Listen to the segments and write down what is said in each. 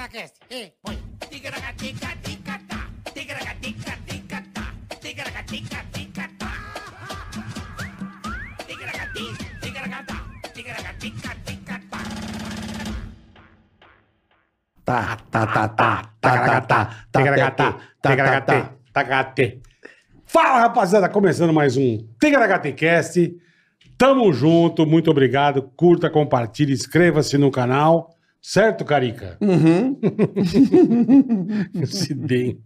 Tigragat Cast. E põe. Tigragat ticata. Tigragat ticata. Tigragat ticata. Tigragat ticata. Tigragat ticata. Tá. Fala, rapaziada, começando mais um Tigragat Cast. Tamo junto, muito obrigado. Curta, compartilhe, inscreva-se no canal. Certo, Carica? Uhum. Incidente.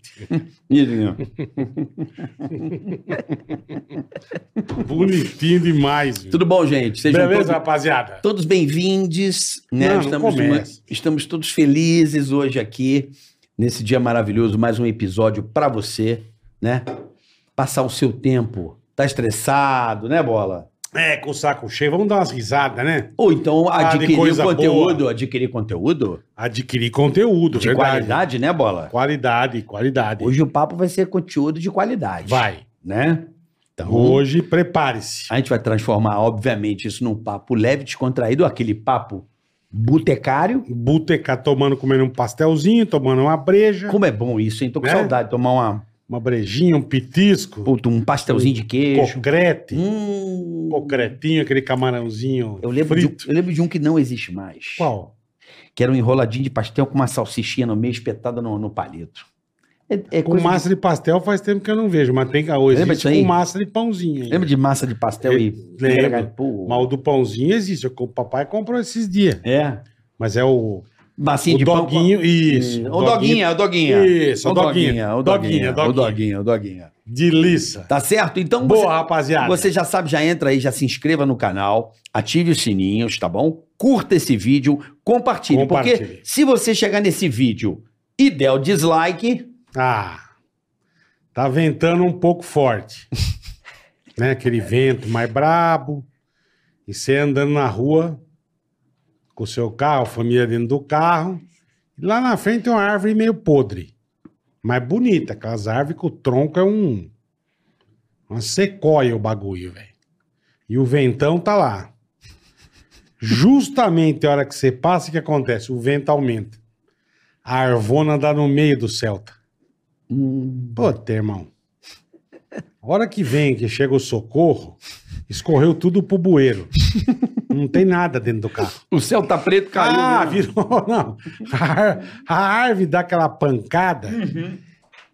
Bonitinho demais. Viu? Tudo bom, gente? Beleza, rapaziada? Todos bem-vindos. Né? Estamos todos felizes hoje aqui, nesse dia maravilhoso. Mais um episódio pra você, né? Passar o seu tempo. Tá estressado, né, Bola? É, com o saco cheio, vamos dar umas risadas, né? Ou então adquirir conteúdo, boa. Adquirir conteúdo, de verdade. Qualidade, né, Bola? Qualidade. Hoje o papo vai ser conteúdo de qualidade. Vai. Né? Então, hoje, prepare-se. A gente vai transformar, obviamente, isso num papo leve, descontraído, aquele papo botecário. Botecar, comendo um pastelzinho, tomando uma breja. Como é bom isso, hein? Tô com saudade de tomar uma brejinha, um petisco. Puta, um pastelzinho de queijo. Cocrete. Cocretinho, aquele camarãozinho frito. Eu lembro de um que não existe mais. Qual? Que era um enroladinho de pastel com uma salsichinha no meio, espetada no palito. Com massa de pastel faz tempo que eu não vejo, mas tem hoje. Lembra disso aí? Com massa de pãozinho. Ainda. Lembra de massa de pastel Lembro. Mas o do pãozinho existe. O papai comprou esses dias. É. Mas é o... Bacinho de doguinho, pão. Isso. O doguinha. Isso, o doguinha. Delícia. Tá certo? Então, boa, rapaziada. Você já sabe, já entra aí, já se inscreva no canal, ative os sininhos, tá bom? Curta esse vídeo, compartilhe. Porque se você chegar nesse vídeo e der o dislike... Ah, tá ventando um pouco forte. Né? Aquele vento mais brabo. E você andando na rua... com o seu carro, a família dentro do carro. E lá na frente tem uma árvore meio podre, mas bonita. Aquelas árvores que o tronco é uma sequoia o bagulho, velho. E o ventão tá lá. Justamente a hora que você passa, o que acontece? O vento aumenta. A arvona dá no meio do Celta. Puta, irmão. A hora que vem, que chega o socorro, escorreu tudo pro bueiro. Não tem nada dentro do carro. O céu tá preto, caiu. Ah, virou, não. A árvore dá aquela pancada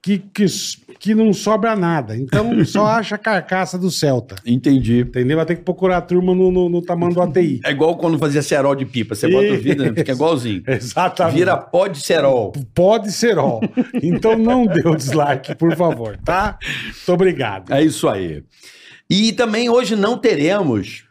que não sobra nada. Então só acha a carcaça do Celta. Entendi. Entendeu? Vai ter que procurar a turma no tamanho do ATI. É igual quando fazia cerol de pipa. Você bota o vidro, né? Fica igualzinho. Exatamente. Vira pó de cerol. Pó de cerol. Então não dê o dislike, por favor, tá? Muito obrigado. É isso aí. E também hoje não teremos...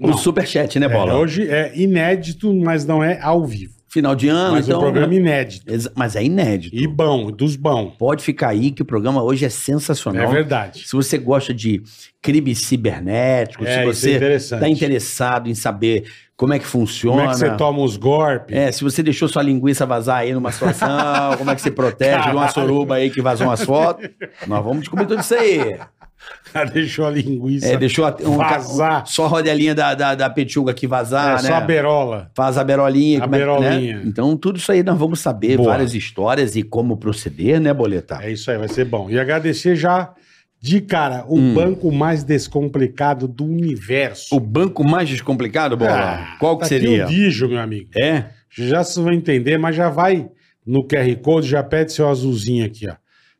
O superchat, né, Bola? Hoje é inédito, mas não é ao vivo. Final de ano, mas então... Mas é um programa inédito. Mas é inédito. E bom, dos bons. Pode ficar aí que o programa hoje é sensacional. É verdade. Se você gosta de crimes cibernéticos, se você está interessado em saber como é que funciona... Como é que você toma os golpes. É, se você deixou sua linguiça vazar aí numa situação, como é que você protege de uma suruba aí que vazou umas fotos. Nós vamos descobrir tudo isso aí. Deixou a linguiça vazar. Só a rodelinha da pechuga aqui vazar, né? Só a berola. Faz a berolinha. Né? Então, tudo isso aí nós vamos saber. Boa. Várias histórias e como proceder, né, Boleta? É isso aí, vai ser bom. E agradecer já de cara o banco mais descomplicado do universo. O banco mais descomplicado, Bola? Qual que seria? Aqui o Dígio, meu amigo. É? Já se vai entender, mas já vai no QR Code, já pede seu azulzinho aqui, ó.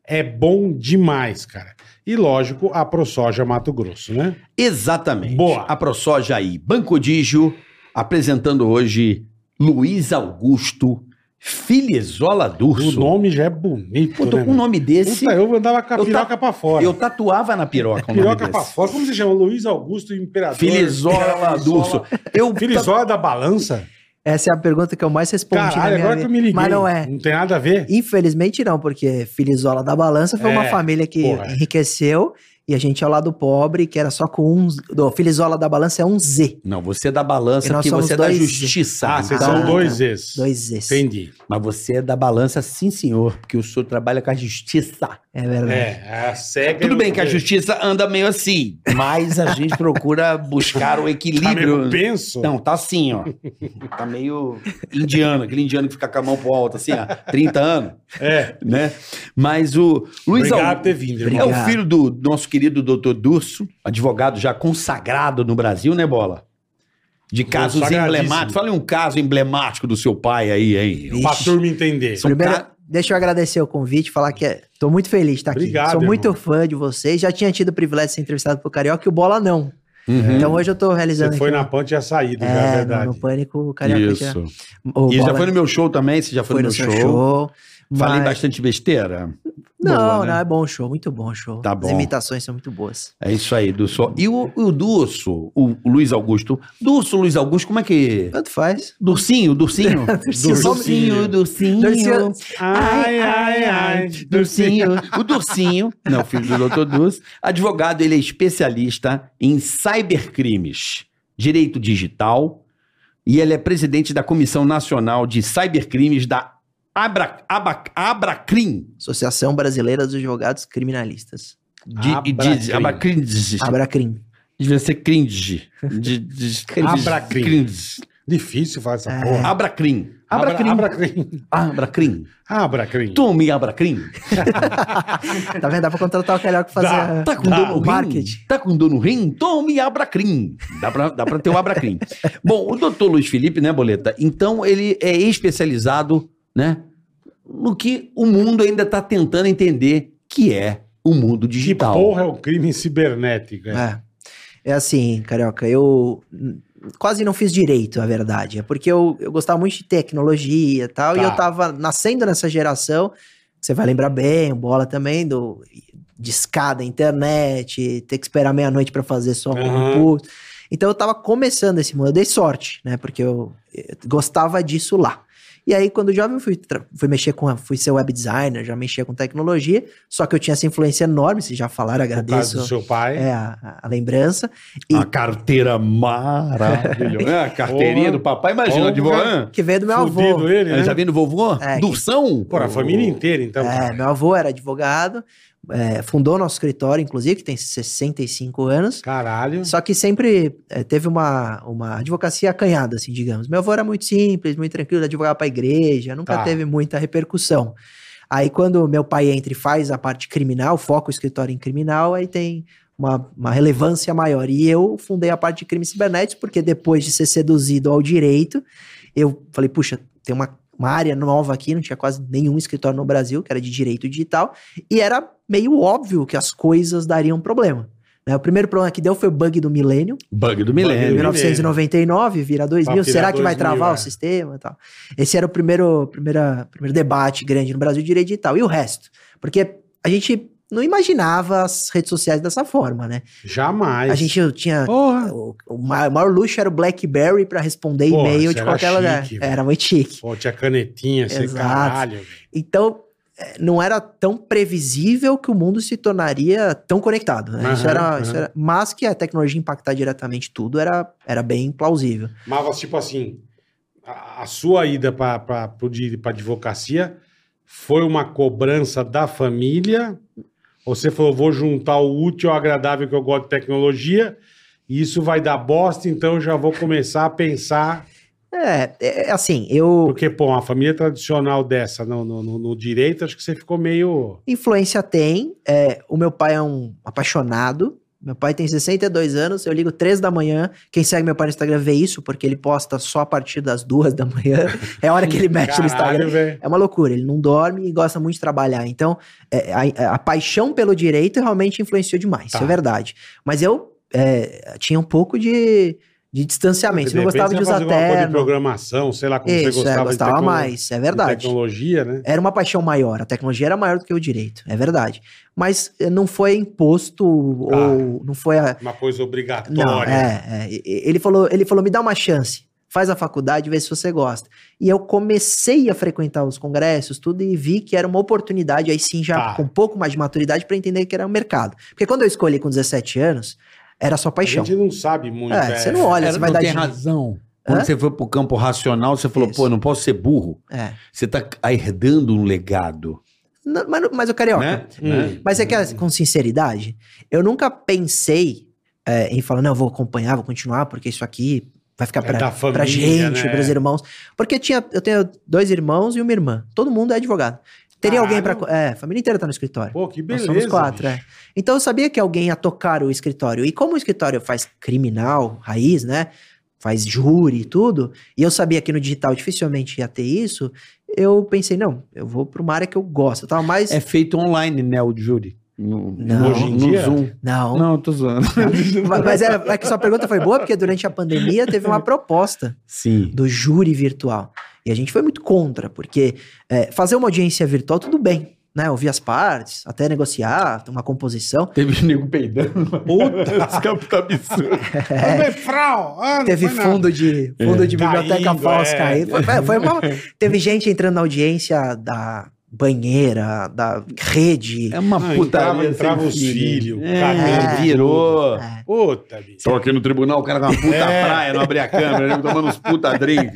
É bom demais, cara. E, lógico, a ProSoja Mato Grosso, né? Exatamente. Boa. A ProSoja aí, Banco Dígio, apresentando hoje Luiz Augusto Filizzola Durso. O nome já é bonito, pô, tô né? Com um nome desse... Puta, eu andava com a piroca pra fora. Eu tatuava na piroca o nome desse. Piroca pra fora. Como se chama? Luiz Augusto Imperador... Filizzola Durso. Filizzola da balança? Essa é a pergunta que eu mais respondi. Caralho, agora que eu me liguei. Mas não é. Não tem nada a ver? Infelizmente não, porque Filizzola da Balança foi uma família que enriqueceu e a gente é o lado pobre, que era só com um... Filizzola da Balança é um Z. Não, você é da Balança porque você é da Justiça. Ah, vocês são dois Zs. Dois Zs. Entendi. Mas você é da Balança, sim, senhor, porque o senhor trabalha com a Justiça. É verdade. É, a SEGA... Tudo bem que a justiça anda meio assim, mas a gente procura buscar o equilíbrio. Tá meio penso? Não, tá assim, ó. Tá meio indiano, aquele indiano que fica com a mão pro alto, assim, há 30 anos. É. Né? Mas o Luiz Augusto... Obrigado por ter vindo, irmão. É o filho do nosso querido doutor Durso, advogado já consagrado no Brasil, né, Bola? De casos emblemáticos. Fala um caso emblemático do seu pai aí, hein? Pra turma entender. Deixa eu agradecer o convite, falar que estou muito feliz de estar aqui. Obrigado, sou muito fã de vocês. Já tinha tido o privilégio de ser entrevistado por Carioca e o Bola não. Uhum. Então hoje eu estou realizando... Você foi na Ponte e já saído, já é verdade. No Pânico, o Carioca já... E já foi no meu show também? Você já foi no meu show? Falei bastante besteira? Não, boa, né? Não, é bom o show, muito bom o show. Tá bom. As imitações são muito boas. É isso aí, Durso. E o Durso, o Luiz Augusto. Durso, Luiz Augusto, como é que... Tanto faz. Dursinho. Dursinho. Ai. Dursinho. O Dursinho, não, filho do Dr. Durso. Advogado, ele é especialista em cybercrimes, direito digital, e ele é presidente da Comissão Nacional de Cybercrimes da Abracrim. Associação Brasileira dos Advogados Criminalistas. Abracrim. Devia ser cringe. Abracrim. Difícil falar essa porra. Abracrim. Tome Abracrim. Tá vendo? Dá pra contratar o Carioca que fazer. Tá com dor no marketing. Tá com dor no rim? Tome Abracrim. Dá pra ter o Abracrim. Bom, o doutor Luiz Felipe, né, Boleta? Então, ele é especializado, né, no que o mundo ainda está tentando entender, que é o mundo digital. Que porra é o crime cibernético? É assim, Carioca, eu quase não fiz direito, a verdade. É porque eu gostava muito de tecnologia e tal, e eu tava nascendo nessa geração, você vai lembrar bem, Bola também, do discada, internet, ter que esperar meia-noite para fazer só um input. Então eu tava começando esse mundo, eu dei sorte, né, porque eu gostava disso lá. E aí, quando jovem, fui ser web designer, já mexia com tecnologia, só que eu tinha essa influência enorme, vocês já falaram, agradeço. Do seu pai. É, a lembrança. E... A carteira maravilhosa. É, a carteirinha do papai, imagina, de voan. Que veio do meu avô. Ele, né? Já veio do vovô? É, Dursão? Pô, a família inteira, então. É, meu avô era advogado. Fundou nosso escritório, inclusive, que tem 65 anos. Caralho. Só que sempre teve uma advocacia acanhada, assim, digamos. Meu avô era muito simples, muito tranquilo, advogava pra igreja, nunca teve muita repercussão. Aí, quando meu pai entra e faz a parte criminal, foca o escritório em criminal, aí tem uma relevância maior. E eu fundei a parte de crime cibernético, porque depois de ser seduzido ao direito, eu falei, puxa, tem uma área nova aqui, não tinha quase nenhum escritório no Brasil, que era de direito digital, e era meio óbvio que as coisas dariam problema. Né? O primeiro problema que deu foi o bug do milênio. 1999 vira 2000, será que vai travar o sistema e tal? Esse era o primeiro debate grande no Brasil de direito digital. E o resto? Porque a gente não imaginava as redes sociais dessa forma, né? Jamais. A gente tinha... O maior luxo era o BlackBerry pra responder e-mail de qualquer lugar. Era muito chique. Pô, tinha canetinha, esse caralho. Véio. Então, não era tão previsível que o mundo se tornaria tão conectado, né? Isso era, mas que a tecnologia impactar diretamente tudo era bem plausível. Mas, tipo assim, a sua ida pra advocacia foi uma cobrança da família... Você falou, vou juntar o útil ao agradável, que eu gosto de tecnologia, e isso vai dar bosta, então eu já vou começar a pensar... assim, eu... Porque, pô, uma família tradicional dessa no direito, acho que você ficou meio... Influência tem, o meu pai é um apaixonado, meu pai tem 62 anos, eu ligo 3 da manhã, quem segue meu pai no Instagram vê isso, porque ele posta só a partir das 2 da manhã, é a hora que ele mexe no Instagram. Véio. É uma loucura, ele não dorme e gosta muito de trabalhar, então a paixão pelo direito realmente influenciou demais, isso é verdade. Mas eu tinha um pouco de distanciamento, eu não gostava de usar terno. De programação, sei lá como isso, você gostava, gostava mais, é verdade. De tecnologia, né? Era uma paixão maior, a tecnologia era maior do que o direito, é verdade. Mas não foi imposto ou não foi uma coisa obrigatória. Não, ele falou, me dá uma chance, faz a faculdade, vê se você gosta. E eu comecei a frequentar os congressos, tudo, e vi que era uma oportunidade, aí sim, já com um pouco mais de maturidade para entender que era um mercado. Porque quando eu escolhi com 17 anos, era só paixão. A gente não sabe muito. Você não olha, você vai dar... Não tem razão. Quando você foi pro campo racional, você falou, pô, não posso ser burro. Você tá herdando um legado. Mas o carioca. Né? Mas é que com sinceridade, eu nunca pensei em falar, não, eu vou acompanhar, vou continuar, porque isso aqui vai ficar pra gente, né? Pros irmãos. Porque eu tenho 2 irmãos e uma irmã. Todo mundo é advogado. Teria alguém pra... É, a família inteira tá no escritório. Pô, que beleza. Nós somos 4, bicho. Então eu sabia que alguém ia tocar o escritório. E como o escritório faz criminal, raiz, né? Faz júri e tudo. E eu sabia que no digital dificilmente ia ter isso. Eu pensei, não, eu vou pra uma área que eu gosto. Eu tava mais... É feito online, né, o júri? Não, hoje em dia? No Zoom. Não, eu tô zoando. Mas é que sua pergunta foi boa, porque durante a pandemia teve uma proposta do júri virtual. E a gente foi muito contra, porque fazer uma audiência virtual, tudo bem, né? Ouvir as partes, até negociar, uma composição. Teve nego peidando. Puta! Esse campo tá absurdo. Teve fundo de biblioteca falsa cair. Foi uma... Teve gente entrando na audiência da... banheira, da rede. É uma putaria. Entrava os filhos, virou. Puta, bicho. Tô aqui no tribunal, o cara com uma puta praia, não abria a câmera, tomando uns puta drink.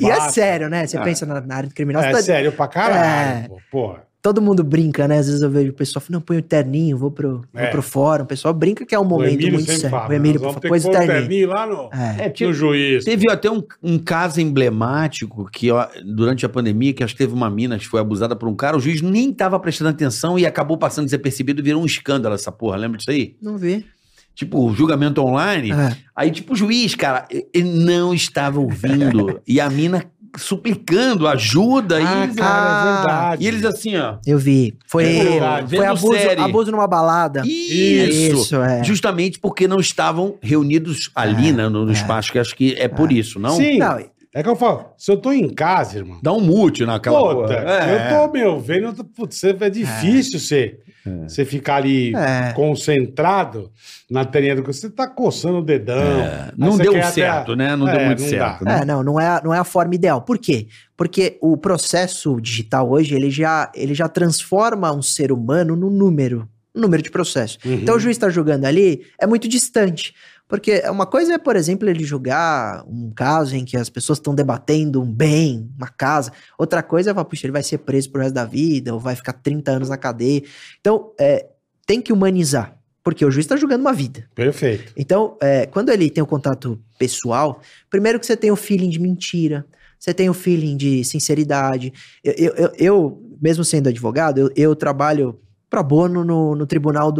E é sério, né? Você pensa na área do criminal. É sério pra caralho, porra. Todo mundo brinca, né? Às vezes eu vejo o pessoal falando, não, põe o terninho, vou pro fórum. O pessoal brinca que é um momento muito sério. O Emílio pôs o terninho lá no juiz. Teve até um caso emblemático que ó, durante a pandemia, que acho que teve uma mina que foi abusada por um cara, o juiz nem tava prestando atenção e acabou passando desapercebido, virou um escândalo essa porra. Lembra disso aí? Não vi. Tipo, julgamento online. É. Aí, tipo, o juiz, cara, ele não estava ouvindo. E a mina... suplicando ajuda e... cara, é verdade. E eles assim, ó. Eu vi. Foi abuso numa balada. Isso. Justamente porque não estavam reunidos ali, né, no espaço, que acho que é por isso, não? Sim. Não. É que eu falo, se eu tô em casa, irmão... Dá um mute naquela porra. Eu tô, vendo... Putz, é difícil você ficar ali concentrado na telinha do que você tá coçando o dedão. Não deu certo, né? Não deu muito certo. Né? Não é a forma ideal. Por quê? Porque o processo digital hoje, ele já transforma um ser humano num número. Um número de processo. Uhum. Então o juiz tá julgando ali, é muito distante. Porque uma coisa é, por exemplo, ele julgar um caso em que as pessoas estão debatendo um bem, uma casa. Outra coisa é falar, puxa, ele vai ser preso pro resto da vida, ou vai ficar 30 anos na cadeia. Então, tem que humanizar, porque o juiz está julgando uma vida. Perfeito. Então, quando ele tem o contato pessoal, primeiro que você tem o feeling de mentira, você tem o feeling de sinceridade. Eu mesmo sendo advogado, eu trabalho... pro bono no tribunal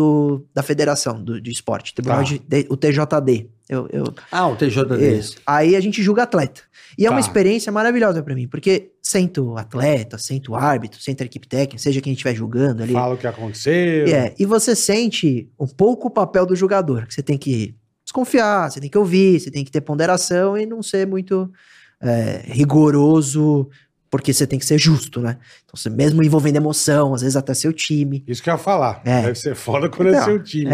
da federação de esporte, tribunal o TJD. O TJD. Isso. Aí a gente julga atleta. E é uma experiência maravilhosa pra mim, porque sento atleta, sento árbitro, sento a equipe técnica, seja quem estiver julgando ali. Fala o que aconteceu. E você sente um pouco o papel do julgador, que você tem que desconfiar, você tem que ouvir, você tem que ter ponderação e não ser muito rigoroso, porque você tem que ser justo, né? Então, você mesmo envolvendo emoção, às vezes até seu time. Isso que eu ia falar. Deve ser foda quando é seu time.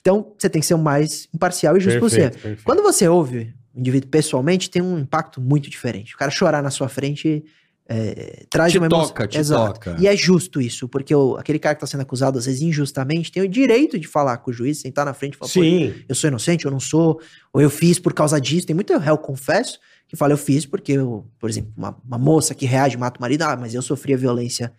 Então, você tem que ser o mais imparcial e justo possível. Quando você ouve o indivíduo pessoalmente, tem um impacto muito diferente. O cara chorar na sua frente traz uma emoção. Te toca. E é justo isso, porque aquele cara que tá sendo acusado, às vezes injustamente, tem o direito de falar com o juiz, sentar na frente e falar, sim, eu sou inocente, eu não sou, ou eu fiz por causa disso. Tem muito réu, confesso, que fala, eu fiz porque, por exemplo, uma moça que reage, mata o marido, mas eu sofria violência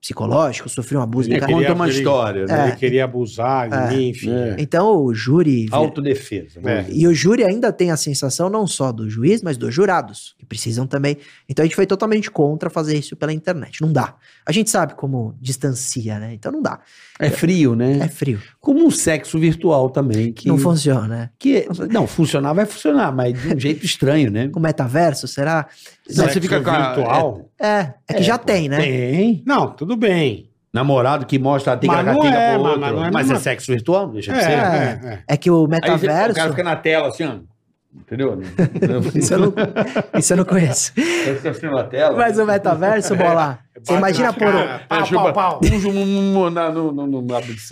psicológica, eu sofri um abuso. Ele conta uma história, né? Ele queria abusar de mim, enfim. Então o júri... autodefesa, né? E o júri ainda tem a sensação não só do juiz, mas dos jurados, que precisam também. Então a gente foi totalmente contra fazer isso pela internet. Não dá. A gente sabe como distancia, né? Então não dá. É frio, né? É frio. Como um sexo virtual também. Que não funciona, né? Não, funcionar vai funcionar, mas de um jeito estranho, né? Com metaverso, será? Você fica com virtual? É que já tem, né? Tem. Não, tudo bem. Namorado que mostra a tigragat pro outro. Mas é sexo virtual? Deixa de ser. É que o metaverso... Aí o cara fica na tela assim, ó. Entendeu? Isso eu não conheço. Mas o metaverso, bola. Você imagina pôr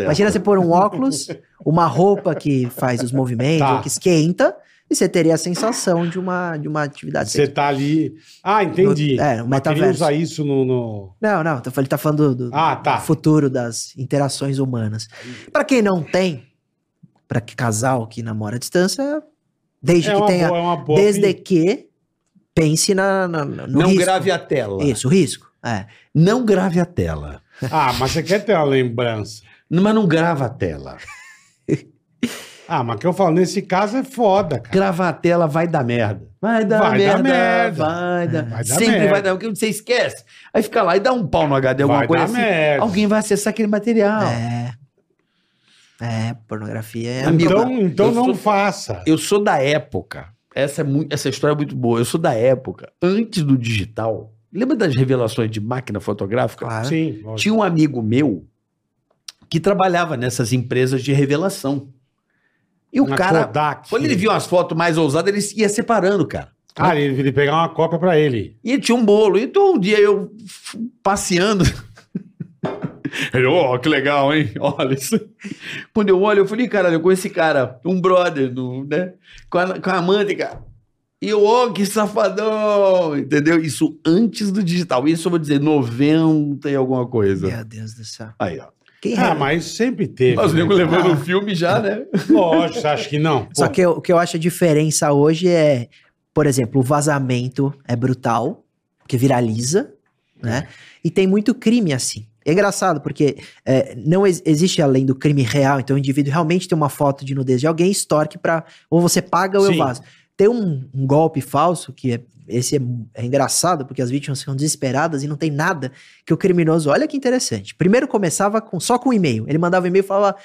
imagina você pôr um óculos, uma roupa que faz os movimentos, que esquenta, e você teria a sensação de uma atividade. Você tá ali... entendi. O metaverso. Ele usa isso no... Não. Ele tá falando do futuro das interações humanas. Pra quem não tem, pra que casal que namora à distância... Desde que pense no risco. Não grave a tela. Isso, o risco. É. Não grave a tela. Ah, mas você quer ter uma lembrança. Mas não grava a tela. Ah, mas o que eu falo, nesse caso é foda, cara. Gravar a tela vai dar merda. Vai dar merda. Porque você esquece. Aí fica lá e dá um pau no HD, alguma coisa assim. Vai dar merda. Alguém vai acessar aquele material. É. É, pornografia é amiga. Então não faça. Eu sou da época. Essa história é muito boa. Eu sou da época, antes do digital. Lembra das revelações de máquina fotográfica? Claro. Sim. Tinha um amigo meu que trabalhava nessas empresas de revelação. E o cara, quando ele viu umas fotos mais ousadas, ele ia separando, cara. Cara, ele pegava uma cópia pra ele. E ele tinha um bolo. Então um dia eu passeando... Ele, ó, que legal, hein? Olha isso. Quando eu olho, eu falei, caralho, eu conheci esse cara, um brother, né? Com a amante, cara. E eu, ó, que safadão, entendeu? Isso antes do digital. Isso eu vou dizer, 90 e alguma coisa. Meu Deus do céu. Aí, ó. Mas sempre teve. Nós nego levando o filme já, né? Lógico, acho que não. Pô. Só que o que eu acho a diferença hoje é, por exemplo, o vazamento é brutal, porque viraliza, né? E tem muito crime assim. É engraçado, porque não existe além do crime real, então o indivíduo realmente tem uma foto de nudez de alguém, extorque pra... Ou você paga ou eu vazo. Tem um golpe falso, que esse é engraçado, porque as vítimas ficam desesperadas e não tem nada que o criminoso... Olha que interessante. Primeiro começava só com e-mail. Ele mandava e-mail e falava...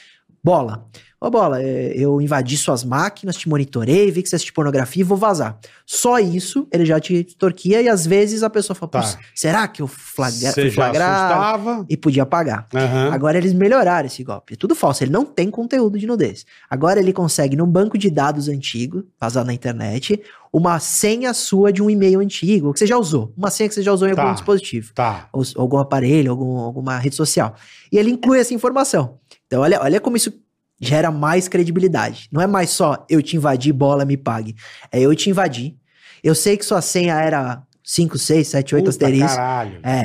Bola. Ô, Bola, eu invadi suas máquinas, te monitorei, vi que você assiste pornografia e vou vazar. Só isso, ele já te extorquia e às vezes a pessoa fala, tá. Será que eu flagrava e podia pagar? Uhum. Agora eles melhoraram esse golpe. É tudo falso, ele não tem conteúdo de nudez. Agora ele consegue, num banco de dados antigo, vazado na internet, uma senha sua de um e-mail antigo, ou que você já usou. Uma senha que você já usou em algum dispositivo. Tá. Ou algum aparelho, alguma rede social. E ele inclui essa informação. Então, olha como isso gera mais credibilidade. Não é mais só eu te invadi, bola, me pague. É eu te invadi. Eu sei que sua senha era 5, 6, 7, 8 asterisco. Caralho. É.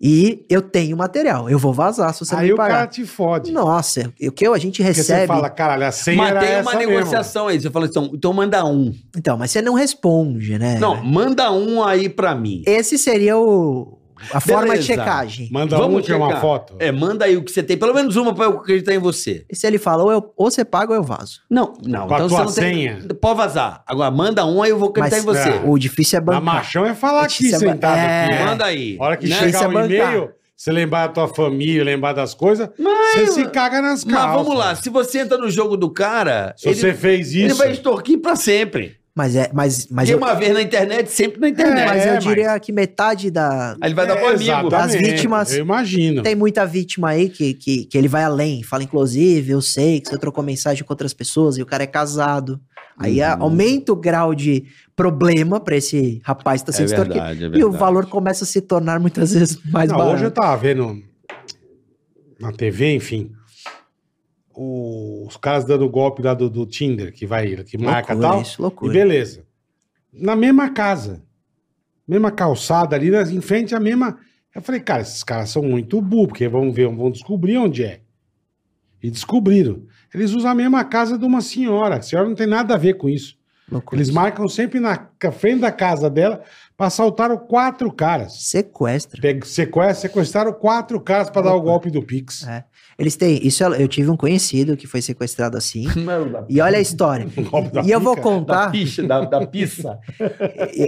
E eu tenho material. Eu vou vazar se você não me pagar. Aí o cara te fode. Nossa, o que a gente recebe... Porque você fala, caralho, a senha era essa mesmo. Mas tem uma negociação aí. Você fala, então manda um. Então, mas você não responde, né? Não, manda um aí pra mim. Esse seria o... A forma de checagem. Manda um que é uma foto. É, manda aí o que você tem. Pelo menos uma pra eu acreditar em você. E se ele fala, ou você paga ou eu vazo. Não. Então você não tem... Pode vazar. Agora, manda um aí eu vou acreditar em você. O difícil é bancar. A machão é falar aqui, sentado aqui. Manda aí. A hora que chegar o e-mail, você lembrar da tua família, lembrar das coisas, você se caga nas calças. Mas vamos lá, se você entra no jogo do cara... Se você fez isso... Ele vai extorquir pra sempre. Mas uma vez na internet, sempre na internet. Mas eu diria que metade da... Aí ele vai dar comigo. Das vítimas... Eu imagino. Tem muita vítima aí que ele vai além. Fala, inclusive, eu sei que você trocou mensagem com outras pessoas e o cara é casado. Aí aumenta o grau de problema pra esse rapaz que tá sendo extorquido. É verdade. E o valor começa a se tornar muitas vezes mais barato. Hoje eu tava vendo na TV, enfim... Os caras dando golpe lá do Tinder, que vai, que loucura, marca e tal. Isso, loucura. E beleza. Na mesma casa. Mesma calçada ali, em frente à mesma... Eu falei, cara, esses caras são muito burros, porque vão descobrir onde é. E descobriram. Eles usam a mesma casa de uma senhora. A senhora não tem nada a ver com isso. Loucura. Eles marcam sempre na frente da casa dela pra assaltar 4 caras. Sequestra. Sequestraram 4 caras pra dar o golpe do Pix. É. Eles têm... Isso eu tive um conhecido que foi sequestrado assim. E olha a história. E eu vou contar... Da pizza.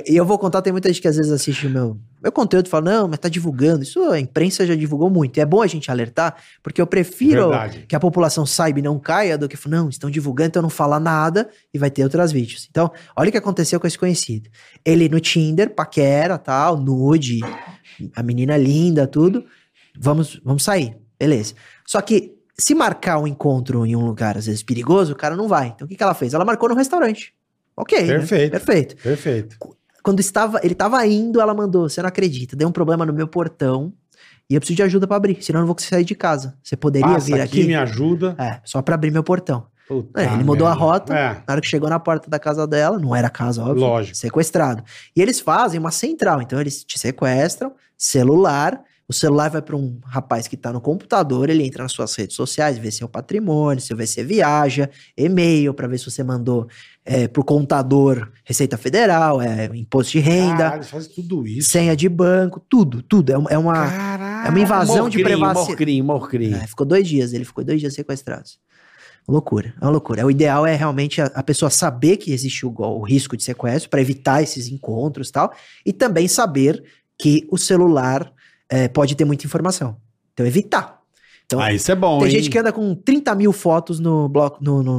E eu vou contar, tem muita gente que às vezes assiste o meu conteúdo e fala, não, mas tá divulgando. Isso a imprensa já divulgou muito. E é bom a gente alertar, porque eu prefiro que a população saiba e não caia do que falar, não, estão divulgando, então não falar nada e vai ter outros vídeos. Então, olha o que aconteceu com esse conhecido. Ele no Tinder, paquera, tal, nude, a menina linda, tudo. Vamos sair. Beleza. Só que se marcar um encontro em um lugar, às vezes, perigoso, o cara não vai. Então, o que que ela fez? Ela marcou no restaurante. Ok. Perfeito. Né? Perfeito. Quando ele estava indo, ela mandou, você não acredita, deu um problema no meu portão e eu preciso de ajuda para abrir, senão eu não vou conseguir sair de casa. Você poderia vir aqui? Me ajuda. É, só para abrir meu portão. Puta, ele mudou a rota, na hora que chegou na porta da casa dela, não era casa, óbvio. Lógico. Sequestrado. E eles fazem uma central, então eles te sequestram, celular... O celular vai para um rapaz que está no computador, ele entra nas suas redes sociais, vê seu patrimônio, se você viaja, e-mail para ver se você mandou para o contador Receita Federal, imposto de renda. Caralho, faz tudo isso. Senha de banco, tudo. É uma invasão de privacidade. Morcrim. Ficou 2 dias sequestrado. Loucura, é uma loucura. O ideal é realmente a pessoa saber que existe o risco de sequestro para evitar esses encontros e tal, e também saber que o celular pode ter muita informação. Então, evitar. Então, isso é bom, tem gente que anda com 30 mil fotos no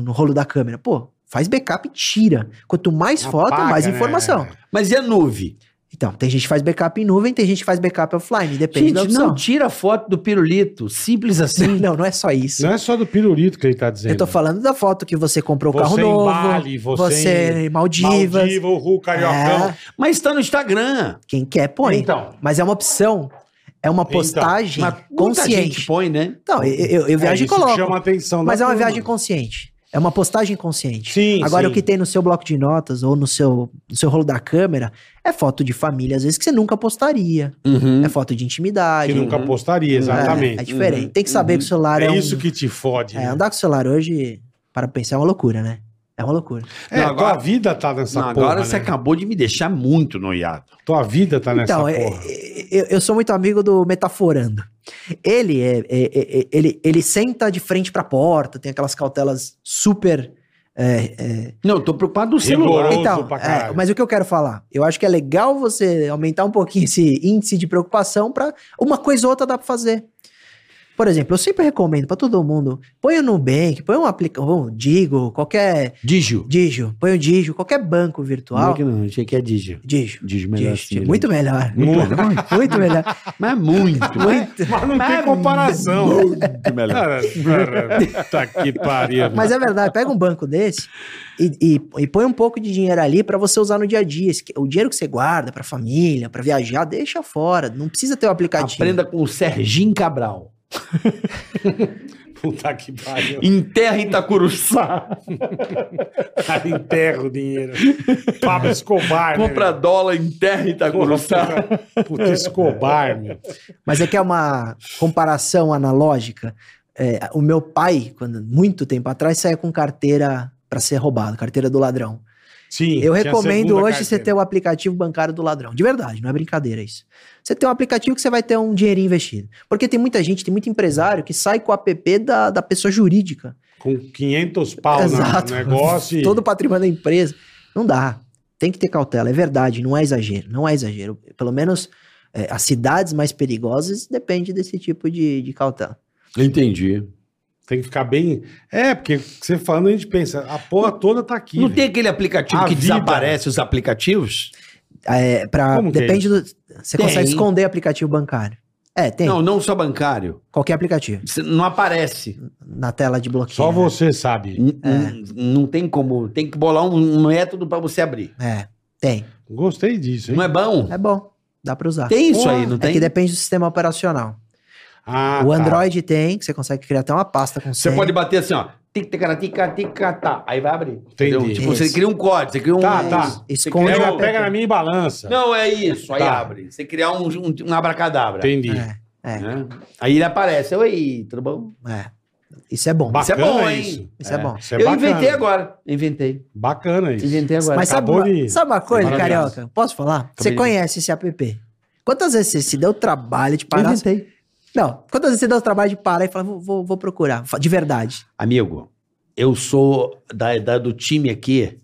rolo da câmera. Pô, faz backup e tira. Quanto mais foto, mais informação. Mas e a nuvem? Então, tem gente que faz backup em nuvem, tem gente que faz backup offline, depende da opção. Não tira foto do pirulito, simples assim. Não é só isso. Não é só do pirulito que ele tá dizendo. Eu tô falando da foto que você comprou o carro novo. Bali, você em Maldivas. O Rio Cariocão. Mas tá no Instagram. Quem quer, põe. Então. Mas é uma opção. É uma postagem consciente. Muita gente põe, né? Então, eu viajo e coloco. Chama a atenção mas é uma viagem consciente. É uma postagem consciente. Sim, agora, o que tem no seu bloco de notas ou no seu rolo da câmera é foto de família, às vezes, que você nunca postaria. Uhum. É foto de intimidade. Que nunca postaria, exatamente. É diferente. Uhum. Tem que saber que o celular é isso que te fode. Né? Andar com o celular hoje, para pensar, é uma loucura, né? É uma loucura. Agora, tua vida tá nessa porra, agora você acabou de me deixar muito noiado. Tua vida tá nessa porra. Eu sou muito amigo do Metaforando. Ele senta de frente pra porta, tem aquelas cautelas super... Não, eu tô preocupado do celular. Então, mas o que eu quero falar? Eu acho que é legal você aumentar um pouquinho esse índice de preocupação pra... Uma coisa ou outra dá pra fazer. Por exemplo, eu sempre recomendo pra todo mundo, põe o Nubank, põe um aplicativo, Dígio, qualquer... Dígio. Põe o Dígio, qualquer banco virtual. Não, achei que é Dígio. Dígio, melhor assim. Muito melhor. Muito melhor. Mas muito. Mas não tem comparação. Muito melhor. Tá que pariu. Mas é verdade, pega um banco desse e põe um pouco de dinheiro ali pra você usar no dia a dia. O dinheiro que você guarda pra família, pra viajar, deixa fora. Não precisa ter o aplicativo. Aprenda com o Serginho Cabral. Puta que pariu. Enterra em Itacuruçá. Cara, enterra o dinheiro. Pablo Escobar. Compra dólar, enterra em Itacuruçá. Puta Escobar, meu. Mas é que é uma comparação analógica. O meu pai, muito tempo atrás, saía com carteira para ser roubado, carteira do ladrão. Sim, eu recomendo hoje você ter o aplicativo bancário do ladrão. De verdade, não é brincadeira isso. Você tem um aplicativo que você vai ter um dinheirinho investido. Porque tem muita gente, tem muito empresário que sai com o app da pessoa jurídica. Com 500 pau no negócio. Todo o patrimônio da empresa. Não dá. Tem que ter cautela. É verdade, não é exagero. Não é exagero. Pelo menos as cidades mais perigosas depende desse tipo de cautela. Entendi. Tem que ficar bem... porque você falando, a gente pensa, a porra toda tá aqui. Não véio. Tem aquele aplicativo que desaparece os aplicativos? Depende do... Você consegue esconder aplicativo bancário. Tem. Não só bancário. Qualquer aplicativo. Não aparece. Na tela de bloqueio. Só você sabe. Não tem como... Tem que bolar um método pra você abrir. Tem. Gostei disso, hein? Não é bom? É bom. Dá pra usar. Tem isso aí, não tem? É que depende do sistema operacional. O Android tem, que você consegue criar até uma pasta com senha. Você pode bater assim, ó. Tica, tá. Aí vai abrir. Entendi. Tipo, você cria um código, você cria um... Esconde você pega na minha e balança. Não, é isso. Aí abre. Você criar um abracadabra. Entendi. Aí ele aparece. Oi, tudo bom? Isso é bom. Bacana isso é bom, hein? Isso é bom. Isso é bacana. Inventei agora. Bacana isso. Inventei agora. Mas sabe uma coisa, Carioca? Posso falar? Você conhece esse app. Quantas vezes você se deu trabalho de parar... Inventei. Não, quantas vezes você dá o trabalho de parar e falar, vou procurar, de verdade. Amigo, eu sou do time aqui,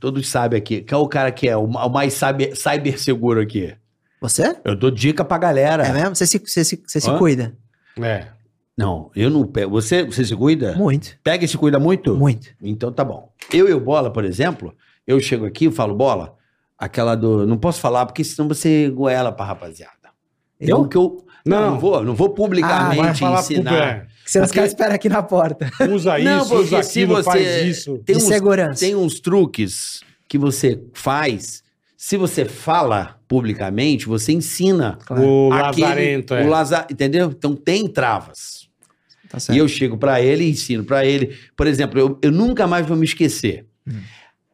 todos sabem aqui, que é o cara que é o mais cyber seguro aqui. Você? Eu dou dica pra galera. É mesmo? Você se cuida? Não, eu não pego. Você se cuida? Muito. Pega e se cuida muito? Muito. Então tá bom. Eu e o Bola, por exemplo, eu chego aqui e falo, Bola, aquela do... Não posso falar, porque senão você goela pra rapaziada. Eu que eu... Não vou publicamente ensinar. Porque os caras esperam aqui na porta. Usa isso, usa aquilo, você faz isso. Tem uns truques que você faz. Se você fala publicamente, você ensina. Claro. O lazarento. Entendeu? Então tem travas. Tá certo. E eu chego pra ele e ensino pra ele. Por exemplo, eu nunca mais vou me esquecer.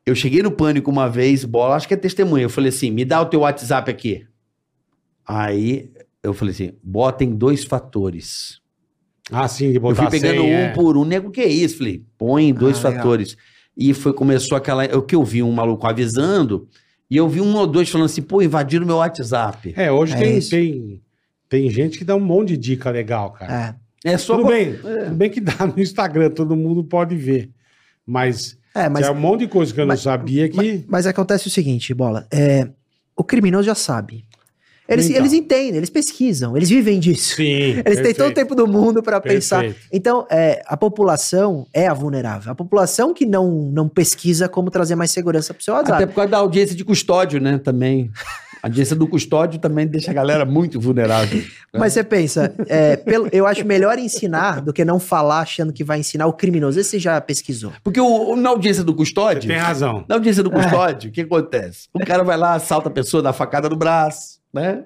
Eu cheguei no Pânico uma vez, Bola, acho que é testemunha. Eu falei assim, me dá o teu WhatsApp aqui. Aí... eu falei assim, botem dois fatores. Ah, sim, de botar. Eu fui pegando 100, por um, nego, que é isso? Falei, põe dois fatores. E foi, começou aquela... O que eu vi um maluco avisando, e eu vi um ou dois falando assim, pô, invadiram meu WhatsApp. É, hoje tem gente que dá um monte de dica legal, cara. É. É só tudo bem, tudo bem que dá no Instagram, todo mundo pode ver. Mas é um monte de coisa que eu não sabia que... Mas acontece o seguinte, Bola, o criminoso já sabe. Eles entendem, eles pesquisam, eles vivem disso. Sim, eles têm todo o tempo do mundo para pensar. Então, a população é a vulnerável. A população que não pesquisa como trazer mais segurança para o seu WhatsApp. Até por causa da audiência de custódio, né, também. A audiência do custódio também deixa a galera muito vulnerável. Mas você pensa, eu acho melhor ensinar do que não falar achando que vai ensinar o criminoso. Esse já pesquisou. Porque na audiência do custódio... Você tem razão. Na audiência do custódio, o que acontece? O cara vai lá, assalta a pessoa, dá facada no braço, né?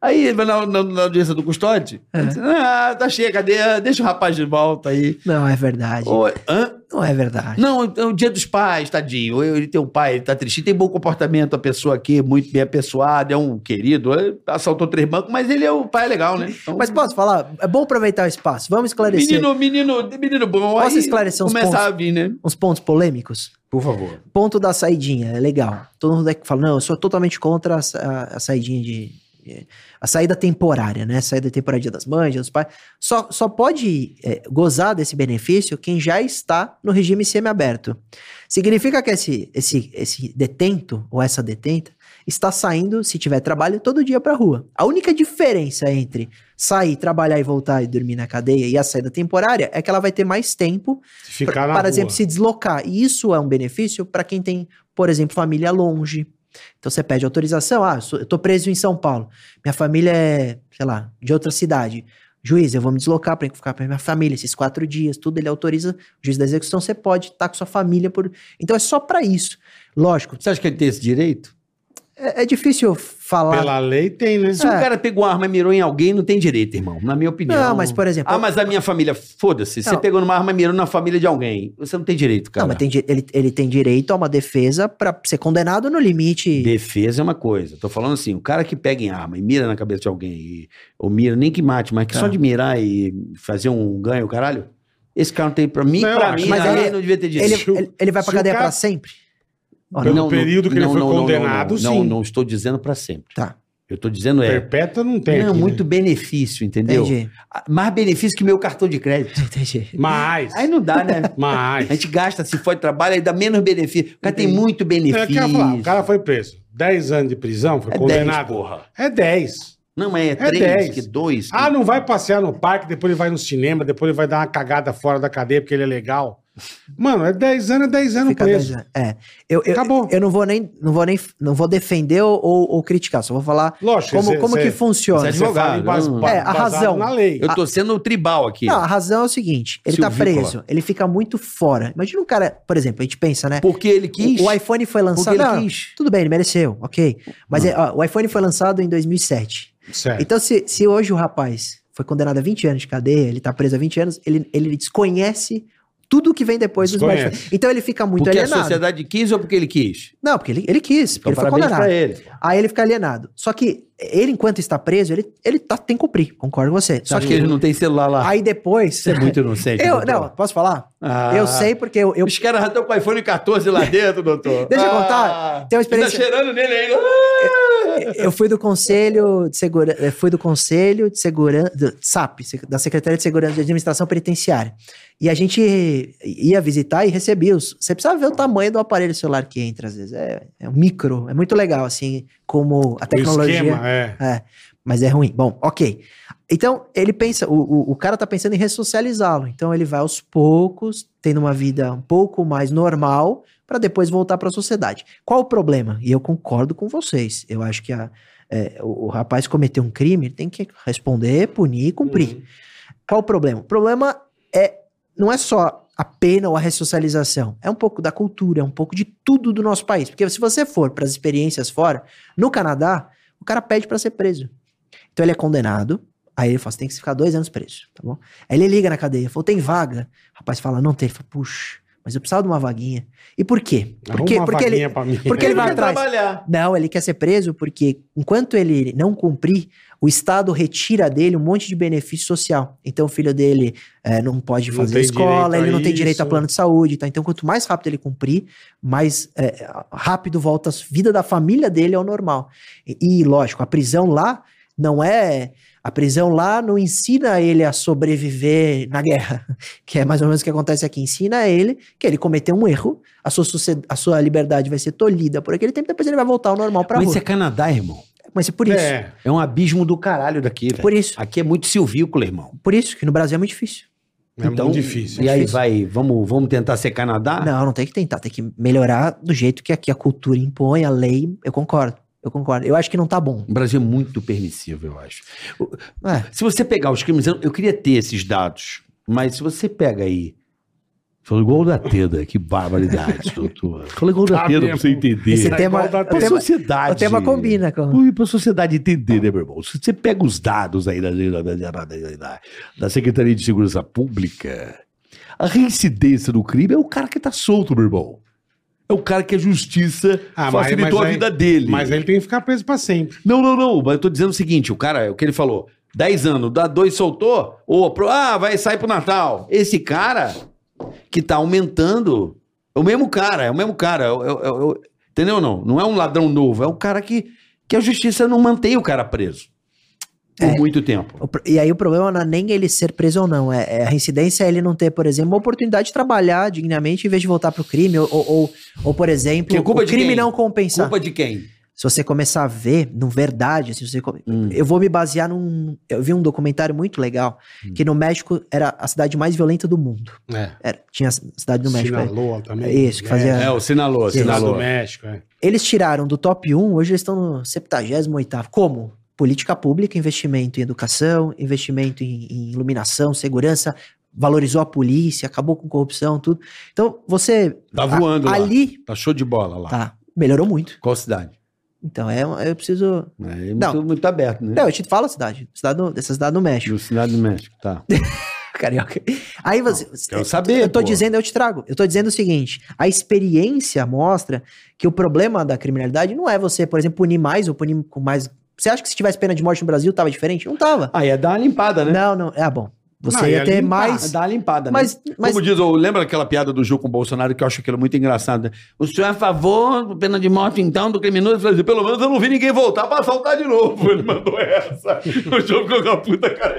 Aí ele vai na audiência do custódio, diz, tá cheia a cadeia, deixa o rapaz de volta aí. Não é verdade. Não é verdade. Não, é o dia dos pais, tadinho. Ele tem um pai, ele tá triste, tem bom comportamento, a pessoa aqui, muito bem apessoada, é um querido, assaltou 3 bancos, mas ele é o pai legal, né? Então, mas posso falar? É bom aproveitar o espaço, vamos esclarecer. Menino bom. Posso esclarecer uns pontos, a vir, né? Uns pontos polêmicos? Por favor. Ponto da saidinha, é legal. Todo mundo que fala, não, eu sou totalmente contra a saidinha de... A saída temporária, né? A saída temporária das mães, dos pais. Só pode gozar desse benefício quem já está no regime semiaberto. Significa que esse detento ou essa detenta está saindo, se tiver trabalho, todo dia para a rua. A única diferença entre sair, trabalhar e voltar e dormir na cadeia e a saída temporária é que ela vai ter mais tempo para, exemplo, se deslocar. E isso é um benefício para quem tem, por exemplo, família longe. Então você pede autorização, eu tô preso em São Paulo, minha família é, sei lá, de outra cidade, juiz, eu vou me deslocar para ficar com a minha família esses 4 dias, tudo ele autoriza, o juiz da execução, você pode estar com sua família por... Então é só para isso, lógico. Você acha que ele tem esse direito? É difícil falar. Pela lei tem, né? Se um cara pegou uma arma e mirou em alguém, não tem direito, irmão. Na minha opinião. Não, mas por exemplo... mas a minha família, foda-se. Você pegou uma arma e mirou na família de alguém. Você não tem direito, cara. Não, mas ele tem direito a uma defesa pra ser condenado no limite... Defesa é uma coisa. Tô falando assim, o cara que pega em arma e mira na cabeça de alguém, ou mira, nem que mate, mas que só de mirar e fazer um ganho, caralho, esse cara não tem pra mim, mas ele não devia ter direito. Ele vai pra cadeia pra sempre? Pelo período que ele foi condenado, sim. Não estou dizendo para sempre. Tá. Eu estou dizendo perpétua não tem. Não, aqui, muito benefício, entendeu? Entendi. Mais benefício que meu cartão de crédito. Entendi. Mais. Aí não dá, né? Mais. A gente gasta, se for de trabalho, aí dá menos benefício. O cara tem muito benefício. O cara foi preso. 10 anos de prisão, foi condenado. 10, porra. É 10. Não, mas é 3, que 2. Que... não vai passear no parque, depois ele vai no cinema, depois ele vai dar uma cagada fora da cadeia porque ele é legal. Mano, é 10 anos, é 10 anos preso. 10 anos. Acabou. Eu não vou defender ou criticar, só vou falar lógico, como que funciona. Você advogado, a razão. Na lei. Eu tô sendo tribal aqui. Não, a razão é o seguinte, ele tá preso, ele fica muito fora. Imagina um cara, por exemplo, a gente pensa, né? Porque ele quis. O iPhone foi lançado... tudo bem, ele mereceu, ok. Mas o iPhone foi lançado em 2007. Certo. Então se hoje o rapaz foi condenado a 20 anos de cadeia, ele tá preso há 20 anos, ele desconhece... tudo que vem depois dos médicos. Então ele fica muito alienado. Porque a sociedade quis ou porque ele quis? Não, porque ele quis. Então, parabéns pra ele. Aí ele fica alienado. Só que ele, enquanto está preso, tem que cumprir. Concordo com você. Só que ele não tem celular lá. Aí depois... Você é muito inocente. Não, posso falar? Eu sei porque eu... Os caras já estão com o iPhone 14 lá dentro, doutor. Deixa eu contar. Tem uma experiência... Tá cheirando nele aí. Eu fui do Conselho de Segurança... SAP, da Secretaria de Segurança de Administração Penitenciária. E a gente ia visitar e recebia os... Você precisa ver o tamanho do aparelho celular que entra, às vezes. É um micro. É muito legal, assim, como a tecnologia... O esquema, mas é ruim. Bom, ok. Então, ele pensa... O cara tá pensando em ressocializá-lo. Então, ele vai aos poucos, tendo uma vida um pouco mais normal, para depois voltar para a sociedade. Qual o problema? E eu concordo com vocês. Eu acho que o rapaz cometeu um crime, ele tem que responder, punir e cumprir. Uhum. Qual o problema? O problema não é só a pena ou a ressocialização. É um pouco da cultura, é um pouco de tudo do nosso país. Porque se você for para as experiências fora, no Canadá, o cara pede para ser preso. Então ele é condenado, aí ele fala, você tem que ficar 2 anos preso, tá bom? Aí ele liga na cadeia, falou, tem vaga? O rapaz fala, não tem. Ele fala, puxa. Mas eu precisava de uma vaguinha. E por quê? Porque ele vai trabalhar. Não, ele quer ser preso porque enquanto ele não cumprir, o Estado retira dele um monte de benefício social. Então o filho dele não pode fazer escola, ele não tem direito a plano de saúde. Tá? Então quanto mais rápido ele cumprir, mais rápido volta a vida da família dele ao normal. E lógico, a prisão lá não é... A prisão lá não ensina ele a sobreviver na guerra, que é mais ou menos o que acontece aqui. Ensina ele que ele cometeu um erro, a sua liberdade vai ser tolhida por aquele tempo, depois ele vai voltar ao normal pra rua. Mas isso é Canadá, irmão. Mas é por isso. É um abismo do caralho daqui, velho. Por isso. Aqui é muito silvícola, irmão. Por isso, que no Brasil é muito difícil. Então, muito difícil. E aí vamos tentar ser Canadá? Não tem que tentar, tem que melhorar do jeito que aqui a cultura impõe, a lei, eu concordo. Eu acho que não tá bom. O Brasil é muito permissivo, eu acho. Se você pegar os crimes... Eu queria ter esses dados, mas se você pega aí... Falou igual o da Teda, que barbaridade, doutor. Falou igual o da Teda pra você entender. Esse tema... O tema combina com... Pra sociedade entender, né, meu irmão? Se você pega os dados aí da Secretaria de Segurança Pública, a reincidência do crime é o cara que tá solto, meu irmão. É o cara que a justiça facilitou a vida dele. Mas ele tem que ficar preso pra sempre. Não. Mas eu tô dizendo o seguinte, o cara, o que ele falou, 10 anos, dá 2, soltou, ou vai sair pro Natal. Esse cara que tá aumentando, é o mesmo cara. Entendeu ou não? Não é um ladrão novo, é um cara que a justiça não mantém o cara preso. Por muito tempo. E aí o problema não é nem ele ser preso ou não. A reincidência é ele não ter, por exemplo, uma oportunidade de trabalhar dignamente em vez de voltar pro crime. Ou por exemplo, o crime não compensar. Culpa de quem? Se você começar a ver, na verdade, eu vou me basear num... Eu vi um documentário muito legal, que no México era a cidade mais violenta do mundo. Tinha a cidade do México. Sinaloa também. Isso, que fazia... o Sinaloa. Sinaloa do México, Eles tiraram do top 1, hoje eles estão no 78º. Como? Política pública, investimento em educação, investimento em iluminação, segurança, valorizou a polícia, acabou com corrupção, tudo. Então, você... Tá voando ali, tá show de bola lá. Tá, melhorou muito. Qual cidade? Então, eu preciso... Muito aberto, né? Não, eu te falo a cidade, essa cidade do México. Do cidade do México, tá. Carioca. Aí você... Quero saber, eu te trago. Eu tô dizendo o seguinte, a experiência mostra que o problema da criminalidade não é você, por exemplo, punir mais ou punir com mais... Você acha que se tivesse pena de morte no Brasil, tava diferente? Não tava. Ia dar uma limpada, né? Não. Bom. Você ia ter limpar, mais... Ia dar uma limpada, né? Mas... Como diz, lembra aquela piada do Ju com o Bolsonaro, que eu acho aquilo muito engraçado, né? O senhor é a favor da pena de morte, então, do criminoso? Pelo menos eu não vi ninguém voltar pra assaltar de novo. Ele mandou essa. O Ju ficou com a puta, cara.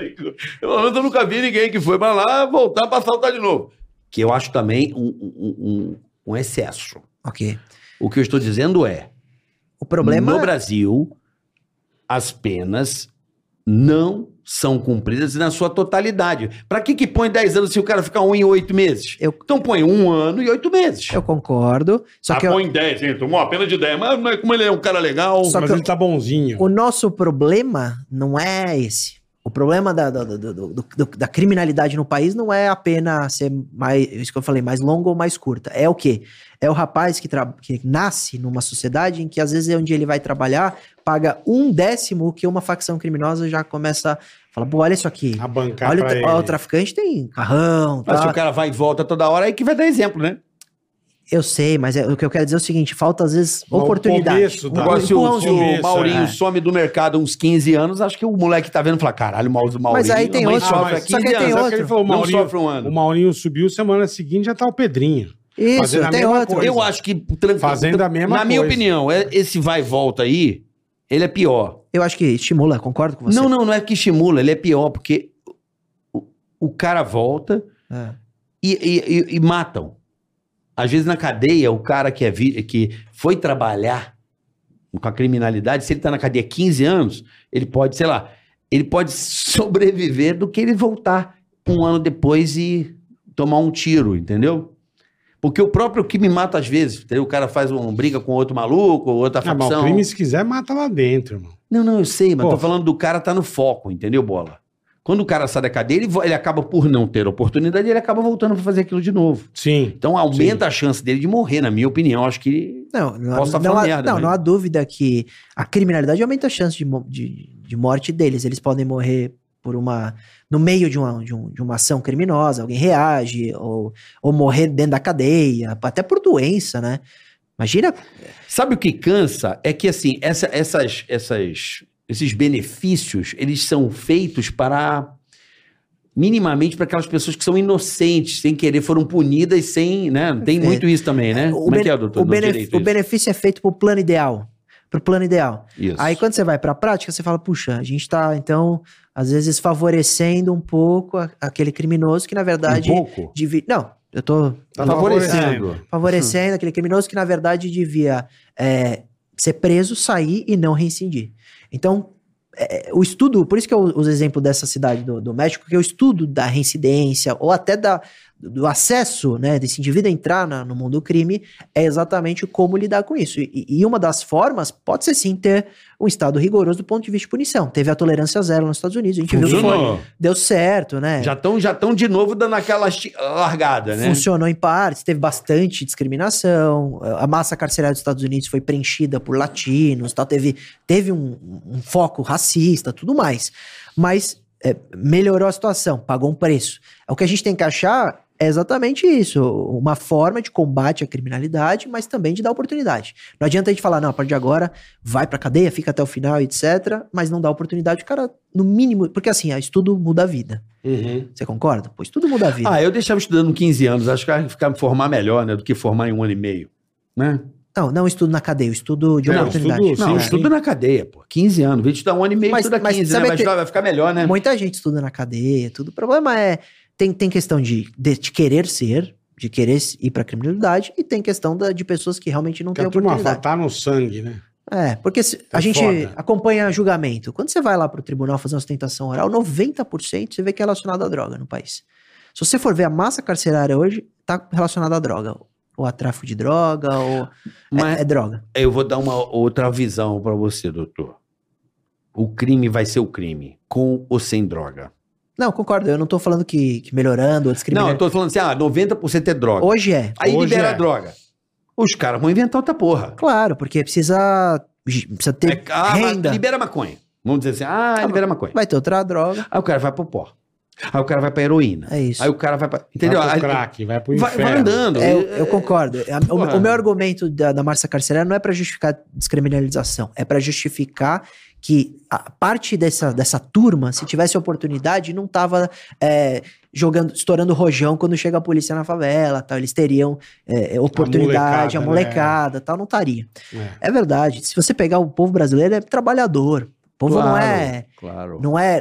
Pelo menos eu nunca vi ninguém que foi pra lá voltar pra assaltar de novo. Que eu acho também um excesso. Ok. O que eu estou dizendo é... O problema... No Brasil... As penas não são cumpridas na sua totalidade. Pra que põe 10 anos se o cara ficar 1 em 8 meses? Então põe 1 ano e 8 meses. Eu concordo. Põe 10, hein? Tomou a pena de 10. Mas como ele é um cara legal, mas ele tá bonzinho. O nosso problema não é esse. O problema da criminalidade no país não é a pena ser mais, isso que eu falei, mais longa ou mais curta. É o quê? É o rapaz que nasce numa sociedade em que às vezes é onde ele vai trabalhar, paga 1/10 que uma facção criminosa já começa a falar, pô, olha isso aqui. A bancar olha pra ele. O traficante tem carrão, tá? Mas se o cara vai e volta toda hora, aí que vai dar exemplo, né? Eu sei, mas o que eu quero dizer é o seguinte, falta às vezes oportunidade. Começo, tá? Se o Maurinho some do mercado uns 15 anos, acho que o moleque tá vendo e fala, caralho, o Maurinho... Mas aí tem outro. Só que tem outro. Ele falou, Maurinho, não sofre um ano. O Maurinho subiu, semana seguinte já tá o Pedrinho. Isso, tem outro. Coisa. Eu acho que... Fazendo a mesma coisa. Na minha opinião, esse vai e volta aí, ele é pior. Eu acho que estimula, concordo com você. Não é que estimula, ele é pior, porque o cara volta e matam. Às vezes na cadeia, o cara que foi trabalhar com a criminalidade, se ele tá na cadeia 15 anos, ele pode, sei lá, ele pode sobreviver do que ele voltar 1 ano depois e tomar um tiro, entendeu? Porque o próprio crime mata às vezes, entendeu? O cara faz briga com outro maluco, outra facção. Mas o crime, se quiser, mata lá dentro, irmão. Não, eu sei, mas tô falando do cara tá no foco, entendeu, Bola? Quando o cara sai da cadeia, ele acaba por não ter oportunidade, ele acaba voltando para fazer aquilo de novo. Sim. Então aumenta a chance dele de morrer, na minha opinião. Acho que ele possa falar merda. Não há dúvida que a criminalidade aumenta a chance de morte deles. Eles podem morrer no meio de uma ação criminosa, alguém reage, ou morrer dentro da cadeia, até por doença, né? Imagina... Sabe o que cansa? É que, assim, esses benefícios, eles são feitos para... minimamente para aquelas pessoas que são inocentes, sem querer, foram punidas sem, né? Tem muito isso também, né? Como é que é, doutor? O benefício é feito pro plano ideal. Pro plano ideal. Isso. Aí quando você vai para a prática, você fala, puxa, a gente tá, então, às vezes favorecendo um pouco aquele criminoso que, na verdade... Um pouco? Não, eu tô... Tá favorecendo. Favorecendo aquele criminoso que, na verdade, devia ser preso, sair e não reincidir. Então... o estudo, por isso que eu uso exemplo dessa cidade do México, que é o estudo da reincidência, ou até do acesso, né, desse indivíduo entrar no mundo do crime, é exatamente como lidar com isso. E uma das formas pode ser sim ter um estado rigoroso do ponto de vista de punição. Teve a tolerância zero nos Estados Unidos, a gente viu que deu certo, né? Já estão de novo dando aquela largada, né? Funcionou em partes, teve bastante discriminação, a massa carcerária dos Estados Unidos foi preenchida por latinos, tal, teve um foco racista, tudo mais. Mas melhorou a situação, pagou um preço. O que a gente tem que achar é exatamente isso, uma forma de combate à criminalidade, mas também de dar oportunidade. Não adianta a gente falar, não, a partir de agora, vai pra cadeia, fica até o final, etc, mas não dá oportunidade, o cara, no mínimo, porque assim, estudo muda a vida. Uhum. Você concorda? Pois tudo muda a vida. Eu deixava estudando 15 anos, acho que vai ficar formar melhor, né, do que formar em um ano e meio, né? Não estudo na cadeia, eu estudo de oportunidade. Estudo na cadeia, pô. 15 anos, vem estudar um ano e meio, estuda 15, né? Mas vai ficar melhor, né? Muita gente estuda na cadeia, tudo. O problema é, tem questão de querer ser, de querer ir pra criminalidade, e tem questão de pessoas que realmente não têm oportunidade. Tá no sangue, né? Porque a gente acompanha julgamento. Quando você vai lá pro tribunal fazer uma sustentação oral, 90% você vê que é relacionado à droga no país. Se você for ver a massa carcerária hoje, tá relacionada à droga. Ou a tráfico de droga, ou... Mas é droga. Eu vou dar uma outra visão pra você, doutor. O crime vai ser o crime, com ou sem droga. Não, concordo. Eu não tô falando que melhorando ou discriminando. Não, eu tô falando assim, 90% é droga. Hoje é. Aí hoje libera a droga. Os caras vão inventar outra porra. Claro, porque precisa ter renda. Libera maconha. Vamos dizer assim, libera maconha. Vai ter outra droga. Aí o cara vai pro pó. Aí o cara vai pra heroína. É isso. Aí o cara vai pra... Entendeu? Vai pro crack, vai pro inferno. Vai andando. Eu concordo. O meu argumento da massa carcerária não é pra justificar descriminalização. É pra justificar que a parte dessa turma, se tivesse oportunidade, não tava estourando rojão quando chega a polícia na favela, tal. Eles teriam oportunidade, a molecada, tal, não estaria. É verdade. Se você pegar o povo brasileiro, é trabalhador. O povo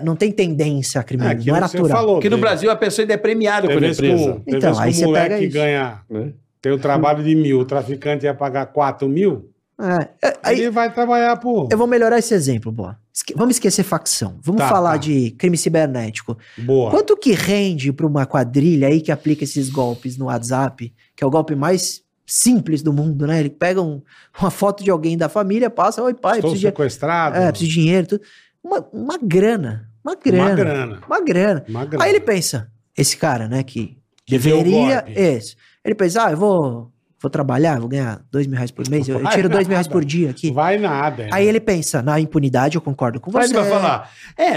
não tem tendência a criminalidade, não é natural. Falou, porque no Brasil a pessoa ainda é premiada quando é presa. Então, aí você pega isso. Ganha, né? Tem o trabalho de 1.000, o traficante ia pagar 4.000, aí ele vai trabalhar por... Eu vou melhorar esse exemplo, boa. Vamos esquecer facção. Vamos falar de crime cibernético. Boa. Quanto que rende para uma quadrilha aí que aplica esses golpes no WhatsApp, que é o golpe mais... simples do mundo, né? Ele pega uma foto de alguém da família, passa, oi pai, estou sequestrado. Preciso de dinheiro, tudo. Uma grana. Aí ele pensa, esse cara, né, que deveria... Ele pensa, eu vou trabalhar, vou ganhar 2.000 reais por mês, eu tiro 2.000 reais por dia aqui. Vai nada. Né? Aí ele pensa, na impunidade, eu concordo com você. Aí ele vai falar,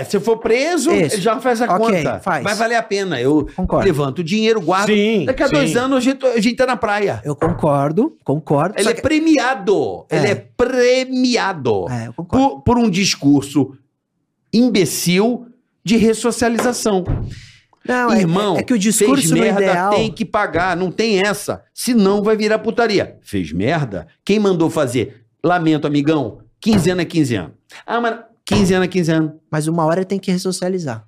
se eu for preso, ele já faz a conta. Vai valer a pena, eu levanto o dinheiro, guardo. Sim, daqui a 2 anos a gente tá na praia. Eu concordo. Ele é premiado, eu concordo. Por um discurso imbecil de ressocialização. Não, irmão, é que o discurso fez merda, ideal... tem que pagar, não tem essa, senão vai virar putaria. Fez merda? Quem mandou fazer? Lamento, amigão, 15 anos. Mas 15 anos. Mas uma hora tem que ressocializar.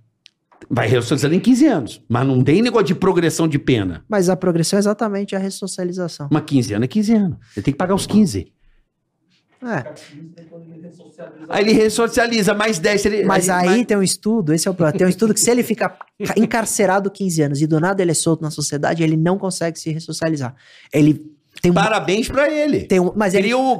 Vai ressocializar em 15 anos, mas não tem negócio de progressão de pena. Mas a progressão é exatamente a ressocialização. Mas 15 anos. Você tem que pagar os 15. Aí ele ressocializa mais 10. Mas aí tem um estudo, esse é o problema. Tem um estudo que se ele fica encarcerado 15 anos e do nada ele é solto na sociedade, ele não consegue se ressocializar. Ele tem parabéns pra ele. Mas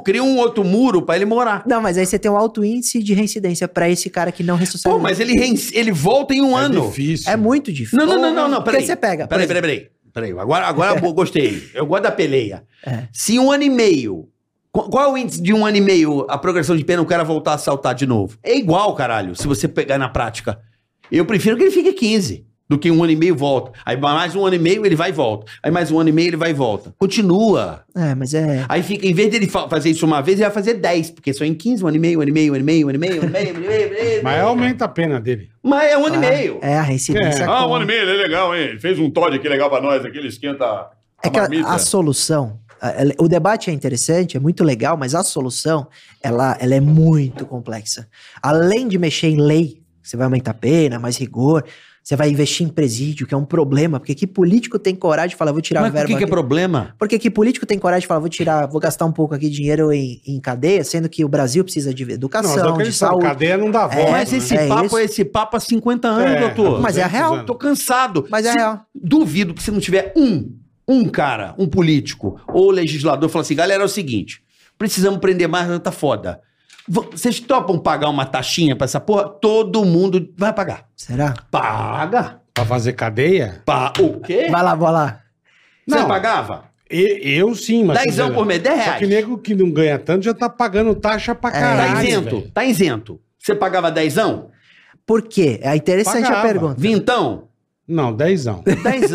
cria um outro muro pra ele morar. Não, mas aí você tem um alto índice de reincidência pra esse cara que não ressocializa. Pô, mas ele volta em um ano. É difícil. É muito difícil. Não. Peraí. Você pega. Peraí. Agora eu gostei. Eu gosto da peleia. Se um ano e meio... Qual é o índice de um ano e meio, a progressão de pena, o cara voltar a assaltar de novo? É igual, caralho, se você pegar na prática. Eu prefiro que ele fique 15 do que um ano e meio volta. Aí mais um ano e meio ele vai e volta. Aí mais um ano e meio ele vai e volta. Continua. É, mas é... Aí fica, em vez dele fazer isso uma vez, ele vai fazer 10, porque só em 15, um ano e meio, um ano e meio, um ano e meio, um ano e meio, um ano e meio, um ano e meio, um ano e meio, um ano e meio. Mas aumenta a pena dele. Mas é um ano e meio. É, a reincidência. Ah, um ano e meio, ele é legal, hein? Ele fez um Todd aqui legal pra nós, aqui ele esquenta a marmita. A solução... O debate é interessante, é muito legal, mas a solução, ela é muito complexa. Além de mexer em lei, você vai aumentar a pena, mais rigor, você vai investir em presídio, que é um problema, porque que político tem coragem de falar, vou tirar a verba... Mas por que é problema? Porque que político tem coragem de falar, vou gastar um pouco aqui de dinheiro em cadeia, sendo que o Brasil precisa de educação, de saúde... Cadeia não dá voz. Mas esse papo há 50 anos, doutor. Mas é a real. Tô cansado. Mas é a real. Duvido que se não tiver um político ou legislador fala assim, galera, é o seguinte, precisamos prender mais, não tá foda. Vocês topam pagar uma taxinha pra essa porra? Todo mundo vai pagar. Será? Paga. Pra fazer cadeia? O quê? Vai lá, vou lá. Não. Você pagava? Eu sim, mas... 10 anos por mês, 10 reais. Só que nego que não ganha tanto já tá pagando taxa pra caralho. Tá isento, velho. Tá isento. Você pagava 10 anos? Por quê? É interessante a pergunta. 20? Não, 10. 10.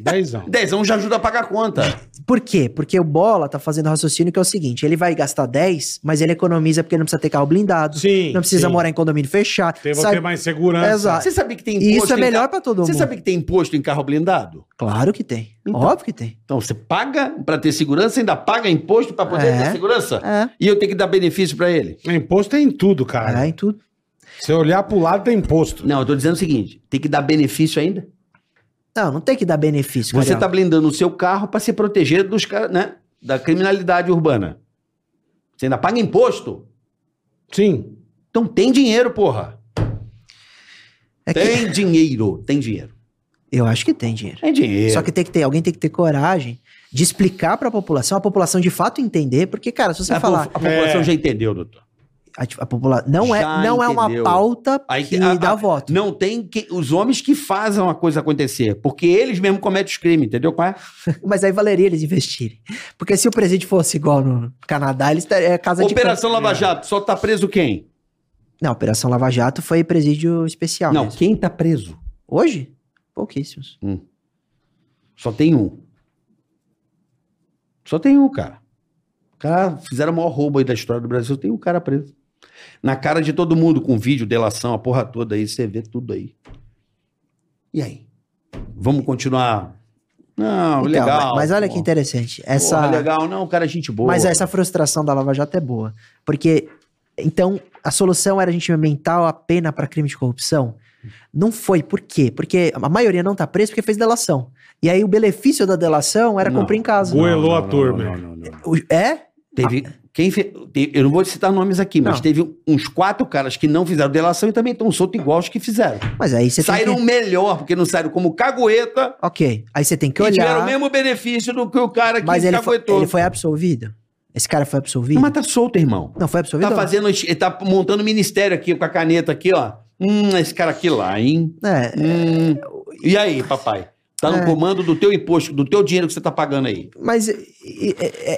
10. 10 já ajuda a pagar a conta. Por quê? Porque o Bola tá fazendo raciocínio que é o seguinte, ele vai gastar 10, mas ele economiza porque ele não precisa ter carro blindado, não precisa morar em condomínio fechado. Tem ter mais segurança. Exato. Você sabe que tem imposto? Isso é melhor pra todo mundo. Você sabe que tem imposto em carro blindado? Claro que tem. Então, óbvio que tem. Então você paga pra ter segurança, ainda paga imposto pra poder ter segurança? É. E eu tenho que dar benefício pra ele? O imposto é em tudo, cara. É, em tudo. Se eu olhar pro lado, tem imposto. Não, eu tô dizendo o seguinte, tem que dar benefício ainda? Não tem que dar benefício. Você tá blindando o seu carro para se proteger dos caras, né? Da criminalidade urbana. Você ainda paga imposto? Sim. Então tem dinheiro, porra. Tem dinheiro. Eu acho que tem dinheiro. É dinheiro. Só que alguém tem que ter coragem de explicar para a população de fato entender, porque, cara, se você falar... A população já entendeu, doutor. A população não é uma pauta que dá voto. Não tem os homens que fazem a coisa acontecer, porque eles mesmos cometem os crimes, entendeu? Qual é? Mas aí valeria eles investirem. Porque se o presidente fosse igual no Canadá, eles teriam casa de... Operação Lava Jato, só tá preso quem? Não, Operação Lava Jato foi presídio especial. Não, mesmo. Quem tá preso? Hoje? Pouquíssimos. Só tem um. Só tem um, cara. Fizeram o maior roubo aí da história do Brasil, tem um cara preso. Na cara de todo mundo, com vídeo, delação, a porra toda aí, você vê tudo aí. E aí? Vamos continuar? Não, então, legal. Mas olha que interessante. Essa... Porra, legal, não, cara, gente boa. Mas essa frustração da Lava Jato é boa. Porque, então, a solução era a gente aumentar a pena para crime de corrupção? Não foi. Por quê? Porque a maioria não tá presa porque fez delação. E aí o benefício da delação era cumprir em casa. Goelou a turma. É? Teve... Quem fez, eu não vou citar nomes aqui, mas teve uns 4 caras que não fizeram delação e também estão soltos igual os que fizeram. Mas aí você saíram melhor, porque não saíram como cagueta. Ok. Aí você tem que olhar. E tiveram o mesmo benefício do que o cara que caguetou. Ele foi absolvido? Esse cara foi absolvido? Não, mas tá solto, irmão. Não, foi absolvido? Ele tá montando ministério aqui com a caneta aqui, ó. Esse cara aqui lá, hein? E aí, papai? Tá no comando do teu imposto, do teu dinheiro que você tá pagando aí. Mas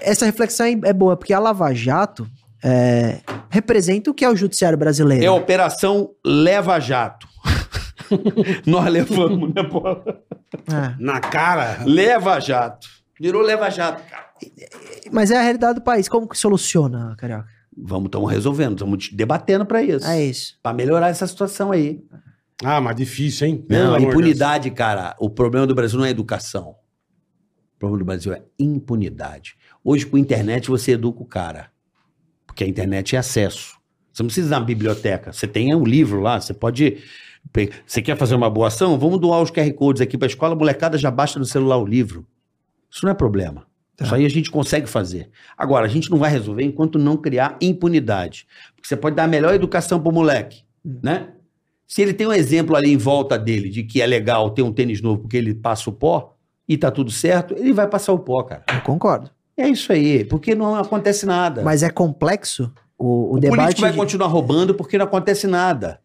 essa reflexão é boa, porque a Lava Jato representa o que é o judiciário brasileiro. É a Operação Leva Jato. Nós levamos, né, porra? Na cara. Leva Jato. Virou Leva Jato, cara. Mas é a realidade do país. Como que soluciona, Carioca? Estamos resolvendo, estamos debatendo pra isso. É isso. Pra melhorar essa situação aí. Ah, mas difícil, hein? Não, a impunidade, cara. O problema do Brasil não é educação. O problema do Brasil é impunidade. Hoje, com a internet, você educa o cara. Porque a internet é acesso. Você não precisa ir na biblioteca. Você tem um livro lá, você pode... Você quer fazer uma boa ação? Vamos doar os QR Codes aqui pra escola. A molecada já baixa no celular o livro. Isso não é problema. Isso aí a gente consegue fazer. Agora, a gente não vai resolver enquanto não criar impunidade. Porque você pode dar a melhor educação pro moleque, né? Se ele tem um exemplo ali em volta dele de que é legal ter um tênis novo porque ele passa o pó e tá tudo certo, ele vai passar o pó, cara. Eu concordo. É isso aí, porque não acontece nada. Mas é complexo o debate... O político vai continuar roubando porque não acontece nada.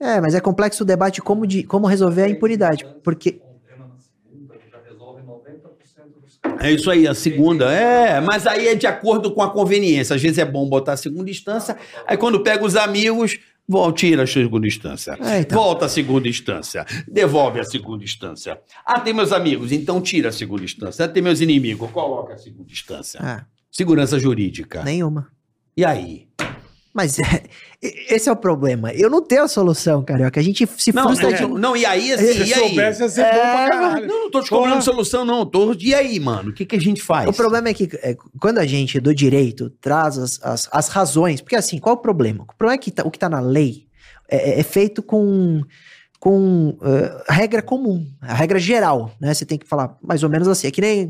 É, mas é complexo o debate como resolver a impunidade, porque... É isso aí, a segunda, mas aí é de acordo com a conveniência, às vezes é bom botar a segunda instância, aí quando pega os amigos, Tira a segunda instância. Eita. Volta a segunda instância. Devolve a segunda instância. Ah, tem meus amigos, então tira a segunda instância. Ah, tem meus inimigos, coloca a segunda instância. Ah. Segurança jurídica. Nenhuma. E aí? Mas esse é o problema. Eu não tenho a solução, Carioca. A gente se frustra de... Não, e aí, assim, se soubesse, ia ser bom pra caralho. Não, não tô te cobrando solução, não. E aí, mano? O que que a gente faz? O problema é que quando a gente, do direito, traz as razões... Porque, assim, qual o problema? O problema é que o que tá na lei é feito com regra comum, a regra geral, né? Você tem que falar mais ou menos assim, é que nem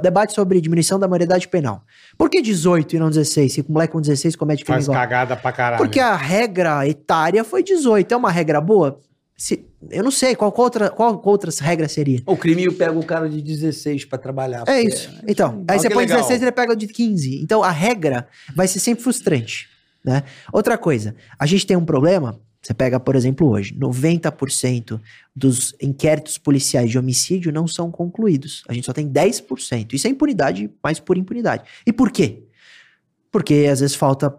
debate sobre diminuição da maioridade penal. Por que 18 e não 16? Se o moleque com 16 comete crime igual? Faz cagada pra caralho. Porque a regra etária foi 18, é uma regra boa? Eu não sei, qual outras regras seria? O crime pega o cara de 16 pra trabalhar. É isso, então, aí você põe legal. 16 e ele pega o de 15, então a regra vai ser sempre frustrante, né? Outra coisa, a gente tem um problema... Você pega, por exemplo, hoje, 90% dos inquéritos policiais de homicídio não são concluídos. A gente só tem 10%. Isso é impunidade, mais por impunidade. E por quê? Porque às vezes falta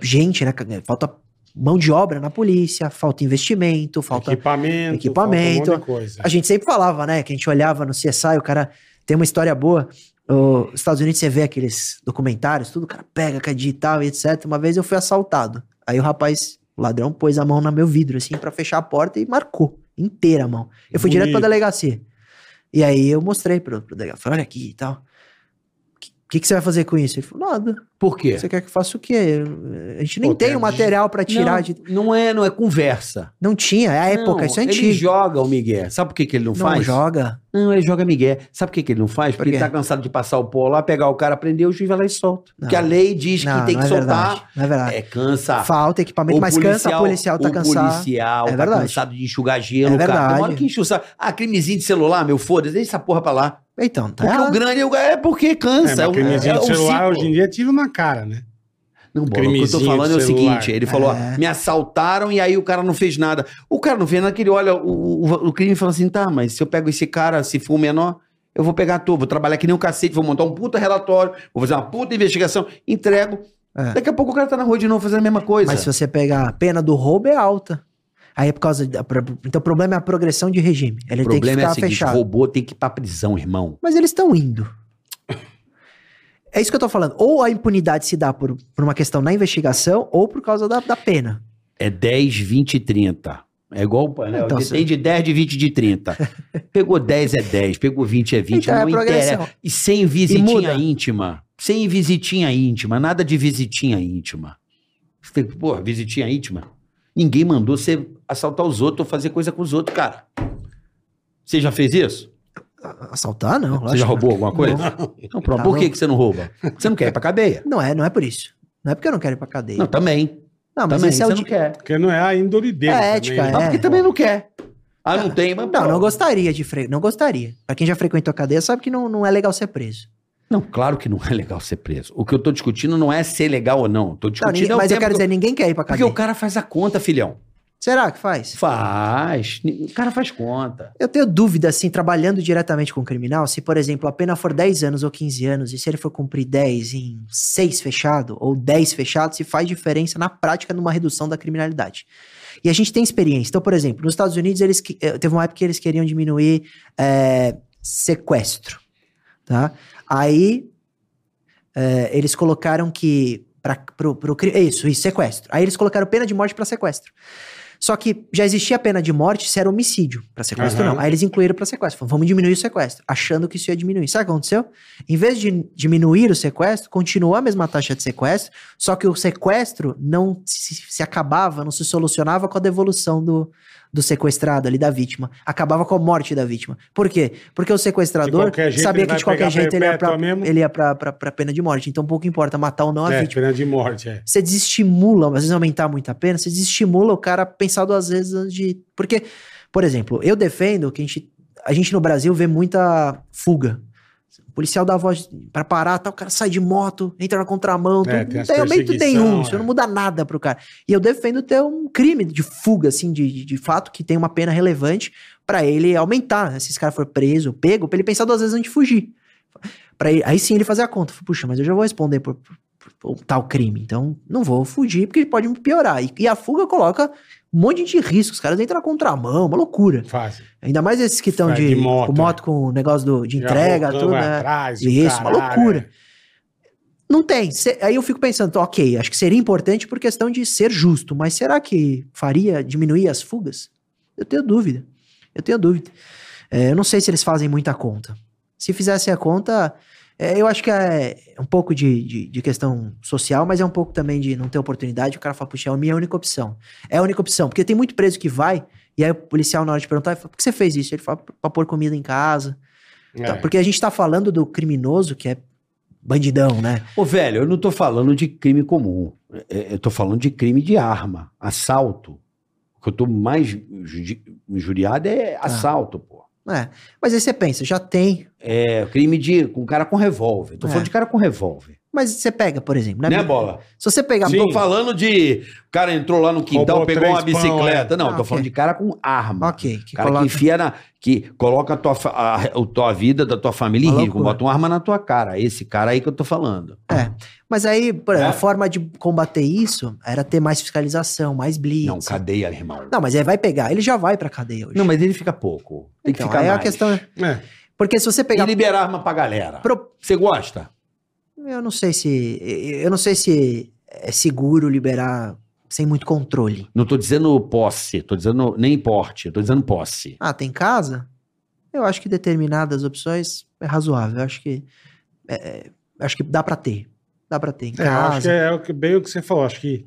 gente, né? Falta mão de obra na polícia, falta investimento, falta equipamento. Falta um monte de coisa. A gente sempre falava, né? Que a gente olhava no CSI, o cara tem uma história boa. Nos Estados Unidos você vê aqueles documentários, tudo, o cara pega com a digital e etc. Uma vez eu fui assaltado. Aí o ladrão pôs a mão no meu vidro, assim, pra fechar a porta e marcou inteira a mão. Eu fui direto pra delegacia. E aí eu mostrei pro delegado. Falei, olha aqui e tal. O que você vai fazer com isso? Ele falou, nada. Por quê? Você quer que eu faça o quê? A gente nem tem o material pra tirar. Não é conversa. Não tinha, é a época, isso é antigo. Ele joga o migué. Sabe por que ele não faz? Não joga. Não, ele joga migué. Sabe por que ele não faz? Porque ele tá cansado de passar o pó lá, pegar o cara, prender, o juiz vai lá e solta. Porque a lei diz que tem que soltar. Não é verdade. É, cansa. Falta equipamento, mas cansa, o policial tá cansado. O policial tá cansado de enxugar gelo, cara. Tem hora que enxuga. Ah, crimezinho de celular, meu, foda-se, deixa essa porra pra lá. Então, tá. Porque o grande é porque cansa. O crimezinho de celular hoje em dia é tiro na cara, né? Não, o que eu tô falando é o seguinte, ele falou, ó, me assaltaram e aí o cara não fez nada. O cara não fez nada, que ele olha o crime e fala assim, tá, mas se eu pego esse cara, se for o menor, eu vou pegar tudo, vou trabalhar que nem um cacete, vou montar um puta relatório, vou fazer uma puta investigação, entrego. É. Daqui a pouco o cara tá na rua de novo fazendo a mesma coisa. Mas se você pegar a pena do roubo é alta. Aí é por causa... Então o problema é a progressão de regime. Ele tem que ficar fechado. O problema é o seguinte, o robô tem que ir pra prisão, irmão. Mas eles estão indo. É isso que eu tô falando. Ou a impunidade se dá por uma questão na investigação ou por causa da pena. É 10, 20 e 30. É igual... Né? Então, tem de 10, de 20 e de 30. Pegou 10 é 10, pegou 20 é 20. Então, não interessa. E sem visitinha íntima. Sem visitinha íntima. Nada de visitinha íntima. Pô, visitinha íntima... Ninguém mandou você assaltar os outros ou fazer coisa com os outros, cara. Você já fez isso? Assaltar, não. Você já roubou alguma coisa? Não, tá. Por que você não rouba? Você não quer ir pra cadeia. Não é por isso. Não é porque eu não quero ir pra cadeia. Não, também. Não, mas também, você não quer. Porque não é a índole dele. É ética, é. Mas porque também não quer. Ah, não tem, mas... Não, não gostaria de... Não gostaria. Pra quem já frequentou a cadeia sabe que não é legal ser preso. Não, claro que não é legal ser preso. O que eu tô discutindo não é ser legal ou não. Tô discutindo ninguém, mas eu quero dizer, ninguém quer ir pra cadeia. Porque o cara faz a conta, filhão. Será que faz? Faz. O cara faz conta. Eu tenho dúvida, assim, trabalhando diretamente com o criminal, se, por exemplo, a pena for 10 anos ou 15 anos, e se ele for cumprir 10 em 6 fechado ou 10 fechado, se faz diferença na prática numa redução da criminalidade. E a gente tem experiência. Então, por exemplo, nos Estados Unidos, teve uma época que eles queriam diminuir sequestro. Tá? Aí eles colocaram que sequestro. Aí eles colocaram pena de morte para sequestro. Só que já existia a pena de morte se era homicídio. Para sequestro não. Aí eles incluíram para sequestro. Falaram, vamos diminuir o sequestro, achando que isso ia diminuir. Sabe o que aconteceu? Em vez de diminuir o sequestro, continuou a mesma taxa de sequestro, só que o sequestro não se acabava, não se solucionava com a devolução do sequestrado ali, da vítima. Acabava com a morte da vítima. Por quê? Porque o sequestrador sabia que de qualquer jeito ele ia pra pena de morte. Então pouco importa matar ou não a vítima. Pena de morte, Você desestimula, às vezes aumentar muito a pena, você desestimula o cara a pensar duas vezes antes de... Porque, por exemplo, eu defendo que a gente no Brasil vê muita fuga. O policial dá a voz pra parar, tá, o cara sai de moto, entra na contramão, tem aumento nenhum, isso não muda nada pro cara. E eu defendo ter um crime de fuga, assim, de fato, que tem uma pena relevante pra ele aumentar, né? Se esse cara for preso, pego, pra ele pensar duas vezes antes de fugir. Aí sim ele fazer a conta. Puxa, mas eu já vou responder por por tal crime. Então, não vou fugir, porque pode piorar. E a fuga coloca um monte de risco. Os caras entram na contramão, uma loucura. Fácil. Ainda mais esses que estão de moto, com moto, com o negócio de entrega, tudo, né? Atrás, isso, caralho, uma loucura. É. Não tem. Aí eu fico pensando, ok, acho que seria importante por questão de ser justo, mas será que faria diminuir as fugas? Eu tenho dúvida. Eu não sei se eles fazem muita conta. Se fizessem a conta, eu acho que é um pouco de questão social, mas é um pouco também de não ter oportunidade. O cara fala, puxa, é a minha única opção. É a única opção, porque tem muito preso que vai, e aí o policial na hora de perguntar, ele fala, por que você fez isso? Ele fala, pra pôr comida em casa. É. Tá, porque a gente tá falando do criminoso que é bandidão, né? Ô, velho, eu não tô falando de crime comum. Eu tô falando de crime de arma, assalto. O que eu tô mais injuriado é assalto, pô. É, mas aí você pensa, já tem... É, crime de um cara com revólver. Tô falando de cara com revólver. Mas você pega, por exemplo... Né, Bola? Se você pegar... Sim. Tô falando de... O cara entrou lá no quintal, pegou uma bicicleta. Não, tô falando de cara com arma. Ok. Que cara coloca... que enfia na... Que coloca a tua vida da tua família em risco. Bota uma arma na tua cara. Esse cara aí que eu tô falando. É. Mas aí, a forma de combater isso era ter mais fiscalização, mais blitz. Não, cadeia, irmão. Não, mas ele vai pegar. Ele já vai pra cadeia hoje. Não, mas ele fica pouco. Tem que ficar aí mais. A questão é... Porque se você pegar... E liberar arma pra galera. Você gosta? Eu não sei se é seguro liberar sem muito controle. Não tô dizendo posse, tô dizendo nem porte, tô dizendo posse. Ah, tem casa? Eu acho que determinadas opções é razoável. Eu acho que dá pra ter. Dá pra ter em casa. Eu acho que é bem o que você falou. Acho que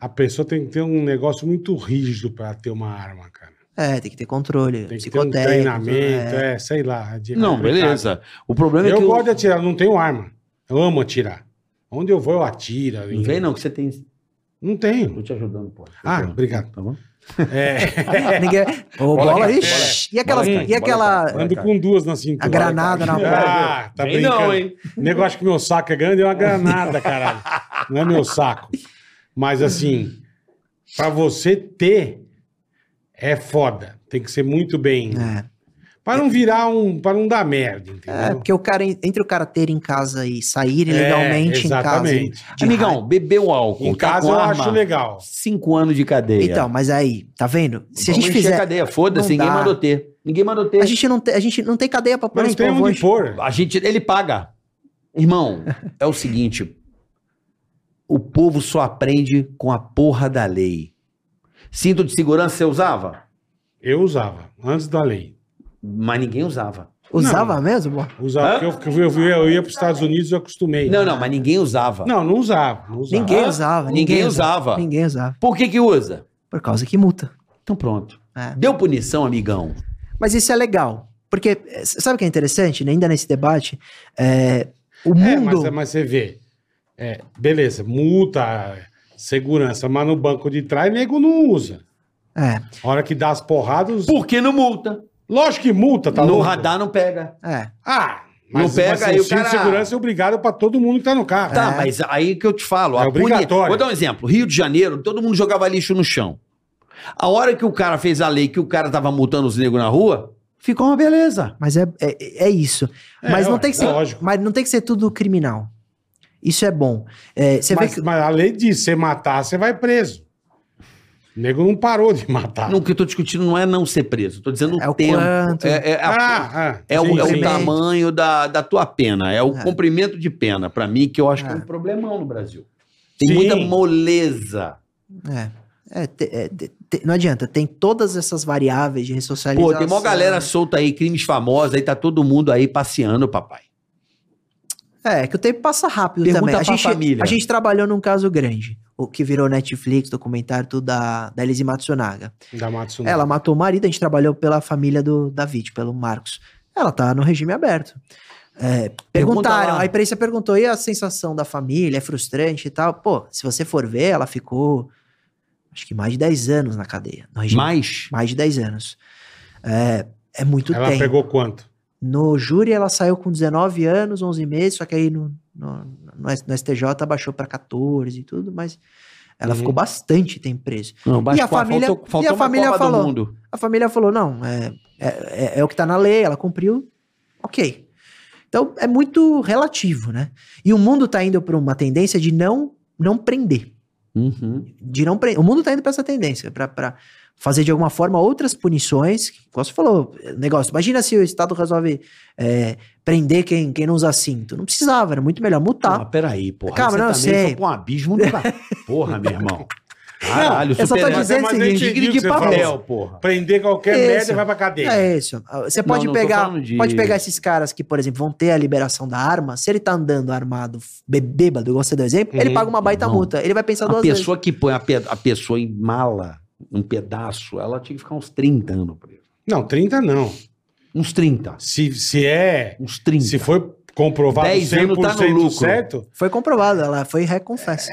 a pessoa tem que ter um negócio muito rígido pra ter uma arma, cara. É, tem que ter controle. Tem que ter um treinamento, sei lá. Não, beleza. O problema é que... Eu gosto de atirar, não tenho arma. Eu amo atirar. Onde eu vou, eu atiro. Não vem não, que você tem... Não tenho. Tô te ajudando, pô. Obrigado. Tá bom? Bola, ixi. E aquela... Ando com duas na cintura. A granada na bola. Ah, tá brincando. Não, hein? O negócio acha que meu saco é grande, é uma granada, caralho. Não é meu saco. Mas assim, pra você ter... É foda. Tem que ser muito bem... Para não virar para não dar merda, entendeu? É, porque o cara... Entre o cara ter em casa e sair ilegalmente em casa... Amigão, bebeu álcool. Em casa eu acho legal. 5 anos de cadeia. Então, mas aí, tá vendo? Se a gente fizer... cadeia, foda-se, ninguém mandou ter. A gente não tem cadeia pra pôr. Não tem onde pôr. Ele paga. Irmão, é o seguinte. O povo só aprende com a porra da lei. Cinto de segurança você usava? Eu usava, antes da lei. Mas ninguém usava. Usava mesmo? Usava, porque eu ia para os Estados Unidos e eu acostumei. Não, mas ninguém usava. Não usava. Ninguém usava. Por que usa? Por causa que multa. Então pronto. Deu punição, amigão. Mas isso é legal. Porque, sabe o que é interessante? Ainda nesse debate, o mundo... Mas você vê. Beleza, multa, segurança, mas no banco de trás, nego não usa. A hora que dá as porradas... Por que não multa? Lógico que multa, tá louco? No radar não pega. Mas aí o cara... segurança é obrigado pra todo mundo que tá no carro. Tá, mas aí que eu te falo. É obrigatório. Vou dar um exemplo. Rio de Janeiro, todo mundo jogava lixo no chão. A hora que o cara fez a lei que o cara tava multando os negros na rua, ficou uma beleza. Mas é isso. Mas não tem que ser, lógico. Mas não tem que ser tudo criminal. Isso é bom. Mas a lei diz, você matar, você vai preso. O nego não parou de matar. Não, o que eu tô discutindo não é não ser preso. Eu tô dizendo o tempo. Quanto. É o tamanho da tua pena. É o comprimento de pena, pra mim, que eu acho que é um problemão no Brasil. Tem muita moleza. Não adianta. Tem todas essas variáveis de ressocialização. Pô, tem uma galera solta aí, crimes famosos, aí tá todo mundo aí passeando, papai. Que o tempo passa rápido. Pergunta também. A gente trabalhou num caso grande, o que virou Netflix, documentário, tudo da Elize Matsunaga. Ela matou o marido, a gente trabalhou pela família da vítima, pelo Marcos. Ela tá no regime aberto. Perguntaram, a imprensa perguntou, e a sensação da família, é frustrante e tal? Pô, se você for ver, ela ficou, acho que mais de 10 anos na cadeia. No regime. Mais? Mais de 10 anos. É muito tempo. Ela pegou quanto? No júri ela saiu com 19 anos, 11 meses, só que aí no STJ baixou pra 14 e tudo, mas ela ficou bastante tempo preso. E a família falou, não, é o que tá na lei, ela cumpriu, ok. Então, é muito relativo, né? E o mundo está indo para uma tendência de não prender. Uhum. De não prender. O mundo está indo para essa tendência, para fazer de alguma forma outras punições. Como você falou, negócio, imagina se o Estado resolve prender quem não usa cinto. Não precisava, era muito melhor multar. Mas peraí, porra. Calma, não, você também foi com um abismo do cara. Porra, meu irmão. Caralho, eu só tô dizendo o seguinte, de papel, porra. Prender qualquer merda e vai pra cadeia. É isso. Você pode pegar esses caras que, por exemplo, vão ter a liberação da arma. Se ele tá andando armado, bêbado, igual você deu exemplo, ele paga uma baita multa. Ele vai pensar duas vezes. A pessoa que põe a pessoa em mala, um pedaço, ela tinha que ficar uns 30 anos preso. Não, 30 não. Uns 30. Uns 30. Se foi comprovado 100% certo... Foi comprovado, ela foi reconfessa.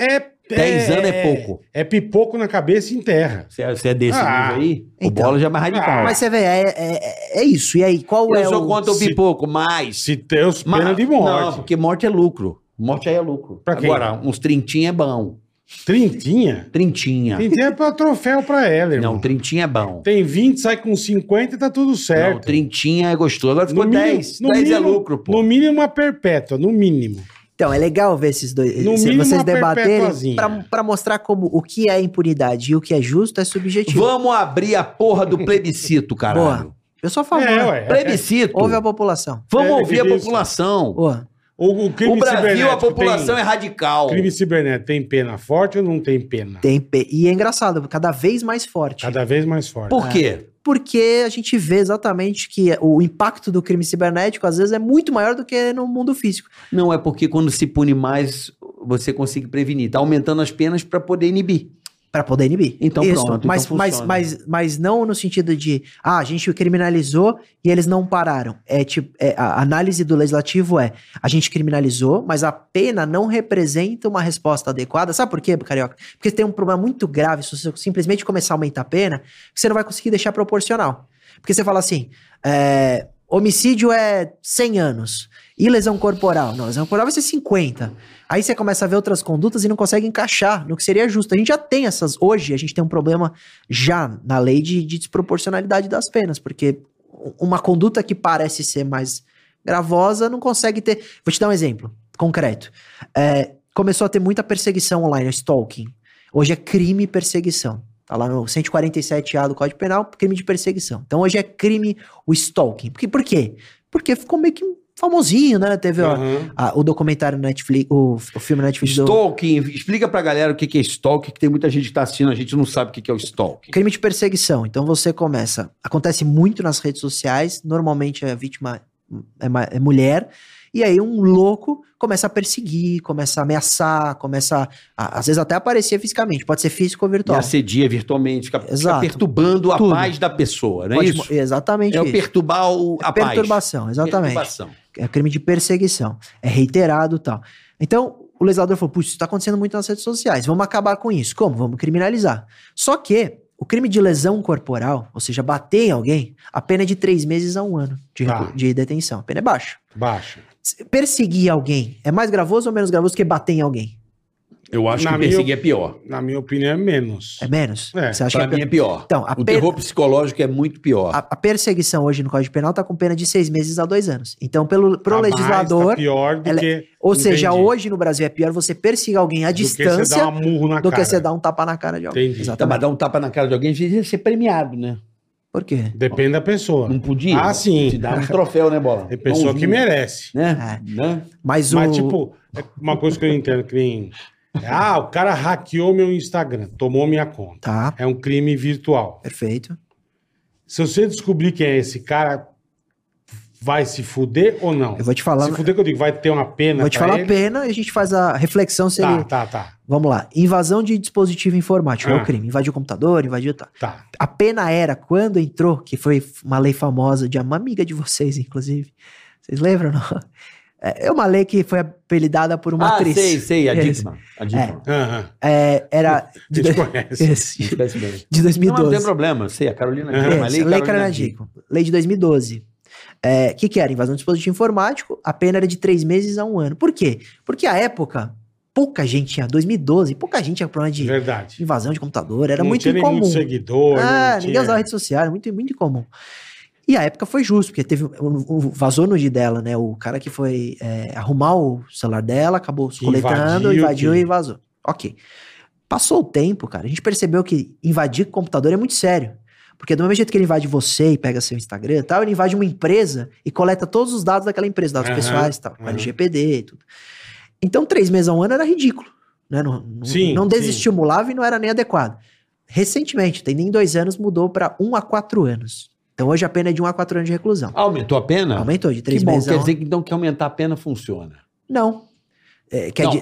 10 anos é pouco. É pipoco na cabeça e em terra. Você é desse nível aí? Então, o bolo já é mais radical. Mas você vê, é isso. E aí, qual é o... Eu sou contra o pipoco, mas... Se tem os pena de morte. Não, porque morte é lucro. Morte aí é lucro. Pra quem? Agora, uns trintinha é bom. Trintinha? Trintinha. Trintinha é pra troféu pra ela, irmão. Não, trintinha é bom. Tem 20, sai com 50 e tá tudo certo. Não, trintinha é gostoso. Agora ficou 10. 10 é lucro, pô. No mínimo uma perpétua, no mínimo. Então, é legal ver esses dois, vocês debaterem pra mostrar como o que é impunidade e o que é justo é subjetivo. Vamos abrir a porra do plebiscito, caralho. Boa. Eu só falo, plebiscito. Ouve a população. Vamos ouvir a população. Boa. O Brasil, a população é radical. Crime cibernético tem pena forte ou não tem pena? Tem pena. E é engraçado, cada vez mais forte. Cada vez mais forte. Por quê? Porque a gente vê exatamente que o impacto do crime cibernético, às vezes, é muito maior do que no mundo físico. Não, é porque quando se pune mais, você consegue prevenir. Está aumentando as penas para poder inibir. Para poder inibir. Então, isso, pronto. Mas não no sentido de, a gente criminalizou e eles não pararam. A análise do legislativo a gente criminalizou, mas a pena não representa uma resposta adequada. Sabe por quê, Carioca? Porque tem um problema muito grave se você simplesmente começar a aumentar a pena, você não vai conseguir deixar proporcional. Porque você fala assim, homicídio é 100 anos. E lesão corporal? Não, lesão corporal vai ser 50. Aí você começa a ver outras condutas e não consegue encaixar no que seria justo. A gente já tem essas... Hoje a gente tem um problema já na lei de desproporcionalidade das penas, porque uma conduta que parece ser mais gravosa não consegue ter... Vou te dar um exemplo concreto. Começou a ter muita perseguição online, stalking. Hoje é crime perseguição. Tá lá no 147A do Código Penal, crime de perseguição. Então hoje é crime o stalking. Por quê? Porque ficou meio que famosinho, né? Teve o documentário no Netflix, o filme Netflix. Stalking, explica pra galera o que é stalking, que tem muita gente que tá assistindo, a gente não sabe o que é o stalking. Crime de perseguição. Então você começa, acontece muito nas redes sociais, normalmente a vítima é mulher, e aí um louco começa a perseguir, começa a ameaçar, começa às vezes até aparecer fisicamente, pode ser físico ou virtual. E assedia virtualmente, fica perturbando a paz da pessoa, não é isso? Exatamente isso. É perturbar a paz. Perturbação, exatamente. Perturbação. É crime de perseguição, é reiterado e tal. Então, o legislador falou, putz, isso está acontecendo muito nas redes sociais, vamos acabar com isso. Como? Vamos criminalizar. Só que o crime de lesão corporal, ou seja, bater em alguém, a pena é de 3 meses a 1 ano de detenção. A pena é baixa. Baixa. Perseguir alguém é mais gravoso ou menos gravoso que bater em alguém? Eu acho que perseguir é pior. Na minha opinião, é menos. É menos? Você acha que mim é pior. Então, o terror psicológico é muito pior. A perseguição hoje no Código Penal está com pena de 6 meses a 2 anos. Então, pro legislador... Mais, tá pior do que... Ou seja, hoje no Brasil é pior você perseguir alguém à distância... Do que você dar um murro na cara. Do que você dar um tapa na cara de alguém. Entendi. Exatamente. Então, mas dar um tapa na cara de alguém devia ser premiado, né? Por quê? Depende da pessoa. Não podia. Ah, sim. Te dá um troféu, né, Bola? Tem pessoa que merece. Né? Né? Mas, tipo, uma coisa que eu entendo que nem... o cara hackeou meu Instagram, tomou minha conta. Tá. É um crime virtual. Perfeito. Se você descobrir quem é esse cara, vai se fuder ou não? Eu vou te falar... Se fuder que eu digo, vai ter uma pena. Vou te falar a pena e a gente faz a reflexão se ele... Tá. Vamos lá. Invasão de dispositivo informático é o crime. Invadiu o computador, invadiu... Tá. A pena era, quando entrou, que foi uma lei famosa de uma amiga de vocês, inclusive. Vocês lembram, não? É uma lei que foi apelidada por uma atriz. Sei, a Digma. Era... A gente conhece. De 2012. Não tem problema, sei, a Carolina Digma. Lei Carolina Digma. Lei de 2012. O que era? Invasão de dispositivo informático, a pena era de 3 meses a 1 ano. Por quê? Porque à época, pouca gente tinha, 2012, pouca gente tinha problema de invasão de computador, era muito incomum. Não tinha muito seguidor. Ninguém usava rede social, era muito incomum. E a época foi justo, porque teve vazou nude dela, né? O cara que foi arrumar o celular dela, acabou se coletando, invadiu e vazou. Ok. Passou o tempo, cara. A gente percebeu que invadir computador é muito sério. Porque do mesmo jeito que ele invade você e pega seu Instagram e tal, ele invade uma empresa e coleta todos os dados daquela empresa, dados pessoais e tal, com LGPD e tudo. Então, 3 meses a um ano era ridículo, né? Não desestimulava e não era nem adequado. Recentemente, tem nem 2 anos, mudou para 1 a 4 anos. Então, hoje a pena é de 1 a 4 anos de reclusão. Aumentou a pena? Aumentou, de 3 meses a um. Quer dizer que, então, que aumentar a pena funciona? Não.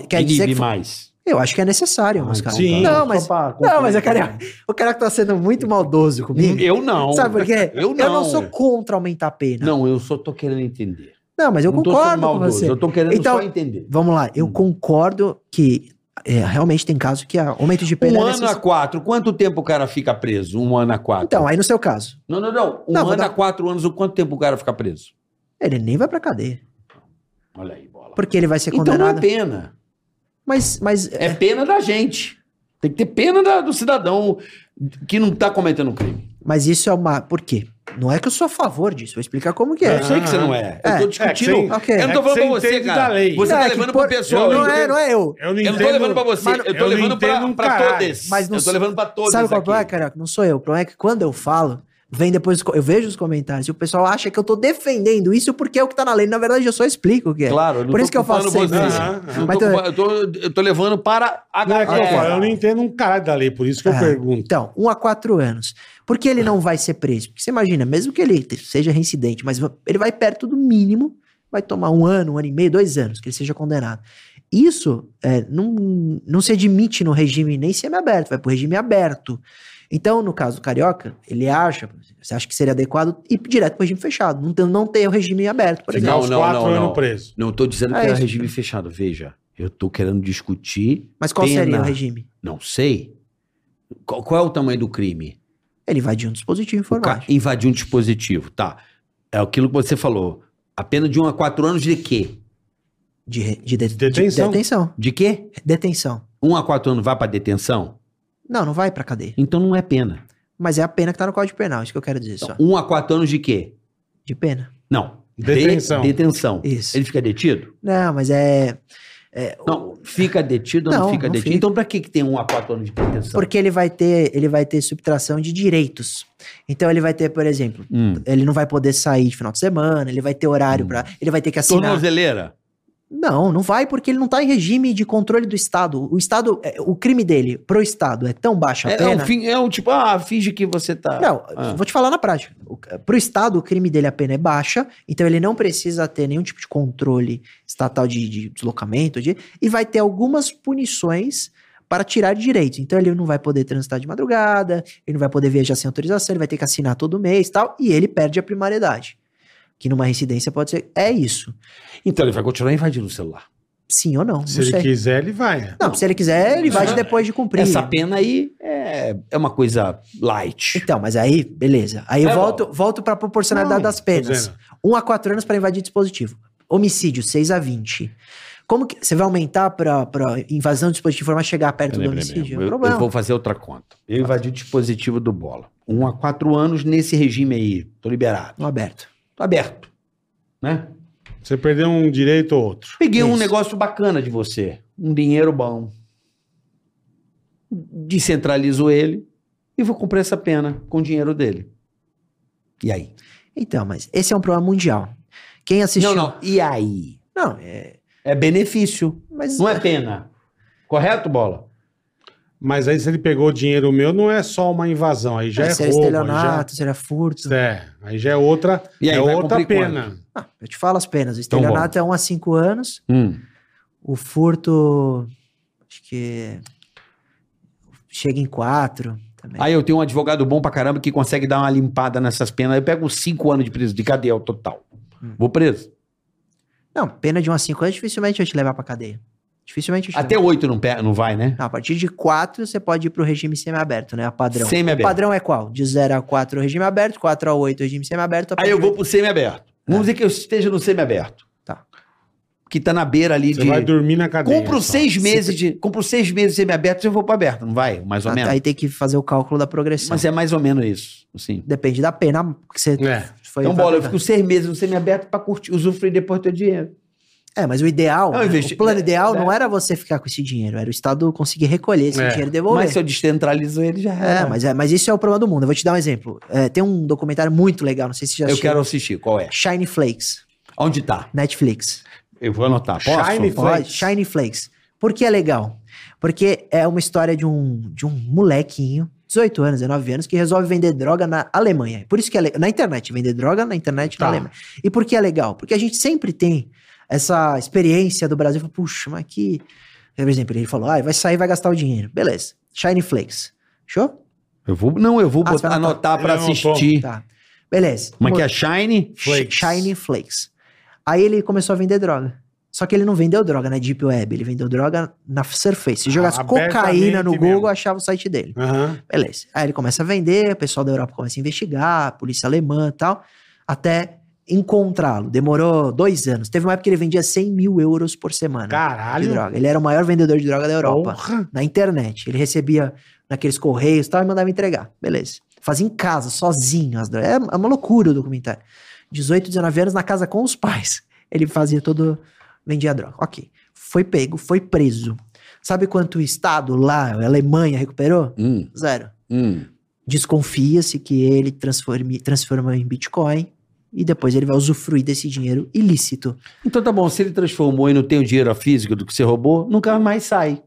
Quer dizer que... mais. Eu acho que é necessário, mas cara. Sim, não, mas, o cara que tá sendo muito maldoso comigo... Eu não. Sabe por quê? Eu não sou contra aumentar a pena. Não, eu só tô querendo entender. Não, mas eu não concordo sendo maldoso, com você. Eu tô querendo só entender. Vamos lá, eu concordo que realmente tem caso que aumento de pena... 1 ano a 4, quanto tempo o cara fica preso? 1 ano a 4? Então, aí no seu caso. Não. 1 ano a 4 anos, quanto tempo o cara fica preso? Ele nem vai pra cadeia. Olha aí, bola. Porque ele vai ser condenado... Então não é pena. Mas é pena da gente. Tem que ter pena do cidadão que não tá cometendo um crime. Mas isso é uma... Por quê? Não é que eu sou a favor disso. Vou explicar como que é. Eu sei que você não é. Eu tô discutindo. Eu não tô falando pra você, cara. Você tá levando pro pessoal. Não é eu. Eu não tô levando pra você. Eu tô levando pra todos. Eu tô levando pra todos. Sabe qual é, Caraca? Não sou eu. O problema é que quando eu falo... Vem depois, eu vejo os comentários e o pessoal acha que eu tô defendendo isso porque é o que tá na lei. Na verdade, eu só explico o que é. Claro, por isso que eu faço sempre isso. Eu tô levando para a galera. Eu não entendo um caralho da lei, por isso que eu pergunto. Então, 1 a 4 anos. Por que ele não vai ser preso? Porque você imagina, mesmo que ele seja reincidente, mas ele vai perto do mínimo, vai tomar 1 ano, 1 ano e meio, 2 anos, que ele seja condenado. Isso não se admite no regime nem semiaberto, vai pro regime aberto. Então, no caso do Carioca, ele acha que seria adequado ir direto para o regime fechado. Não ter o regime aberto, por exemplo. Ficar os 4 anos preso. Não estou dizendo que é regime fechado. Veja, eu estou querendo discutir. Mas qual seria o regime? Não sei. Qual é o tamanho do crime? Ele invadiu um dispositivo informático. Invadiu um dispositivo, tá. É aquilo que você falou. A pena de 1 a 4 anos de quê? De detenção. De quê? Detenção. 1 a 4 anos vai para detenção? Não, não vai pra cadeia. Então não é pena. Mas é a pena que tá no Código Penal, isso que eu quero dizer então, só. 1 a 4 anos de quê? De pena. Não. Detenção. Detenção. Isso. Ele fica detido? Não, mas não, fica detido ou não fica detido? Fica. Então pra que tem 1 a 4 anos de detenção? Porque ele vai ter subtração de direitos. Então ele vai ter, por exemplo, ele não vai poder sair de final de semana, ele vai ter horário pra... Ele vai ter que assinar... Tornozeleira? Não vai, porque ele não tá em regime de controle do Estado. O Estado, o crime dele pro Estado é tão baixo a pena... finge que você tá... Vou te falar na prática. Pro Estado, o crime dele a pena é baixa, então ele não precisa ter nenhum tipo de controle estatal de deslocamento, e vai ter algumas punições para tirar direitos. Então ele não vai poder transitar de madrugada, ele não vai poder viajar sem autorização, ele vai ter que assinar todo mês e tal, e ele perde a primariedade. Que numa reincidência pode ser... É isso. Então ele vai continuar invadindo o celular? Sim ou não? Se ele quiser, ele vai. Não, se ele quiser, ele invade depois de cumprir. Essa pena aí é uma coisa light. Então, mas aí, beleza. Aí eu volto pra proporcionalidade das penas. 1 a 4 anos para invadir dispositivo. Homicídio, 6 a 20. Como que... Você vai aumentar pra invasão de dispositivo informático chegar perto do homicídio? Eu vou fazer outra conta. Eu invadi o dispositivo do Bola. 1 a 4 anos nesse regime aí. Tô liberado. Tô aberto. Né? Você perdeu um direito ou outro. Peguei um negócio bacana de você, um dinheiro bom. Descentralizo ele e vou cumprir essa pena com o dinheiro dele. E aí? Então, mas esse é um problema mundial. Quem assistiu... Não. E aí? Não, é benefício, mas não é pena. Correto, Bola? Mas aí se ele pegou dinheiro meu, não é só uma invasão, aí já é roubo. Estelionato, seria furto. Aí já é outra, e aí é outra pena. Eu te falo as penas. O estelionato é 1 a 5 anos. O furto, acho que chega em 4 também. Aí eu tenho um advogado bom pra caramba que consegue dar uma limpada nessas penas. Eu pego 5 anos de preso, de cadeia ao total. Vou preso? Não, pena de 1 a 5 anos, dificilmente eu te levar pra cadeia. Dificilmente. Até 8 não vai, né? Não, a partir de 4 você pode ir pro regime semiaberto, né? A padrão. Semiaberto. O padrão é qual? De 0 a 4 regime aberto, 4 a 8 regime semiaberto. Aí eu vou pro semiaberto. Vamos dizer que eu esteja no semiaberto. Tá. Que tá na beira ali de... Você vai dormir na cadeia. Compro 6 meses de semiaberto e eu vou pro aberto, não vai? Mais ou menos. Aí tem que fazer o cálculo da progressão. Mas é mais ou menos isso, assim. Depende da pena que você... Foi então, bora, eu fico 6 meses no semi-aberto pra curtir, usufruir depois do teu dinheiro. É, mas o ideal, não, o plano ideal não era você ficar com esse dinheiro, era o Estado conseguir recolher esse dinheiro e devolver. Mas se eu descentralizo ele, já era. Mas isso é o problema do mundo. Eu vou te dar um exemplo. É, tem um documentário muito legal, não sei se você já assistiu. Eu quero assistir, qual é? Shiny Flakes. Onde tá? Netflix. Eu vou anotar, posso? Shiny Flakes. Shiny Flakes. Por que é legal? Porque é uma história de um molequinho, 18 anos, 19 anos, que resolve vender droga na Alemanha. Por isso que é na internet, vender droga na internet na Alemanha. E por que é legal? Porque a gente sempre tem essa experiência do Brasil. Puxa, mas que... Por exemplo, ele falou, vai sair, vai gastar o dinheiro. Beleza. Shiny Flakes. Show? Eu vou anotar pra assistir. Tá. Beleza. Como é que é? Shiny Flakes. Shiny Flakes. Aí ele começou a vender droga. Só que ele não vendeu droga na Deep Web, ele vendeu droga na Surface. Se jogasse cocaína no Google, mesmo. Achava o site dele. Uhum. Beleza. Aí ele começa a vender, o pessoal da Europa começa a investigar, a polícia alemã e tal, até encontrá-lo. Demorou 2 anos. Teve uma época que ele vendia 100 mil euros por semana. Caralho! De droga. Ele era o maior vendedor de droga da Europa. Porra. Na internet. Ele recebia naqueles correios e tal e mandava entregar. Beleza. Fazia em casa, sozinho as drogas. É uma loucura o documentário. 18, 19 anos na casa com os pais. Ele fazia todo... Vendia droga. Ok. Foi pego, foi preso. Sabe quanto o Estado lá, a Alemanha, recuperou? Zero. Desconfia-se que ele transforma em Bitcoin e depois ele vai usufruir desse dinheiro ilícito. Então tá bom, se ele transformou e não tem o dinheiro físico do que você roubou, nunca mais sai.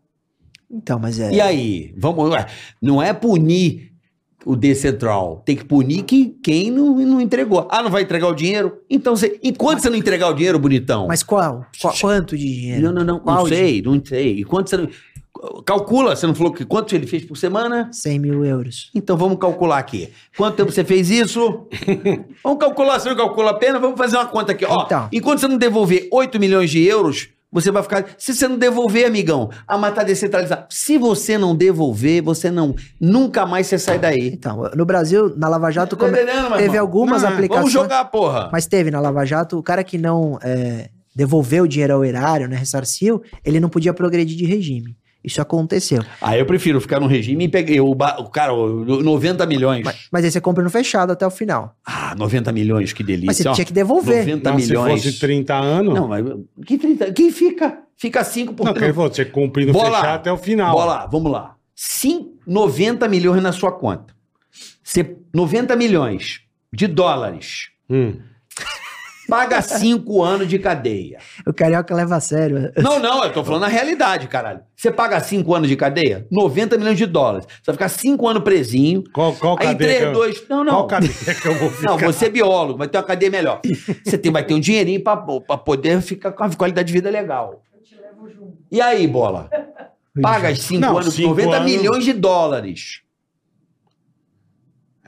Então, mas é... E aí? Vamos... Não é punir o Decentral. Tem que punir quem não entregou. Ah, não vai entregar o dinheiro? Então, enquanto você não entregar o dinheiro, bonitão... Mas quanto de dinheiro? Não sei. E quanto você não... Calcula, você não falou que quanto ele fez por semana? 100 mil euros. Então, vamos calcular aqui. Quanto tempo você fez isso? Vamos calcular, você não calcula a pena? Vamos fazer uma conta aqui. Ó, então. Enquanto você não devolver 8 milhões de euros... Você vai ficar... Se você não devolver, amigão, a matar descentralizada. Se você não devolver, você não... Nunca mais você sai daí. Então, no Brasil, na Lava Jato... Teve algumas aplicações... Vamos jogar, porra! Mas teve na Lava Jato, o cara que não devolveu o dinheiro ao erário, né, ressarciu, ele não podia progredir de regime. Isso aconteceu. Ah, eu prefiro ficar no regime e peguei o 90 milhões. Mas aí você compra no fechado até o final. Ah, 90 milhões, que delícia. Mas você tinha que devolver. 90 milhões. Se fosse 30 anos... Não, mas que 30? Quem fica? Fica 5 por... Não, você compra no fechado até o final. Bora lá, vamos lá. 90 milhões na sua conta. 90 milhões de dólares. Paga 5 anos de cadeia. O carioca leva a sério. Não, eu tô falando a realidade, caralho. Você paga 5 anos de cadeia? 90 milhões de dólares. Você vai ficar 5 anos presinho. Qual aí cadeia? Aí 3, 2... Não. Qual cadeia que eu vou ficar? Não, você é biólogo, vai ter uma cadeia melhor. Você vai ter um dinheirinho pra poder ficar com uma qualidade de vida legal. Eu te levo junto. E aí, bola? Paga 5 anos, 90 milhões de dólares.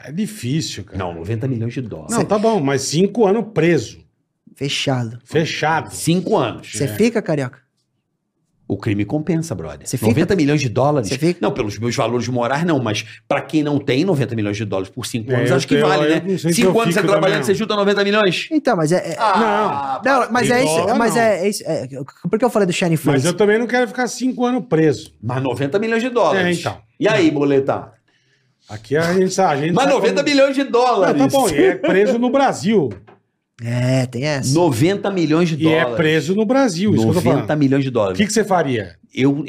É difícil, cara. Não, 90 milhões de dólares. Não, tá bom, mas 5 anos preso. Fechado. 5 anos. Você fica, carioca? O crime compensa, brother. Você fica? 90 milhões de dólares? Você fica? Não, pelos meus valores morais, não. Mas pra quem não tem 90 milhões de dólares por 5 anos, acho que vale, né? 5 anos você trabalhando, você junta 90 milhões? Então, mas é... Não, mas é isso. Por que eu falei do Shiny Flakes? Mas eu também não quero ficar 5 anos preso. Mas 90 milhões de dólares. É, então. E aí, boleta? Aqui a gente mas 90 milhões de dólares. Não, tá bom, e é preso no Brasil. É, tem essa. 90 milhões de dólares. E é preso no Brasil, isso que eu tô falando. 90 milhões de dólares. O que você faria? Eu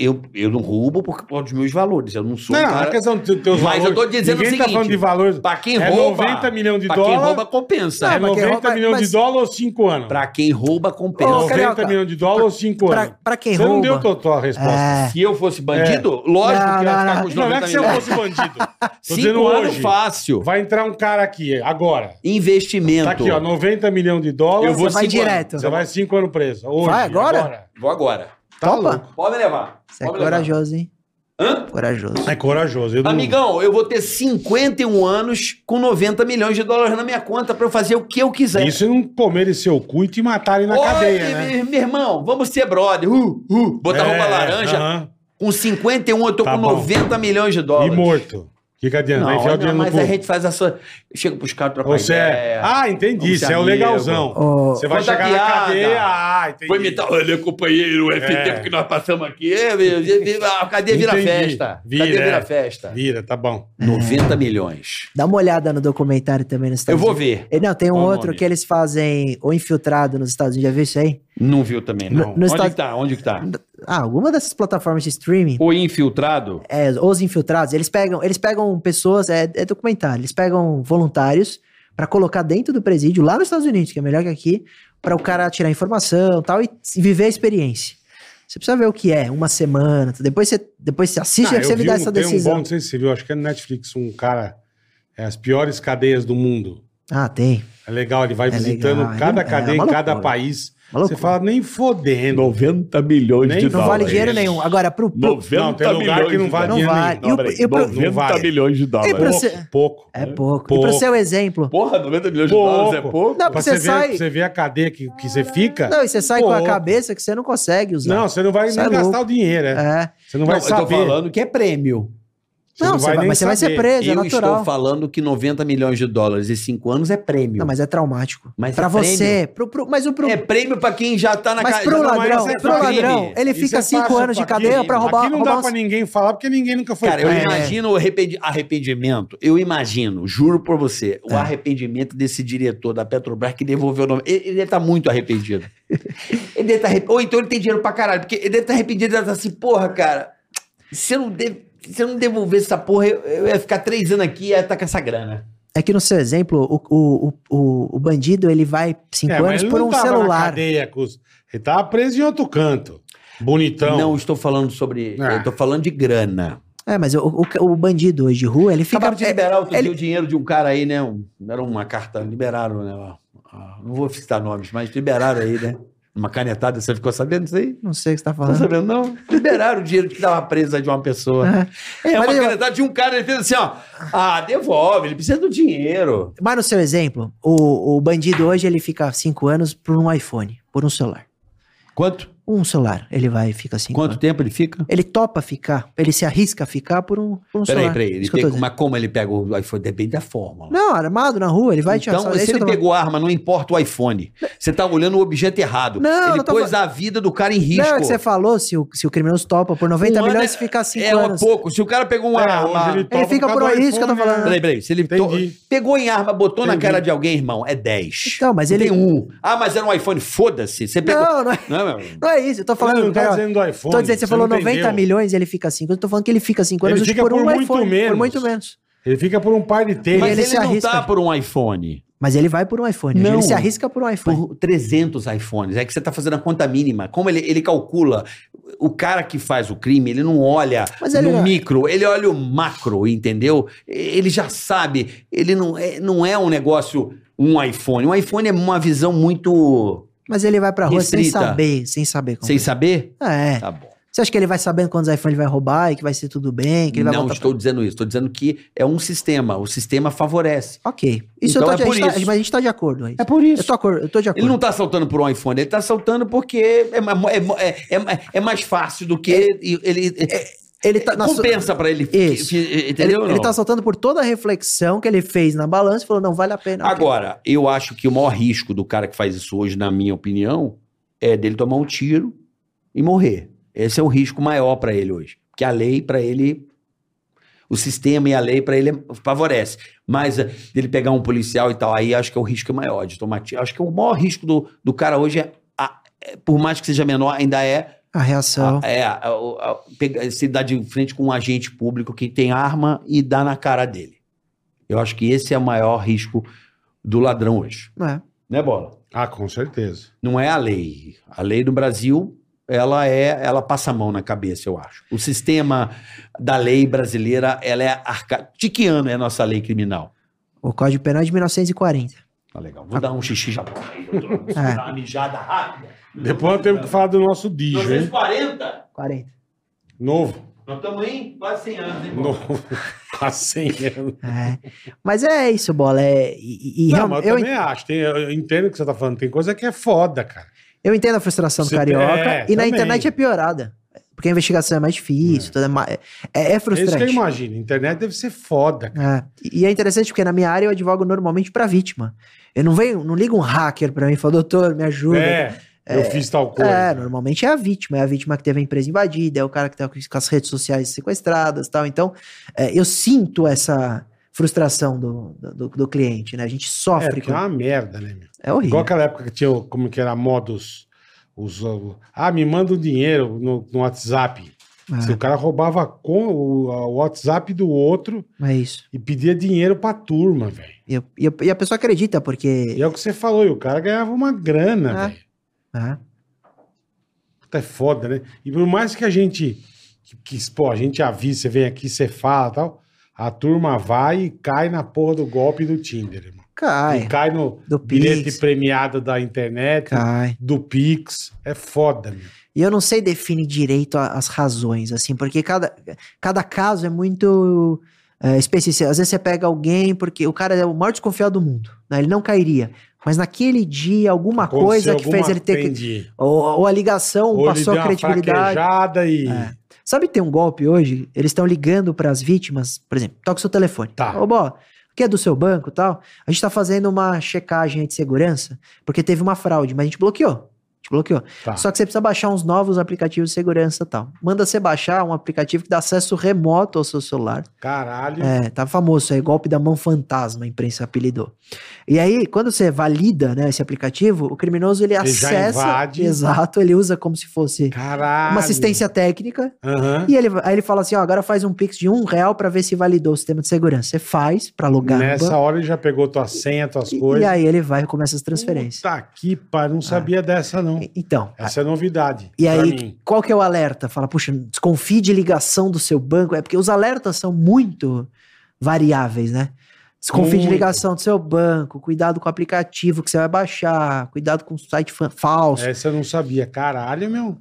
não roubo por causa dos meus valores. Eu não sou. Não, a questão dos teus valores. Mas eu tô dizendo o seguinte. Tá falando de valores. Pra quem rouba. 90 milhões de dólares. Pra quem rouba, compensa. Não, é 90 milhões de dólares ou 5 anos? Pra quem rouba, compensa. 90 milhões de dólares ou 5 anos? Pra quem rouba. Você não deu total a resposta. Se eu fosse bandido, lógico que ia ficar com os 90 milhões. Não é que se eu fosse bandido. 5 anos fácil. Vai entrar um cara aqui agora. Investimento. Tá aqui, ó, 90 milhões de dólares. Você vai direto. Você vai 5 anos preso. Vai agora? Vou agora. Tá, pode levar. Você pode corajoso, hein? Hã? Corajoso. É corajoso. Amigão, eu vou ter 51 anos com 90 milhões de dólares na minha conta pra eu fazer o que eu quiser. Isso não comerem seu cu e te matarem na cadeia, né? Meu irmão, vamos ser brother. Botar roupa laranja. Com 51 eu tô com 90 milhões de dólares. E morto. Que adianta? Não, vai não, mas a gente faz a sua... Chega pros caras trocar ideia. Ah, entendi. Isso é o legalzão. Você vai chegar na cadeia... Ah, entendi. Foi imitar... Olha, companheiro, tempo que nós passamos aqui. A cadeia vira festa. Cadeia vira festa. Vira, tá bom. 90 milhões. Dá uma olhada no documentário também nos Estados Unidos. Eu vou ver. Não, tem um outro que eles fazem o infiltrado nos Estados Unidos. Já viu isso aí? Não viu também, não. Onde que tá? Ah, alguma dessas plataformas de streaming. O infiltrado? É, os infiltrados. Eles pegam pessoas, é documentário, eles pegam voluntários pra colocar dentro do presídio, lá nos Estados Unidos, que é melhor que aqui, pra o cara tirar informação e tal, e viver a experiência. Você precisa ver o que é, uma semana, depois você assiste e você me dá essa decisão. Não sei se você viu, acho que é no Netflix, um cara, as piores cadeias do mundo. Ah, tem. É legal, ele vai visitando cada cadeia em cada país. Você fala, nem fodendo. 90 milhões de dólares. Não vale dinheiro nenhum. Agora, tem lugar que não vale dinheiro nenhum. 90 milhões de dólares. É pouco. É pouco. E pra ser o exemplo... Porra, 90 milhões de dólares é pouco? Não, pra você ver a cadeia que você fica... Não, e você sai com a cabeça que você não consegue usar. Não, você não vai nem gastar o dinheiro. Você não vai saber. Eu tô falando que é prêmio. Não, mas você vai ser preso, é natural. Eu estou falando que 90 milhões de dólares e 5 anos é prêmio. Não, mas é traumático. Mas pra você. É prêmio pra quem já tá na cadeia. Mas pro ladrão, ele fica 5 anos de cadeia pra roubar. Aqui não dá pra ninguém falar, porque ninguém nunca foi preso. Cara, eu imagino o arrependimento. Eu imagino, juro por você, o arrependimento desse diretor da Petrobras que devolveu o nome. Ele deve tá muito arrependido. Ele deve tá arrependido. Ou então ele tem dinheiro pra caralho, porque ele deve tá arrependido. Ele tá assim, porra, cara, se eu não devolvesse essa porra, eu ia ficar 3 anos aqui e ia estar com essa grana. É que no seu exemplo, o bandido, ele vai 5 anos por um celular. Cadeia, ele tava preso em outro canto. Bonitão. Não, estou falando sobre... Ah. Eu tô falando de grana. É, mas o bandido hoje de rua, ele fica... Acabaram de liberar o dinheiro de um cara aí, né? Era uma carta, liberaram, né? Não vou citar nomes, mas liberaram aí, né? Uma canetada, você ficou sabendo disso aí? Não sei o que você tá falando. Não tá sabendo, não? Liberaram o dinheiro que tava preso de uma pessoa. Uma canetada de um cara, ele fez assim, ó. Ah, devolve, ele precisa do dinheiro. Mas no seu exemplo, o bandido hoje, ele fica 5 anos por um iPhone, por um celular. Quanto? Um celular, ele vai e fica 5 anos. Quanto tempo ele fica? Ele topa ficar, ele se arrisca a ficar por um celular. Peraí, mas como ele pega o iPhone? Depende da fórmula. Não, armado na rua, ele vai te assaltar. Então, se ele pegou arma, não importa o iPhone. Você tá olhando o objeto errado. Não, ele pôs a vida do cara em risco. Não, é que você falou, se o criminoso topa por 90 milhões, se ficar 5 anos. É pouco, se o cara pegou uma arma... Ele fica por aí, isso que eu tô falando. Peraí, se ele pegou em arma, botou na cara de alguém, irmão, é 10. Então, mas ele... Tem um. Ah, mas era um iPhone, foda-se. Você pegou... Não é isso, eu tô falando... Não, cara, dizendo do iPhone, tô dizendo, você falou 90 milhões, ele fica 5. Eu tô falando que ele fica 5 anos por um iPhone. Por muito menos. Ele fica por um par de tênis. Mas ele não tá por um iPhone. Mas ele vai por um iPhone. Não, ele se arrisca por um iPhone. Por 300 iPhones. É que você tá fazendo a conta mínima. Como ele calcula... O cara que faz o crime, ele não olha micro, ele olha o macro, entendeu? Ele já sabe. Ele não é um negócio... Um iPhone. Um iPhone é uma visão muito... Mas ele vai pra rua sem saber. Como sem saber? É. Tá bom. Você acha que ele vai sabendo quantos iPhones ele vai roubar e que vai ser tudo bem? Que ele vai dizendo isso. Estou dizendo que é um sistema. O sistema favorece. Ok. Isso então, mas a gente tá de acordo. É por isso. Eu tô de acordo. Ele não tá assaltando por um iPhone. Ele tá assaltando porque é mais fácil do que ele... Ele tá compensa pra ele, entendeu? Ele tá soltando por toda a reflexão que ele fez na balança e falou, não, vale a pena. Agora, eu acho que o maior risco do cara que faz isso hoje, na minha opinião, é dele tomar um tiro e morrer. Esse é o risco maior pra ele hoje. Porque a lei pra ele... O sistema e a lei pra ele favorece. Mas dele pegar um policial e tal, aí acho que é o risco maior de tomar tiro. Acho que o maior risco do cara hoje por mais que seja menor, ainda é... A reação. Se dá de frente com um agente público que tem arma e dá na cara dele. Eu acho que esse é o maior risco do ladrão hoje. Né, Bola? Ah, com certeza. Não é a lei. A lei no Brasil, ela passa a mão na cabeça, eu acho. O sistema da lei brasileira, ela é arcaica. De que ano é a nossa lei criminal? O Código Penal é de 1940. Tá legal. Vou dar um xixi já. Vou dar uma mijada rápida. Depois nós temos que falar do nosso Dígio, hein? 240? 40. Novo. Nós estamos em quase 100 anos, hein, Bola? Novo. Quase 100 anos. Mas é isso, Bola. Eu também acho. Eu entendo o que você tá falando. Tem coisa que é foda, cara. Eu entendo a frustração do carioca. E na internet é piorada. Porque a investigação é mais difícil, é frustrante. É isso que eu imagino, a internet deve ser foda, cara. É. E é interessante porque na minha área eu advogo normalmente pra vítima. Eu não venho, não ligo um hacker pra mim e falo, doutor, me ajuda. Eu fiz tal coisa. Normalmente é a vítima que teve a empresa invadida, é o cara que tá com as redes sociais sequestradas e tal. Então, eu sinto essa frustração do cliente, né? A gente sofre. Porque é uma merda, né? Meu? É horrível. Igual aquela época que tinha, como que era, modus. Me manda um dinheiro no WhatsApp. Se o cara roubava o WhatsApp do outro e pedia dinheiro pra turma, velho. E a pessoa acredita, porque... E é o que você falou, e o cara ganhava uma grana, velho. Puta, é foda, né? E por mais que a gente... a gente avisa, você vem aqui, você fala e tal... A turma vai e cai na porra do golpe do Tinder, irmão. E cai no bilhete premiado da internet, do Pix. É foda, meu. E eu não sei definir direito as razões, assim, porque cada caso é muito específico. Às vezes você pega alguém, porque o cara é o maior desconfiado do mundo, né? Ele não cairia. Mas naquele dia, alguma coisa que fez ele ter... Ou a ligação passou a credibilidade. Sabe, tem um golpe hoje, eles estão ligando para as vítimas, por exemplo, toca o seu telefone. Ô, bó, que é do seu banco e tal, a gente tá fazendo uma checagem aí de segurança, porque teve uma fraude, mas a gente bloqueou. Só que você precisa baixar uns novos aplicativos de segurança e tal. Manda você baixar um aplicativo que dá acesso remoto ao seu celular. Caralho. Tá famoso aí, golpe da mão fantasma, a imprensa apelidou. E aí, quando você valida, né, esse aplicativo, o criminoso, ele acessa, já invade. Exato, ele usa como se fosse uma assistência técnica. E aí ele fala assim, ó, agora faz um pix de R$1 pra ver se validou o sistema de segurança. Você faz pra logar. Nessa hora ele já pegou tua senha, tuas coisas. E aí ele vai e começa as transferências. Puta que pariu, não sabia dessa não. Então, essa é novidade. E aí, qual que é o alerta? Fala, puxa, desconfie de ligação do seu banco. É porque os alertas são muito variáveis, né? Desconfie de ligação do seu banco, cuidado com o aplicativo que você vai baixar, cuidado com o site falso. Essa eu não sabia, caralho, meu.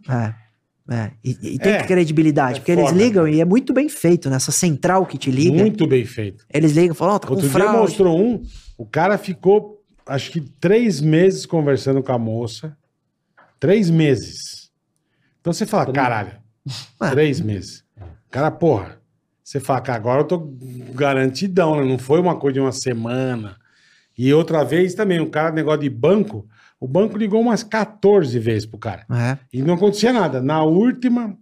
E tem credibilidade, porque eles ligam e é muito bem feito, né? Essa central que te liga. Muito bem feito. Eles ligam e falam, ó, tá com fraude. Outro dia mostrou um, o cara ficou, acho que 3 meses conversando com a moça. 3 meses. Então você fala, caralho, 3 meses. Cara, porra. Você fala, cara, agora eu tô garantidão, né? Não foi uma coisa de uma semana. E outra vez também, o cara, negócio de banco, o banco ligou umas 14 vezes pro cara. E não acontecia nada. Na última...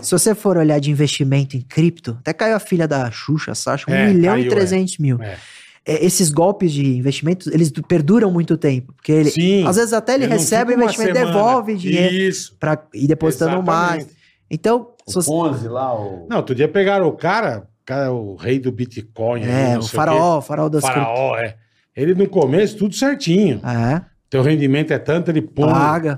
Se você for olhar de investimento em cripto, até caiu a filha da Xuxa, Sasha, 1.300.000. Esses golpes de investimentos, eles perduram muito tempo, porque ele, às vezes até ele recebe o investimento, devolve dinheiro pra ir depositando mais. Então, Não, outro dia pegaram o cara, o rei do Bitcoin. O faraó, o faraó das cripto. Ele no começo, tudo certinho. Teu rendimento é tanto, ele paga.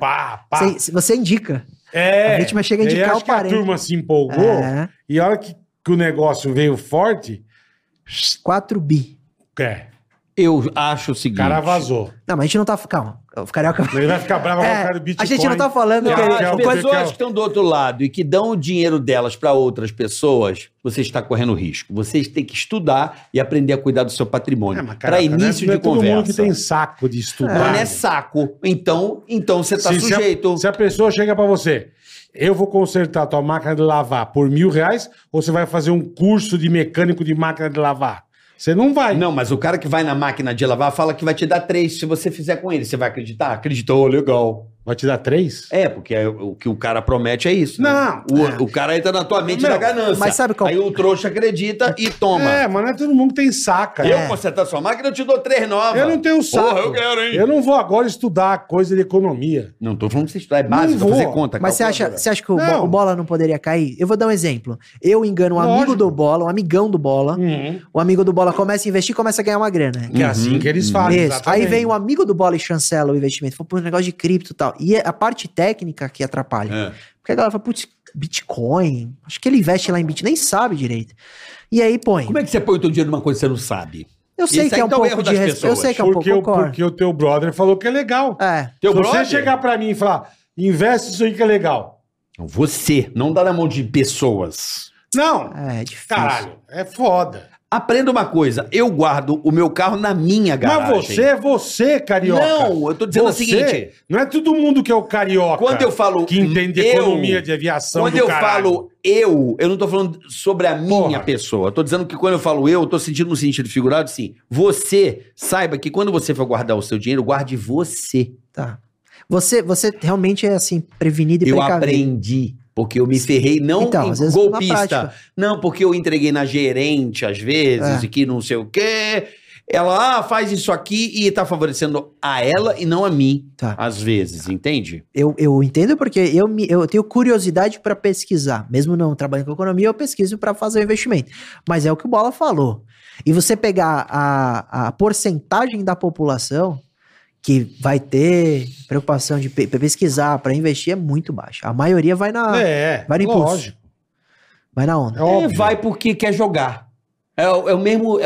Você indica. A vítima chega a indicar o parente. A turma se empolgou e a hora que o negócio veio forte... 4 bi. Eu acho o seguinte... O cara vazou. Não, mas a gente não tá... Calma. O Carioca... Ele vai ficar bravo com o cara do Bitcoin. A gente não tá falando... As pessoas que estão do outro lado e que dão o dinheiro delas para outras pessoas, você está correndo risco. Vocês têm que estudar e aprender a cuidar do seu patrimônio. Para início de conversa. Todo mundo que tem saco de estudar. Não é saco. Então você tá sujeito. Se a pessoa chega para você... Eu vou consertar tua máquina de lavar por R$1.000 ou você vai fazer um curso de mecânico de máquina de lavar? Você não vai. Não, mas o cara que vai na máquina de lavar fala que vai te dar 3 se você fizer com ele. Você vai acreditar? Acreditou, legal. Vai te dar 3? Porque o que o cara promete é isso. Não. Né? O cara entra na tua mente da ganância. Mas sabe qual... Aí o trouxa acredita e toma. Mas não é todo mundo que tem saco. Eu consertar sua máquina, eu te dou 3 novas. Eu não tenho saco. Porra, eu quero, hein? Eu não vou agora estudar coisa de economia. Não, tô falando que você estudar. É básico, fazer conta. Mas você acha que o Bola não poderia cair? Eu vou dar um exemplo. Eu engano um amigo do Bola, um amigão do Bola. O amigo do Bola começa a investir, começa a ganhar uma grana. Que é assim que eles fazem. Aí vem um amigo do Bola e chancela o investimento. Fala, pô, um negócio de cripto e tal. E a parte técnica que atrapalha. Porque a galera fala, putz, Bitcoin, acho que ele investe lá em Bitcoin, nem sabe direito. E aí põe. Como é que você põe o teu dinheiro numa coisa que você não sabe? Eu sei que é um pouco de respeito. Eu sei que é um pouco de respeito. Porque o teu brother falou que é legal. Se você chegar pra mim e falar, investe isso aí que é legal. Você, não dá na mão de pessoas. Não. É difícil. Caralho, é foda. Aprenda uma coisa, eu guardo o meu carro na minha garagem. Mas você, carioca. Não, eu tô dizendo o seguinte. Não é todo mundo que é o carioca. Quando eu falo que entende economia de aviação do caralho. Quando eu falo eu não tô falando sobre a minha pessoa. Eu tô dizendo que quando eu falo eu tô sentindo no sentido figurado, assim, você saiba que quando você for guardar o seu dinheiro, guarde você. Tá. Você realmente é, assim, prevenido e precavido. Eu aprendi. Porque eu me ferrei, não então, em golpista. Não, porque eu entreguei na gerente, às vezes, e que não sei o quê. Ela faz isso aqui e tá favorecendo a ela e não a mim, às vezes, entende? Eu entendo porque eu tenho curiosidade pra pesquisar. Mesmo não trabalhando com economia, eu pesquiso pra fazer o investimento. Mas é o que o Bola falou. E você pegar a porcentagem da população... que vai ter preocupação de pesquisar, para investir, é muito baixa. A maioria vai na... vai no impulso. Lógico. Vai na onda. Vai porque quer jogar. É o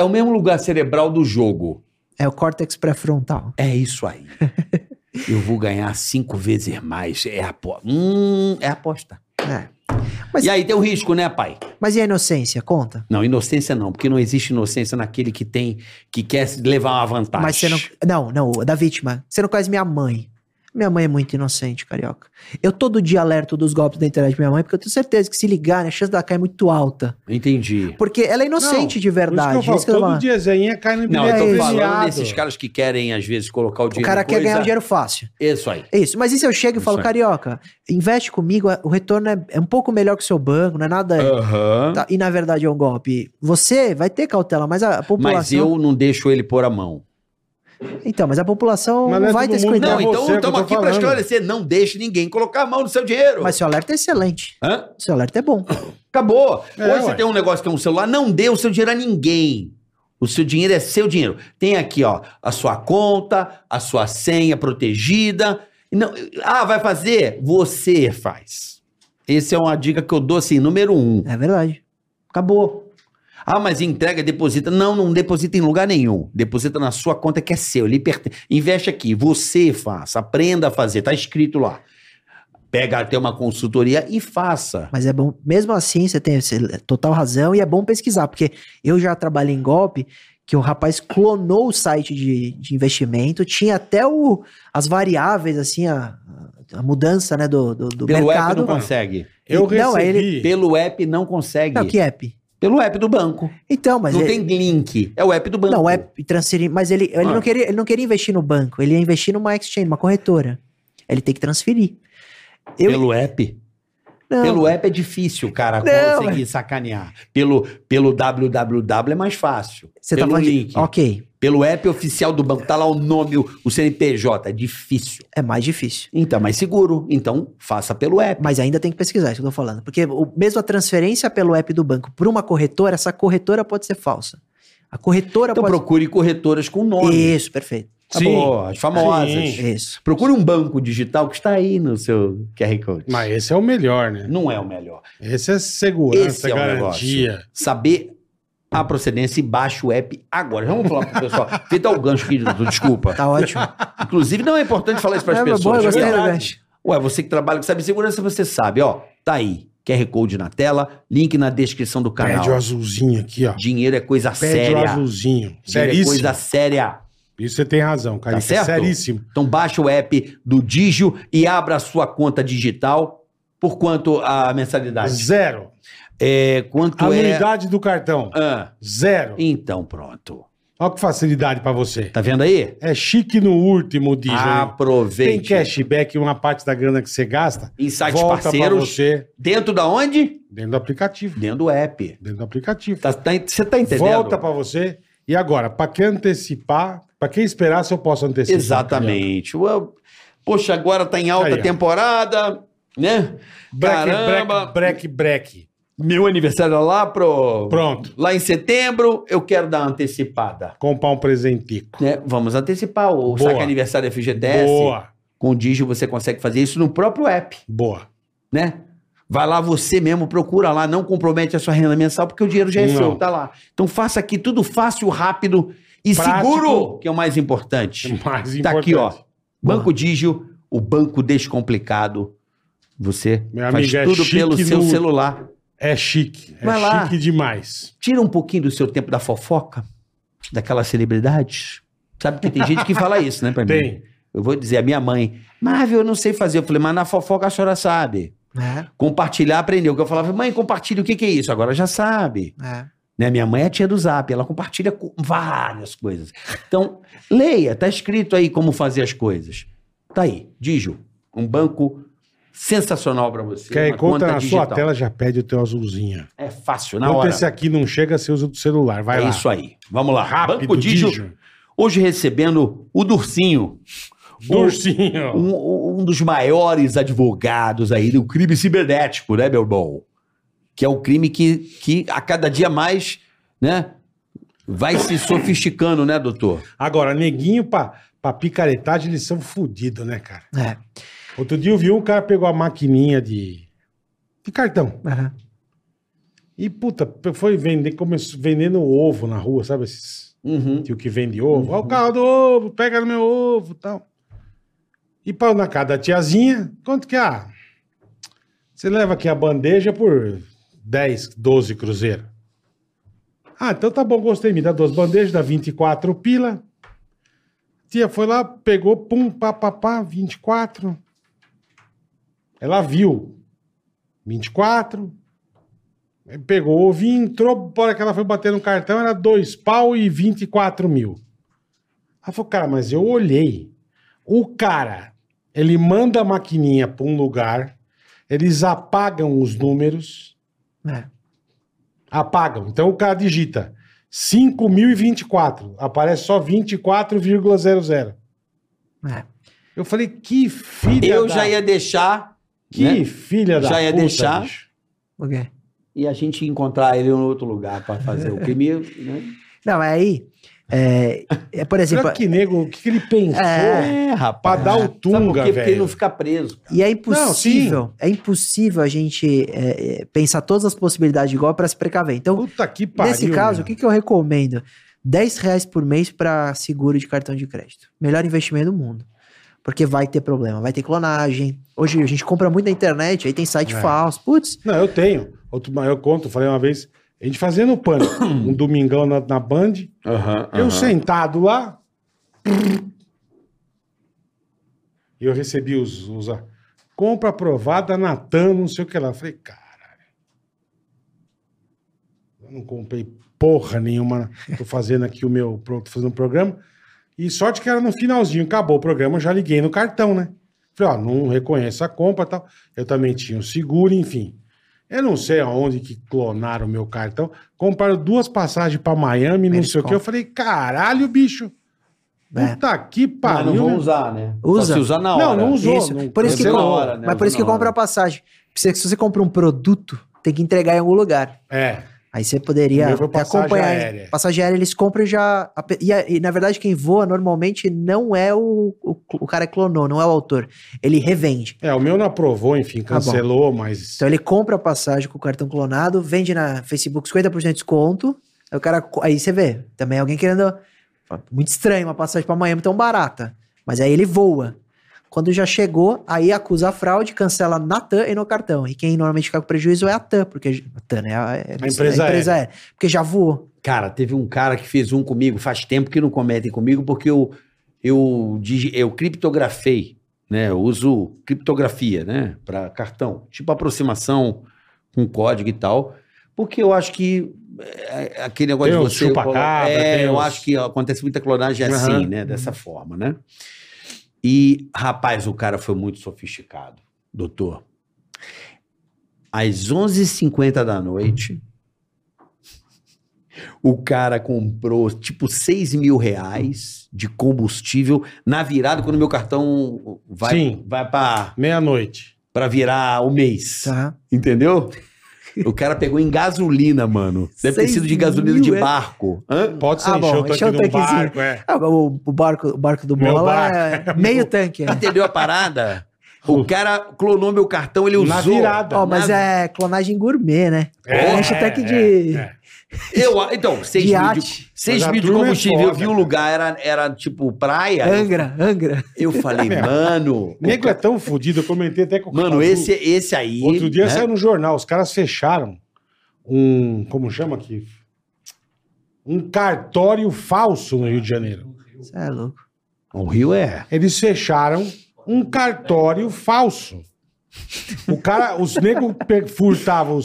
mesmo lugar cerebral do jogo. É o córtex pré-frontal. É isso aí. Eu vou ganhar 5 vezes mais. É aposta. Mas, e aí tem o risco, né, pai? Mas e a inocência? Conta? Não, inocência não, porque não existe inocência naquele que quer levar uma vantagem. Mas você não, da vítima. Você não conhece minha mãe. Minha mãe é muito inocente, carioca. Eu todo dia alerto dos golpes da internet de minha mãe, porque eu tenho certeza que se ligar, a chance dela cair é muito alta. Entendi. Porque ela é inocente de verdade. Todo diazinha cai no bilhete. Não, eu tô falando desses caras que querem, às vezes, colocar o dinheiro. O cara quer ganhar o dinheiro fácil. Isso aí. Isso. Mas e se eu chego e falo, carioca, investe comigo, o retorno é um pouco melhor que o seu banco, não é nada... Tá, e, na verdade, é um golpe. Você vai ter cautela, mas a população... Mas eu não deixo ele pôr a mão. Então, mas a população não vai ter esse cuidado. Não, então estamos aqui para esclarecer. Não deixe ninguém colocar a mão no seu dinheiro. Mas seu alerta é excelente. Hã? Seu alerta é bom. Acabou. Hoje você tem um negócio que é um celular, não dê o seu dinheiro a ninguém. O seu dinheiro é seu dinheiro. Tem aqui, ó, a sua conta, a sua senha protegida. Não, vai fazer? Você faz. Essa é uma dica que eu dou, assim, número 1. É verdade. Acabou. Ah, mas entrega, deposita. Não, não deposita em lugar nenhum. Deposita na sua conta que é seu. Ele pertence. Investe aqui. Você faça. Aprenda a fazer. Tá escrito lá. Pega até uma consultoria e faça. Mas é bom. Mesmo assim, você tem total razão e é bom pesquisar. Porque eu já trabalhei em golpe que o rapaz clonou o site de investimento. Tinha até as variáveis, assim, a mudança, né, do pelo mercado. Pelo app não consegue. Pelo app não consegue. Não, que app? Pelo app do banco. Então, mas... Não tem link. É o app do banco. Não, o app transferir... Mas ele não queria investir no banco. Ele ia investir numa exchange, uma corretora. Ele tem que transferir. Pelo app? Não. Pelo app é difícil, cara, conseguir sacanear. Pelo www é mais fácil. Você tá falando link. Ok. Pelo app oficial do banco. Tá lá o nome, o CNPJ. É difícil. É mais difícil. Então, mais seguro. Então, faça pelo app. Mas ainda tem que pesquisar, isso que eu tô falando. Porque mesmo a transferência pelo app do banco para uma corretora, essa corretora pode ser falsa. A corretora então pode... Então, procure corretoras com nome. Isso, perfeito. Acabou, sim, as famosas. Sim. Isso. Procure um banco digital que está aí no seu QR Code. Mas esse é o melhor, né? Não é o melhor. Esse é segurança, esse é garantia. Saber... a procedência e baixa o app agora. Vamos falar pro pessoal. Feito o gancho, querido, desculpa. Tá ótimo. Inclusive, não é importante falar isso para as pessoas. Eu gostei do gancho. Ué, você que trabalha com cibersegurança, você sabe, ó. Tá aí. QR Code na tela, link na descrição do canal. Pede o azulzinho aqui, ó. Dinheiro é coisa séria. Pede o azulzinho. Dinheiro é coisa séria. Isso você tem razão, cara. Tá certo? É seríssimo. Então baixa o app do Dígio e abra a sua conta digital. Por quanto a mensalidade? 0. Quanto a anuidade do cartão? 0. Então, pronto. Olha que facilidade pra você. Tá vendo aí? É chique no último, Dígio. Aproveite. Tem cashback, uma parte da grana que você gasta. Insights volta parceiros. Pra você. Dentro da onde? Dentro do aplicativo. Dentro do app. Dentro do aplicativo. Você tá entendendo? Volta pra você. E agora, pra quem antecipar, pra quem esperar, se eu posso antecipar. Exatamente. Poxa, agora tá em alta aí, temporada... Né? Break. Meu aniversário é lá Pronto. Lá em setembro, eu quero dar uma antecipada. Comprar um presentico. Né? Vamos antecipar o saque aniversário FGTS. Boa. Com o Dígio você consegue fazer isso no próprio app. Boa. Né? Vai lá você mesmo, procura lá, não compromete a sua renda mensal, porque o dinheiro já é seu, tá lá. Então faça aqui tudo fácil, rápido e prático, seguro, que é o mais importante. Tá aqui, ó. Banco Dígio, o banco descomplicado. Você faz tudo pelo seu celular. É chique, é lá, chique demais. Tira um pouquinho do seu tempo da fofoca, daquela celebridade. Sabe que tem gente que fala isso, né, pra mim? Tem. Eu vou dizer, a minha mãe, Marvel, eu não sei fazer. Eu falei, mas na fofoca a senhora sabe. É. Compartilhar, aprendeu. Eu falava, mãe, compartilha, o que que é isso? Agora já sabe. É. Né? Minha mãe é a tia do Zap, ela compartilha com várias coisas. Então, leia, tá escrito aí como fazer as coisas. Tá aí, Dígio, um banco sensacional pra você. Quer conta na digital. Sua tela, já pede o teu azulzinho. É fácil, na conta hora. Esse aqui não chega, você usa do celular, vai é lá. É isso aí, vamos lá. Rápido, Banco Dígio, hoje recebendo o Dursinho. Dursinho. Um dos maiores advogados aí do crime cibernético, né, meu irmão? Que é o crime que a cada dia mais, né, vai se sofisticando, né, doutor? Agora, neguinho pra picaretagem, eles são fodidos, né, cara? É. Outro dia eu vi um cara pegou a maquininha de cartão. Uhum. E, puta, foi vender, começou vendendo ovo na rua, sabe? Esses uhum. Tio que vende ovo. Uhum. Ó, o carro do ovo, pega no meu ovo e tal. E parou na casa da tiazinha. Quanto que é? Ah, você leva aqui a bandeja por 10, 12 cruzeiro. Ah, então tá bom, gostei. Me dá 2 bandejas, dá 24 pila. Tia foi lá, pegou, pum, papapá, 24. Ela viu 24, pegou o ovinho, entrou, bora que ela foi bater no cartão, era 2 pau e 24 mil. Ela falou, cara, mas eu olhei. O cara, ele manda a maquininha pra um lugar, eles apagam os números, né? Apagam. Então o cara digita 5.024, aparece só 24,00. É. Eu falei, que filha eu já ia deixar... Que né? Filha da puta. Já ia puta, deixar... O quê? E a gente encontrar ele em outro lugar para fazer o crime, né? Não, aí... por exemplo... Será que nego, o que ele pensou rapaz, pra dar o tunga, velho? Porque ele não fica preso. Cara. E é impossível, não, é impossível a gente pensar todas as possibilidades igual para se precaver. Então, puta que pariu, nesse caso, o que eu recomendo? R$10 por mês para seguro de cartão de crédito. Melhor investimento do mundo. Porque vai ter problema, vai ter clonagem. Hoje a gente compra muito na internet, aí tem site falso, putz. Não, eu tenho. Eu conto, falei uma vez, a gente fazia no Pânico, um domingão na Band, eu sentado lá, e eu recebi os compra aprovada, Natan, não sei o que lá. Eu falei, caralho, eu não comprei porra nenhuma, tô fazendo aqui o meu, tô fazendo um programa. E sorte que era no finalzinho, acabou o programa, eu já liguei no cartão, né? Falei, ó, não reconheço a compra e tal. Eu também tinha o seguro, enfim. Eu não sei aonde que clonaram o meu cartão. Compraram 2 passagens pra Miami, não sei o que. Eu falei, caralho, bicho. Puta que pariu. Mas não vão usar, né? Usa. Só se usar na hora. Não, não usou. Isso. Não, por isso que compra, hora, né? Mas por isso que compra a passagem. Se você compra um produto, tem que entregar em algum lugar. É. Aí você poderia até acompanhar. Aérea. Passagem aérea, eles compram já... E, na verdade, quem voa normalmente não é o cara que clonou, não é o autor. Ele revende. É, o meu não aprovou, enfim, cancelou, mas... Então ele compra a passagem com o cartão clonado, vende na Facebook 50% de desconto, aí o cara... Aí você vê, também alguém querendo... Muito estranho uma passagem pra Miami tão barata. Mas aí ele voa. Quando já chegou, aí acusa a fraude, cancela na TAM e no cartão. E quem normalmente fica com prejuízo é a TAM, porque a TAM, né? A empresa é. Porque já voou. Cara, teve um cara que fez um comigo, faz tempo que não cometem comigo, porque eu criptografei, né? Eu uso criptografia, né? Para cartão. Tipo aproximação com código e tal. Porque eu acho que aquele negócio tem de você... Chupa-cabra, eu acho que acontece muita clonagem assim, né? Dessa forma, né? E, rapaz, o cara foi muito sofisticado, doutor. Às 11h50 da noite, o cara comprou, tipo, 6 mil reais de combustível na virada, quando meu cartão vai pra... Meia-noite. Pra virar o mês. Tá. Entendeu? O cara pegou em gasolina, mano. Deve ter sido de gasolina de barco. Hã? Pode ser, encheu o tanque de um barco, o barco do Bola é meio tanque. Entendeu a parada? O cara clonou meu cartão, ele usou. Na virada. Mas é clonagem gourmet, né? Enche o tanque de... Então, 6 mil de combustível, eu vi um lugar, era tipo praia. Angra. Eu falei, mano... Nego é tão fodido, eu comentei até com o Mano, esse aí... Outro dia saiu no jornal, os caras fecharam Como chama aqui? Um cartório falso no Rio de Janeiro. Você é louco. O Rio é. Eles fecharam um cartório falso. O cara, os negros furtavam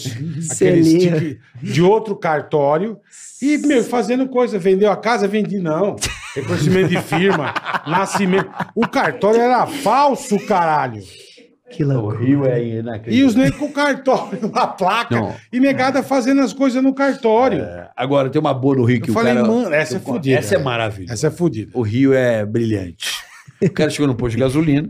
aqueles de outro cartório e, meu, fazendo coisa. Vendeu a casa, vendi não. Reconhecimento de firma, nascimento. O cartório era falso, caralho. Que loucura. O Rio é inacreditável. E os negros com o cartório, a placa, não, e negada fazendo as coisas no cartório. É, agora, tem uma boa no Rio que eu falei, mano, essa é fodida. Essa é maravilhosa. Essa é fodida. O Rio é brilhante. O cara chegou no posto de gasolina,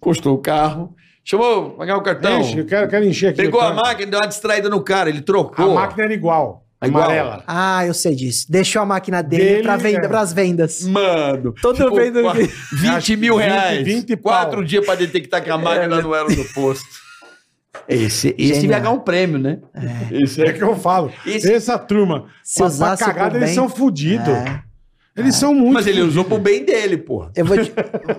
postou o carro, chamou, pagar o cartão. Enche, eu quero encher aqui. Pegou a máquina, deu uma distraída no cara, ele trocou. A máquina era igual. Amarela. Ah, eu sei disso. Deixou a máquina dele para as vendas. Mano. Todo vendo 20 mil reais. 20 4 dias para detectar que a máquina não era do posto. Esse vai ganhar um prêmio, né? É. Esse é que eu falo. Essa turma, se usar cagada, eles são fodidos. É. Eles são muito. Mas ele usou pro bem dele, porra. Eu vou te...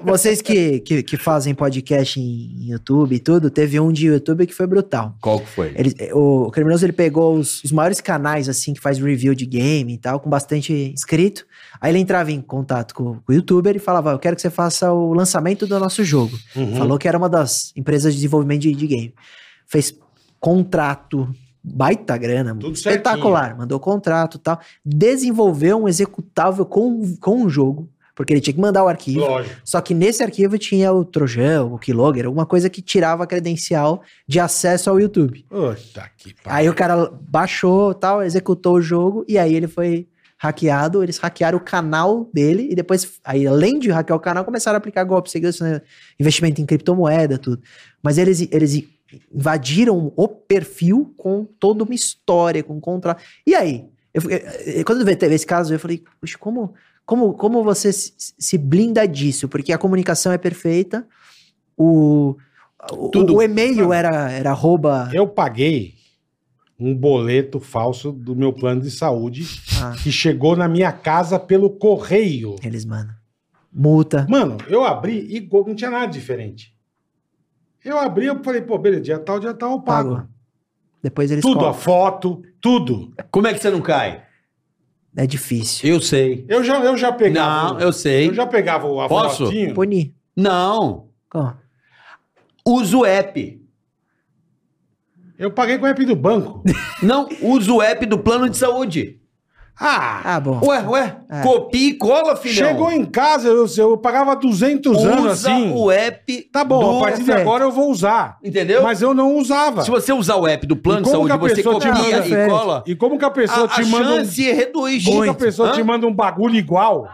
Vocês que fazem podcast em YouTube e tudo, teve um de YouTube que foi brutal. Qual que foi? O criminoso, ele pegou os maiores canais, assim, que faz review de game e tal, com bastante inscrito. Aí ele entrava em contato com o YouTuber e falava, eu quero que você faça o lançamento do nosso jogo. Uhum. Falou que era uma das empresas de desenvolvimento de game. Fez contrato... Baita grana, tudo espetacular. Certinho. Mandou contrato e tal. Desenvolveu um executável com um jogo, porque ele tinha que mandar o arquivo. Lógico. Só que nesse arquivo tinha o trojão, o keylogger, alguma coisa que tirava a credencial de acesso ao YouTube. Puta que pariu. Aí o cara baixou e tal, executou o jogo, e aí ele foi hackeado. Eles hackearam o canal dele, e depois, aí, além de hackear o canal, começaram a aplicar golpes, investimento em criptomoeda, tudo. Mas eles invadiram o perfil com toda uma história, com um contrato. E aí? Quando teve esse caso, eu falei, puxa, como você se blinda disso? Porque a comunicação é perfeita, o e-mail era arroba... Eu paguei um boleto falso do meu plano de saúde que chegou na minha casa pelo correio. Eles, mano, multa. Mano, eu abri e não tinha nada diferente. Eu abri, eu falei, pô, beleza, dia tal, eu pago. Depois eles tudo, compram. A foto, tudo. Como é que você não cai? É difícil. Eu sei. Eu já pegava. Não, eu sei. Eu já pegava a fotinho. Posso? Punir. Não. Usa o app. Eu paguei com o app do banco. Não, usa o app do plano de saúde. Ah, bom. Ué, é. Copia e cola, filhão. Chegou em casa, eu pagava 200 anos assim. Usa o app. Tá bom, a partir de agora eu vou usar. Entendeu? Mas eu não usava. Se você usar o app do plano de saúde, você copia e cola. E como que a pessoa te manda... A chance reduz. Como que a pessoa te manda um bagulho igual...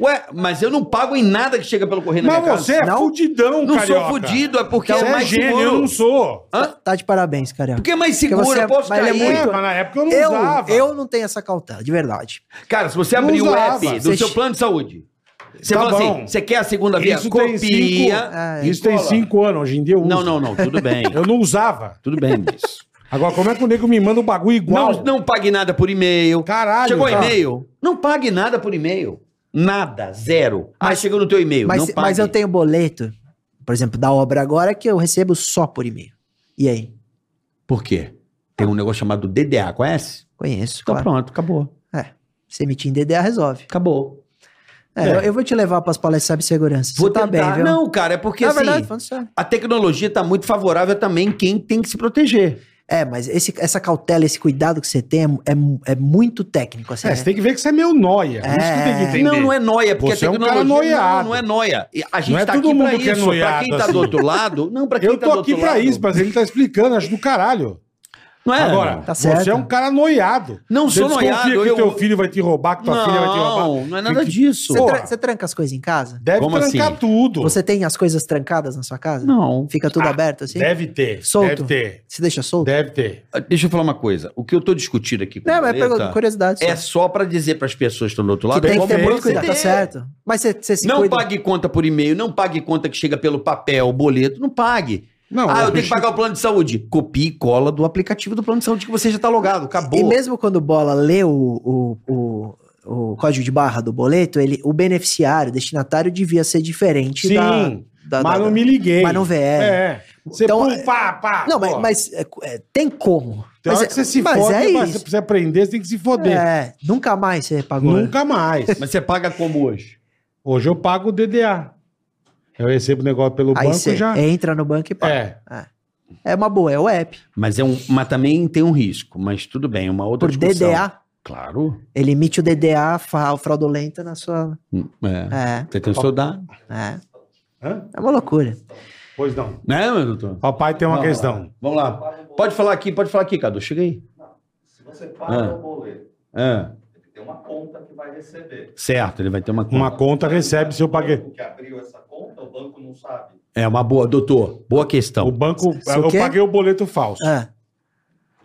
Ué, mas eu não pago em nada que chega pelo correio na minha casa. Mas você é fudidão, carioca. Não sou fudido, é porque é mais seguro. Eu não sou. Tá de parabéns, carioca. Porque é mais seguro, eu posso cair. Mas na época eu não usava. Eu não tenho essa cautela, de verdade. Cara, se você abrir o app do seu plano de saúde, você fala assim, você quer a segunda via? Copia. Isso tem 5 anos, hoje em dia eu uso. Não, tudo bem. Eu não usava. Tudo bem, isso. Agora, como é que o nego me manda um bagulho igual? Não pague nada por e-mail. Caralho, chegou e-mail? Não pague nada por e-mail. Nada, zero. Chegou no teu e-mail, não pague. Mas eu tenho boleto, por exemplo, da obra agora, que eu recebo só por e-mail. E aí? Por quê? Tem um negócio chamado DDA, conhece? Conheço, então pronto, acabou. Você emitir em DDA, resolve. Acabou. Eu vou te levar para as palestras de segurança. Vou tentar. Tá bem, viu? Não, cara, é porque assim, a tecnologia tá muito favorável também quem tem que se proteger. Mas essa cautela, esse cuidado que você tem é muito técnico. Assim, você tem que ver que você é meio noia. É isso que tem que entender. Não é noia, porque você a tecnologia é um cara não é noia. A gente não tá todo aqui mundo pra isso, é pra quem tá do outro lado. Não, pra quem tá do outro lado. Eu tô aqui pra isso, mas ele tá explicando, acho do caralho. Não é? Agora, tá certo. Você é um cara noiado. Não sou noiado. Você desconfia que teu filho vai te roubar, que tua filha vai te roubar. Não é nada disso. Você tranca as coisas em casa? Deve trancar tudo. Você tem as coisas trancadas na sua casa? Não. Fica tudo aberto assim? Deve ter. Solto? Deve ter. Você deixa solto? Deve ter. Deixa eu falar uma coisa. O que eu tô discutindo aqui com é curiosidade. É só pra dizer pras pessoas que estão do outro lado. Que tem que ter muito cuidado, tá certo. Mas você se cuida. Não pague conta por e-mail, não pague conta que chega pelo papel, boleto, não pague. Não, eu tenho que pagar o plano de saúde. Copia e cola do aplicativo do plano de saúde que você já tá logado, acabou. E mesmo quando o Bola lê o código de barra do boleto, o beneficiário, o destinatário devia ser diferente. Sim, mas não me liguei. Mas não vier. Você então, pum, pá, pá. Não, mas tem como. Tem hora que você se fode, se você aprender, você tem que se foder. É, nunca mais você pagou. Nunca mais. Mas você paga como hoje? Hoje eu pago o DDA. Eu recebo o negócio pelo banco e já... entra no banco e paga. É. É uma boa, é o app. Mas, mas também tem um risco, mas tudo bem, uma outra discussão. Por DDA? Claro. Ele emite o DDA fraudulento na sua... É. Você tem o seu dado. É. É uma loucura. Pois não. Né, meu doutor? Papai tem uma questão. Vamos lá. Pode falar aqui, Cadu. Chega aí. Não. Se você paga o boleto, ele tem uma conta que vai receber. Certo, ele vai ter uma conta. Uma conta recebe se eu paguei. O banco que abriu essa conta, o banco não sabe. É uma boa, doutor. Boa questão. O banco... Eu paguei o boleto falso. É.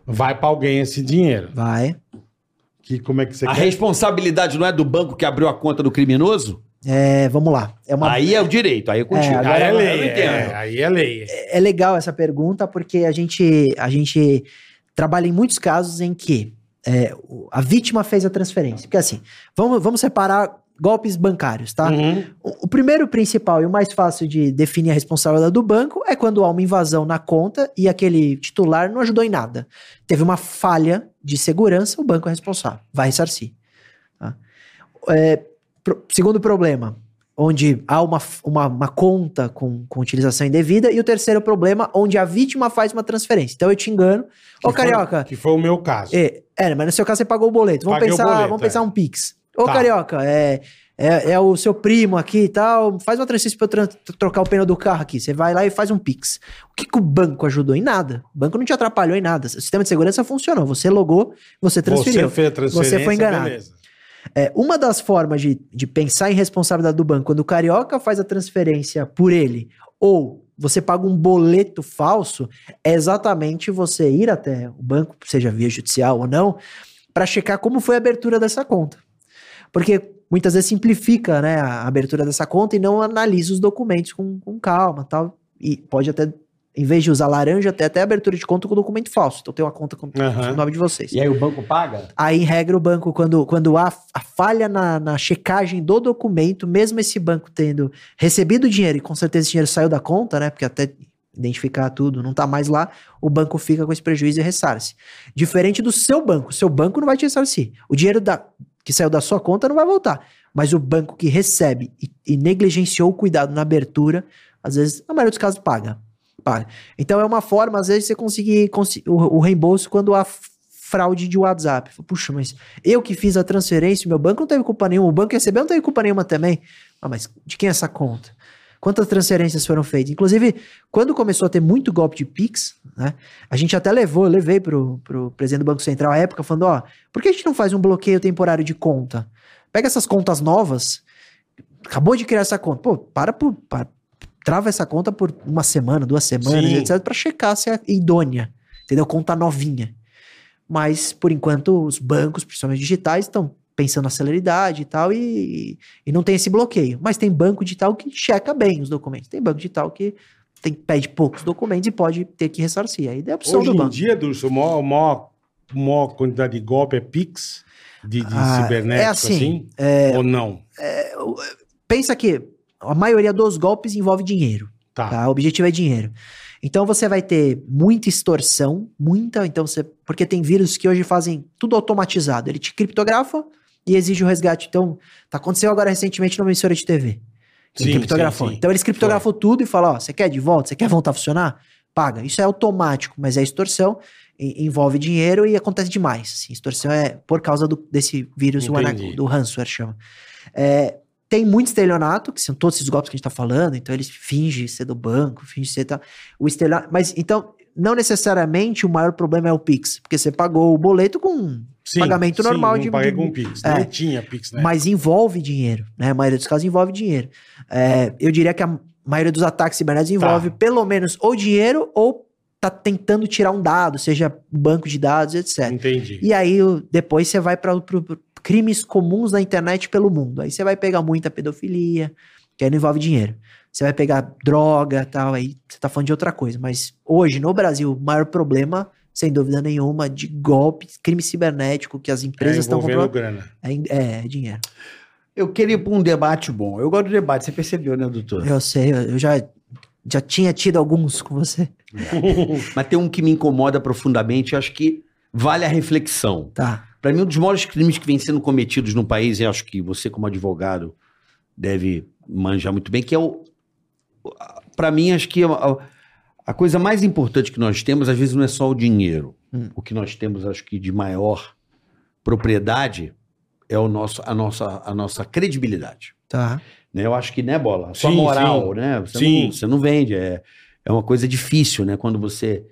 Vai para alguém esse dinheiro. Vai. Que, como é que você quer? A responsabilidade não é do banco que abriu a conta do criminoso? É, vamos lá. É uma... Aí é o direito, aí eu continuo. Aí é lei, aí é lei. É legal essa pergunta, porque a gente trabalha em muitos casos em que a vítima fez a transferência. Porque assim, vamos separar golpes bancários, tá? Uhum. O primeiro, principal e o mais fácil de definir a responsabilidade do banco é quando há uma invasão na conta e aquele titular não ajudou em nada. Teve uma falha de segurança, o banco é responsável, vai ressarcir. Tá? Segundo problema, onde há uma conta com utilização indevida. E o terceiro problema, onde a vítima faz uma transferência. Então eu te engano. Ô, Carioca... Que foi o meu caso. Mas no seu caso você pagou o boleto. Vamos pensar um Pix. Ô, tá. Carioca, é o seu primo aqui e tal. Faz uma transferência pra eu trocar o pneu do carro aqui. Você vai lá e faz um Pix. O que o banco ajudou? Em nada. O banco não te atrapalhou em nada. O sistema de segurança funcionou. Você logou, você transferiu. Você fez a transferência, você foi enganado. Beleza. Uma das formas de pensar em responsabilidade do banco, quando o Carioca faz a transferência por ele, ou você paga um boleto falso, é exatamente você ir até o banco, seja via judicial ou não, para checar como foi a abertura dessa conta. Porque muitas vezes simplifica, né, a abertura dessa conta e não analisa os documentos com calma e tal, e pode até... Em vez de usar laranja, tem até abertura de conta com documento falso. Então tem uma conta com o nome de vocês. E aí o banco paga? Aí, em regra, o banco, quando há a falha na checagem do documento, mesmo esse banco tendo recebido o dinheiro, e com certeza esse dinheiro saiu da conta, né? Porque até identificar tudo, não tá mais lá, o banco fica com esse prejuízo e ressarce. Diferente do seu banco. O seu banco não vai te ressarcir. O dinheiro que saiu da sua conta não vai voltar. Mas o banco que recebe e negligenciou o cuidado na abertura, às vezes, na maioria dos casos, paga. Então é uma forma, às vezes, você conseguir o reembolso quando há fraude de WhatsApp. Puxa, mas eu que fiz a transferência, meu banco não teve culpa nenhuma, o banco recebeu não teve culpa nenhuma também. Ah, mas de quem é essa conta? Quantas transferências foram feitas? Inclusive, quando começou a ter muito golpe de Pix, né, a gente até levei pro presidente do Banco Central à época, falando, ó, por que a gente não faz um bloqueio temporário de conta? Pega essas contas novas, acabou de criar essa conta, pô, trava essa conta por uma semana, 2 semanas, sim, etc, para checar se é idônea, entendeu? Conta novinha. Mas, por enquanto, os bancos, principalmente digitais, estão pensando na celeridade e tal, e não tem esse bloqueio. Mas tem banco digital que checa bem os documentos. Tem banco digital que pede poucos documentos e pode ter que ressarcir. Aí é a opção do banco. Hoje em dia, Durso, a maior quantidade de golpe é Pix, de cibernético, ou não? Pensa que a maioria dos golpes envolve dinheiro. Tá? O objetivo é dinheiro. Então você vai ter muita extorsão, porque tem vírus que hoje fazem tudo automatizado. Ele te criptografa e exige o resgate. Então, aconteceu agora recentemente numa emissora de TV. Sim, criptografou. Sim. Então eles criptografam tudo e falam, ó, você quer de volta? Você quer voltar a funcionar? Paga. Isso é automático, mas é extorsão, envolve dinheiro e acontece demais. Assim, extorsão é por causa desse vírus, do ransomware, chama. Tem muito estelionato, que são todos esses golpes que a gente tá falando, então eles fingem ser do banco, fingem ser tal. O estelionato, mas então, não necessariamente o maior problema é o Pix, porque você pagou o boleto com pagamento normal de... Sim, paguei com Pix, não tinha Pix, né? Mas envolve dinheiro, né? A maioria dos casos envolve dinheiro. Eu diria que a maioria dos ataques cibernéticos envolve pelo menos ou dinheiro ou tá tentando tirar um dado, seja banco de dados, etc. Entendi. E aí, depois você vai para crimes comuns na internet pelo mundo. Aí você vai pegar muita pedofilia, que aí não envolve dinheiro. Você vai pegar droga e tal, aí você tá falando de outra coisa. Mas hoje, no Brasil, o maior problema, sem dúvida nenhuma, de golpe, crime cibernético, que as empresas estão comprando... grana. É dinheiro. Eu queria ir para um debate bom. Eu gosto do debate, você percebeu, né, doutor? Eu sei, eu já tinha tido alguns com você. Mas tem um que me incomoda profundamente, eu acho que vale a reflexão. Tá. Para mim, um dos maiores crimes que vem sendo cometidos no país, e acho que você como advogado deve manjar muito bem, que é o... Para mim, acho que a coisa mais importante que nós temos, às vezes, não é só o dinheiro. O que nós temos, acho que, de maior propriedade é o nosso, a nossa credibilidade. Tá. Né? Eu acho que, né, Bola? A sua moral, sim. Né? Você não vende. É uma coisa difícil, né? Quando você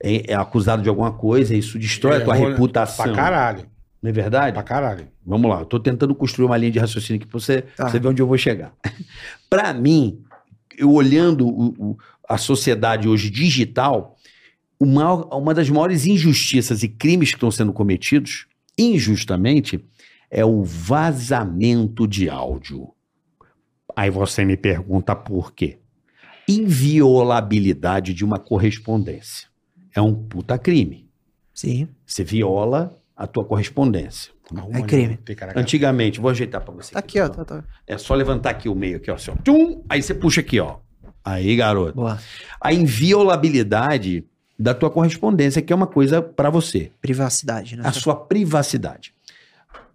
é acusado de alguma coisa, isso destrói a tua reputação. Pra caralho. Não é verdade? Pra caralho. Vamos lá. Eu tô tentando construir uma linha de raciocínio aqui pra você, tá, pra você ver onde eu vou chegar. Pra mim, eu olhando a sociedade hoje digital, uma das maiores injustiças e crimes que estão sendo cometidos, injustamente, é o vazamento de áudio. Aí você me pergunta por quê? Inviolabilidade de uma correspondência. É um puta crime. Sim. Você viola a tua correspondência. É crime. Antigamente, vou ajeitar pra você. Tá aqui, ó. Tá. É só levantar aqui o meio, aqui, ó. Assim, ó. Tchum! Aí você puxa aqui, ó. Aí, garoto. Boa. A inviolabilidade da tua correspondência, que é uma coisa pra você. Privacidade, né? A sua privacidade.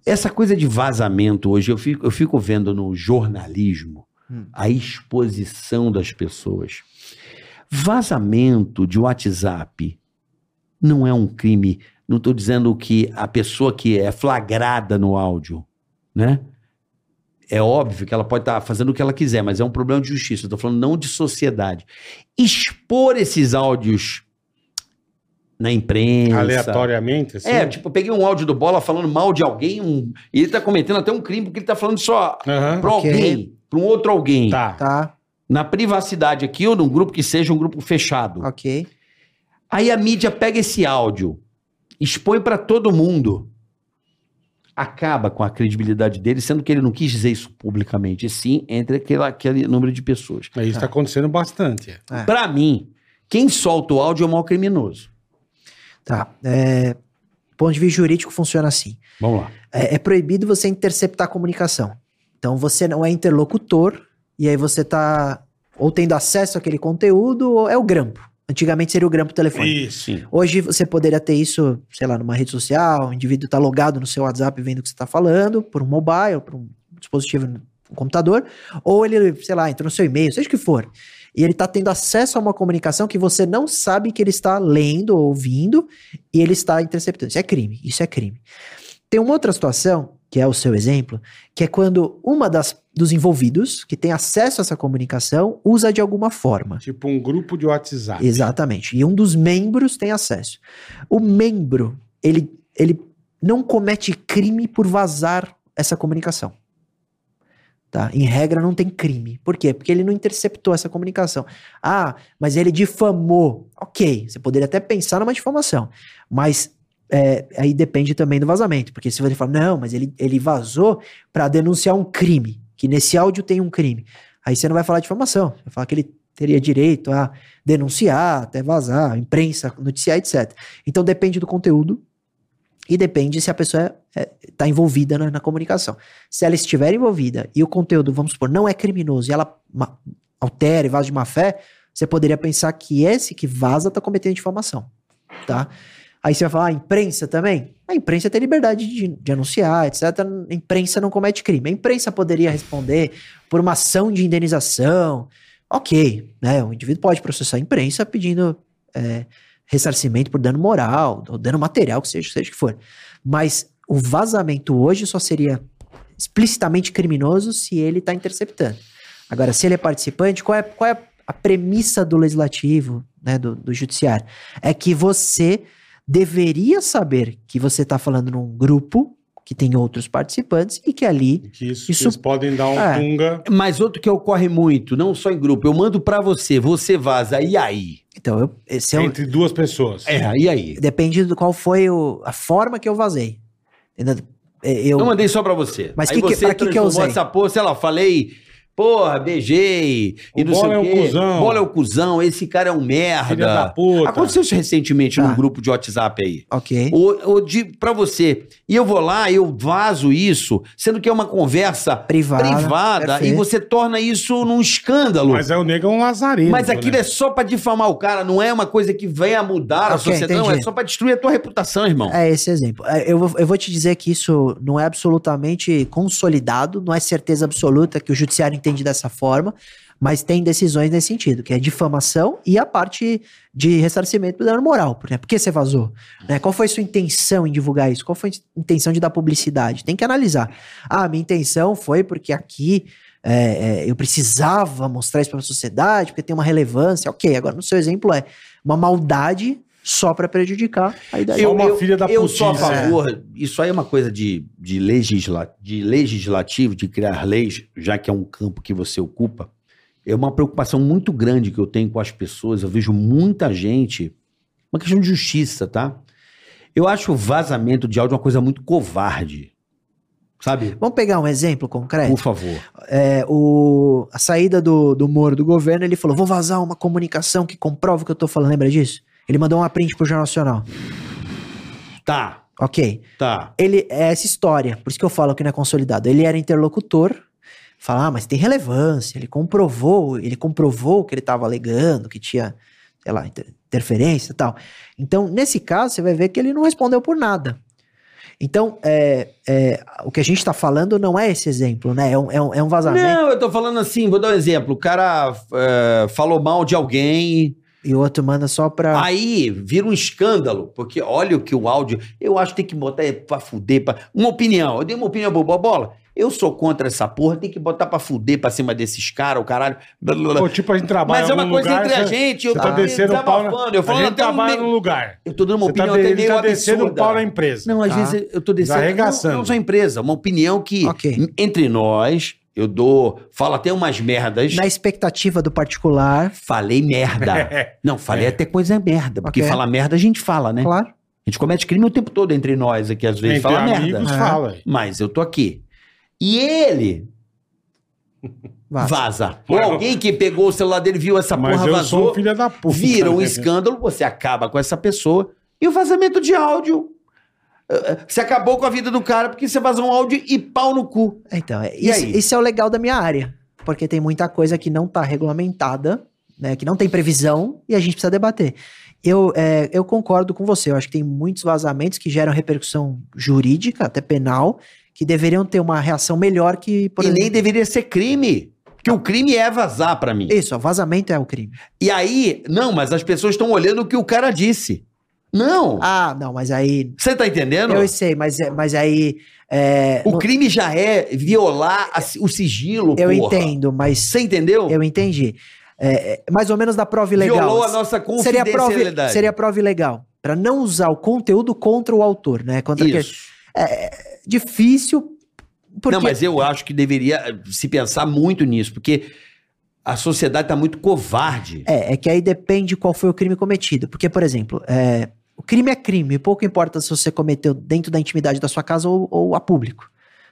Essa coisa de vazamento hoje, eu fico vendo no jornalismo a exposição das pessoas. Vazamento de WhatsApp não é um crime. Não estou dizendo que a pessoa que é flagrada no áudio, né? É óbvio que ela pode estar fazendo o que ela quiser, mas é um problema de justiça. Estou falando não de sociedade. Expor esses áudios na imprensa. Aleatoriamente? Assim? É, tipo, eu peguei um áudio do Bola falando mal de alguém, e ele está cometendo até um crime, porque ele está falando só para alguém, para um outro alguém. Tá. Na privacidade aqui, ou num grupo que seja um grupo fechado. Ok. Aí a mídia pega esse áudio, expõe para todo mundo. Acaba com a credibilidade dele, sendo que ele não quis dizer isso publicamente, sim, entre aquele número de pessoas. Mas isso está acontecendo bastante. É. Para mim, quem solta o áudio é o maior criminoso. Tá. Ponto de vista jurídico funciona assim. Vamos lá. É proibido você interceptar a comunicação. Então você não é interlocutor, e aí você está ou tendo acesso àquele conteúdo, ou é o grampo. Antigamente seria o grampo telefônico. Isso. Hoje você poderia ter isso, sei lá, numa rede social, o indivíduo está logado no seu WhatsApp vendo o que você está falando, por um mobile, por um dispositivo, um computador, ou ele, sei lá, entrou no seu e-mail, seja o que for, e ele está tendo acesso a uma comunicação que você não sabe que ele está lendo ou ouvindo, e ele está interceptando. Isso é crime. Tem uma outra situação, que é o seu exemplo, que é quando uma dos envolvidos, que tem acesso a essa comunicação, usa de alguma forma. Tipo um grupo de WhatsApp. Exatamente. E um dos membros tem acesso. O membro, ele não comete crime por vazar essa comunicação. Tá? Em regra, não tem crime. Por quê? Porque ele não interceptou essa comunicação. Ah, mas ele difamou. Ok, você poderia até pensar numa difamação, mas... aí depende também do vazamento, porque se você fala, não, mas ele vazou pra denunciar um crime, que nesse áudio tem um crime, aí você não vai falar de difamação, vai falar que ele teria direito a denunciar, até vazar, a imprensa, noticiar, etc. Então depende do conteúdo e depende se a pessoa tá envolvida na comunicação. Se ela estiver envolvida e o conteúdo, vamos supor, não é criminoso e ela altera e vaza de má fé, você poderia pensar que esse que vaza tá cometendo difamação, tá? Aí você vai falar, a imprensa também? A imprensa tem liberdade de anunciar, etc. A imprensa não comete crime. A imprensa poderia responder por uma ação de indenização. Ok, né? O indivíduo pode processar a imprensa pedindo ressarcimento por dano moral, ou dano material, seja o que for. Mas o vazamento hoje só seria explicitamente criminoso se ele está interceptando. Agora, se ele é participante, qual é a premissa do legislativo, né, do judiciário? É que você... deveria saber que você está falando num grupo que tem outros participantes e que ali... Que isso podem dar um tunga. Mas outro que ocorre muito, não só em grupo, eu mando para você, você vaza, e aí? Então, entre duas pessoas. E aí? Depende do qual foi a forma que eu vazei. Eu mandei só para você. Mas para que eu usei? Essa porra, sei lá, falei... Porra, beijei. E o não Bola sei o quê. É o cuzão. Bola é o cuzão, esse cara é um merda. Filha da puta. Aconteceu isso recentemente num grupo de WhatsApp aí. Ok. Pra você. E eu vou lá, eu vazo isso, sendo que é uma conversa privada e você torna isso num escândalo. Mas aí o nego é um lazarento. Mas aquilo é só pra difamar o cara, não é uma coisa que venha mudar a sociedade. Entendi. Não, é só pra destruir a tua reputação, irmão. É esse exemplo. Eu vou te dizer que isso não é absolutamente consolidado, não é certeza absoluta que o judiciário entende dessa forma, mas tem decisões nesse sentido, que é difamação e a parte de ressarcimento do dano moral. Por que você vazou? Né? Qual foi sua intenção em divulgar isso? Qual foi a intenção de dar publicidade? Tem que analisar. Ah, minha intenção foi porque aqui eu precisava mostrar isso para a sociedade, porque tem uma relevância. Ok, agora no seu exemplo é uma maldade só para prejudicar a ideia. Eu sou a favor, isso aí é uma coisa de legislativo, de criar leis, já que é um campo que você ocupa, é uma preocupação muito grande que eu tenho com as pessoas, eu vejo muita gente, uma questão de justiça, tá? Eu acho o vazamento de áudio uma coisa muito covarde, sabe? Vamos pegar um exemplo concreto? Por favor. A saída do Moro do governo, ele falou, vou vazar uma comunicação que comprova o que eu tô falando, lembra disso? Ele mandou uma print pro Jornal Nacional. Tá. Ok. Tá. Ele é essa história, por isso que eu falo que não é consolidado. Ele era interlocutor, fala, ah, mas tem relevância, ele comprovou que ele estava alegando, que tinha, sei lá, interferência e tal. Então, nesse caso, você vai ver que ele não respondeu por nada. Então, o que a gente tá falando não é esse exemplo, né? É um vazamento. Não, eu tô falando assim, vou dar um exemplo. O cara falou mal de alguém... E o outro manda só pra... Aí vira um escândalo, porque olha o que o áudio... Eu acho que tem que botar pra fuder, pra... Uma opinião, eu dei uma opinião bola. Eu sou contra essa porra, tem que botar pra fuder pra cima desses caras, o caralho... Pô, tipo, a gente trabalha mas é uma coisa lugar, entre a gente, eu tá descendo o pau... Eu falo até no lugar. Eu tô dando uma opinião até meio absurda. Tá descendo o pau na empresa. Não, às vezes eu tô descendo... Não só a empresa, uma opinião que, entre nós... Eu dou... Falo até umas merdas. Na expectativa do particular. Falei merda. Não, falei até coisa merda. Porque falar merda a gente fala, né? Claro. A gente comete crime o tempo todo entre nós aqui. Às vezes fala merda. Fala. Mas eu tô aqui. E ele... Vaza. Ou alguém que pegou o celular dele, viu essa porra, vazou. Mas eu sou filha da puta. Vira um escândalo, você acaba com essa pessoa. E o vazamento de áudio... Você acabou com a vida do cara porque você vazou um áudio e pau no cu. Então, isso é o legal da minha área. Porque tem muita coisa que não tá regulamentada, né, que não tem previsão e a gente precisa debater. Eu concordo com você. Eu acho que tem muitos vazamentos que geram repercussão jurídica, até penal, que deveriam ter uma reação melhor que... nem deveria ser crime. Porque o crime é vazar pra mim. Isso, o vazamento é o crime. E aí... Não, mas as pessoas estão olhando o que o cara disse. Não. Ah, não, mas aí... Você tá entendendo? Eu sei, mas aí... O crime já é violar o sigilo, eu entendo, mas... Você entendeu? Eu entendi. Mais ou menos da prova ilegal. Violou a nossa confidencialidade. Seria prova ilegal. Pra não usar o conteúdo contra o autor, né? Contra isso. É difícil... Porque... Não, mas eu acho que deveria se pensar muito nisso, porque... A sociedade tá muito covarde. É que aí depende qual foi o crime cometido. Porque, por exemplo, o crime é crime. Pouco importa se você cometeu dentro da intimidade da sua casa ou a público,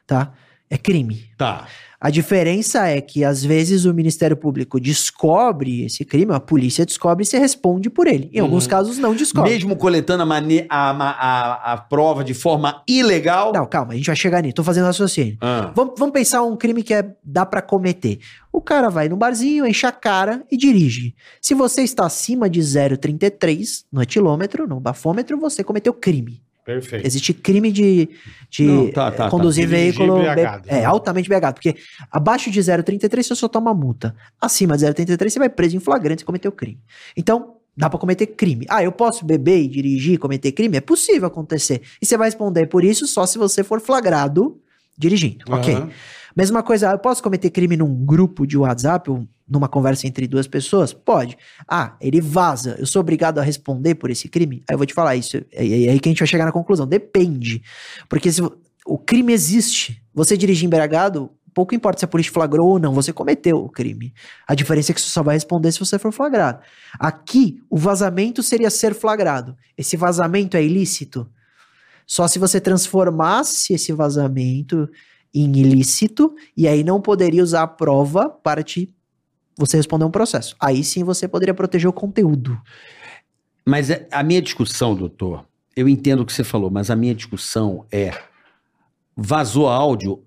tá? É crime. Tá. A diferença é que, às vezes, o Ministério Público descobre esse crime, a polícia descobre e se responde por ele. Em alguns casos, não descobre. Mesmo coletando a prova de forma ilegal... Não, calma, a gente vai chegar nisso. Tô fazendo raciocínio. Vamos pensar um crime que dá pra cometer. O cara vai no barzinho, enche a cara e dirige. Se você está acima de 0,33 no etilômetro, no bafômetro, você cometeu crime. Perfeito. Existe crime de conduzir veículo altamente embriagado, porque abaixo de 0,33 você só toma multa, acima de 0,33 você vai preso em flagrante, você cometeu crime. Então, dá pra cometer crime. Ah, eu posso beber e dirigir e cometer crime? É possível acontecer. E você vai responder por isso só se você for flagrado dirigindo, ok? Mesma coisa, eu posso cometer crime num grupo de WhatsApp ou numa conversa entre duas pessoas? Pode. Ah, ele vaza. Eu sou obrigado a responder por esse crime? Aí eu vou te falar isso. É aí que a gente vai chegar na conclusão. Depende. Porque o crime existe. Você dirigir embriagado, pouco importa se a polícia flagrou ou não, você cometeu o crime. A diferença é que você só vai responder se você for flagrado. Aqui, o vazamento seria ser flagrado. Esse vazamento é ilícito? Só se você transformasse esse vazamento... em ilícito, e aí não poderia usar a prova para você responder um processo. Aí sim você poderia proteger o conteúdo. Mas a minha discussão, doutor, eu entendo o que você falou, mas a minha discussão é, vazou áudio,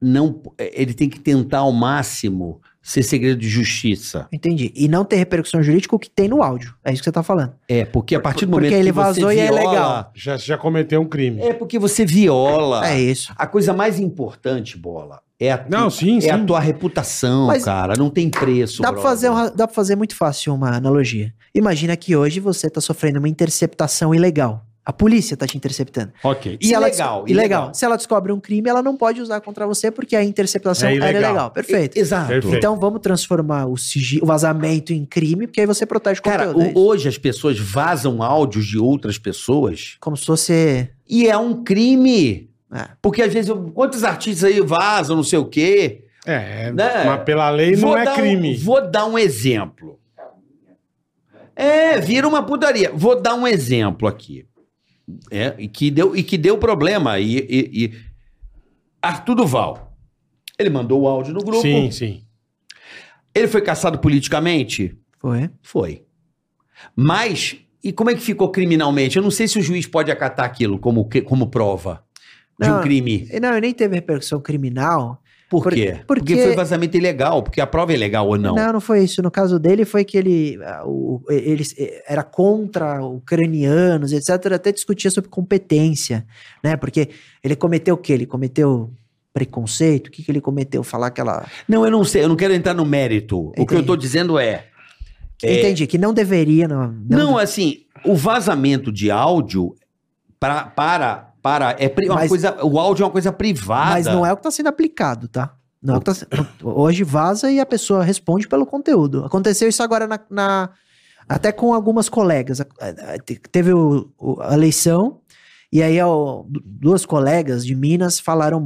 não, ele tem que tentar ao máximo ser segredo de justiça. Entendi. E não ter repercussão jurídica o que tem no áudio. É isso que você tá falando. É, porque a partir do momento que ele vazou você viola, e é legal. Já cometeu um crime. É porque você viola. É isso. A coisa mais importante, Bola, é a tua reputação, mas, cara. Não tem preço, dá pra fazer muito fácil uma analogia. Imagina que hoje você tá sofrendo uma interceptação ilegal. A polícia tá te interceptando. Ok. Ilegal. Se ela descobre um crime, ela não pode usar contra você porque a interceptação era ilegal. Perfeito. Exato. Perfeito. Então vamos transformar o vazamento em crime, porque aí você protege o conteúdo. Cara, hoje as pessoas vazam áudios de outras pessoas. Como se fosse... E é um crime. É. Porque às vezes, quantos artistas aí vazam, não sei o quê. É, né? Mas pela lei não é crime. Vou dar um exemplo. É, vira uma putaria. Vou dar um exemplo aqui. É, e que deu problema. Arthur Duval, ele mandou o áudio no grupo. Sim, sim. Ele foi caçado politicamente? Foi. Mas, e como é que ficou criminalmente? Eu não sei se o juiz pode acatar aquilo como prova de um crime. Não, nem teve repercussão criminal. Por quê? Porque foi vazamento ilegal, porque a prova é legal ou não. Não foi isso. No caso dele foi que ele era contra ucranianos, etc. Até discutia sobre competência, né? Porque ele cometeu o quê? Ele cometeu preconceito? O que ele cometeu? Falar aquela... Não, eu não sei. Eu não quero entrar no mérito. Entendi. O que eu tô dizendo é... Entendi, que não deveria... Assim, o vazamento de áudio o áudio é uma coisa privada. Mas não é o que está sendo aplicado, tá? Não é o que hoje vaza e a pessoa responde pelo conteúdo. Aconteceu isso agora até com algumas colegas. Teve a eleição e aí duas colegas de Minas falaram,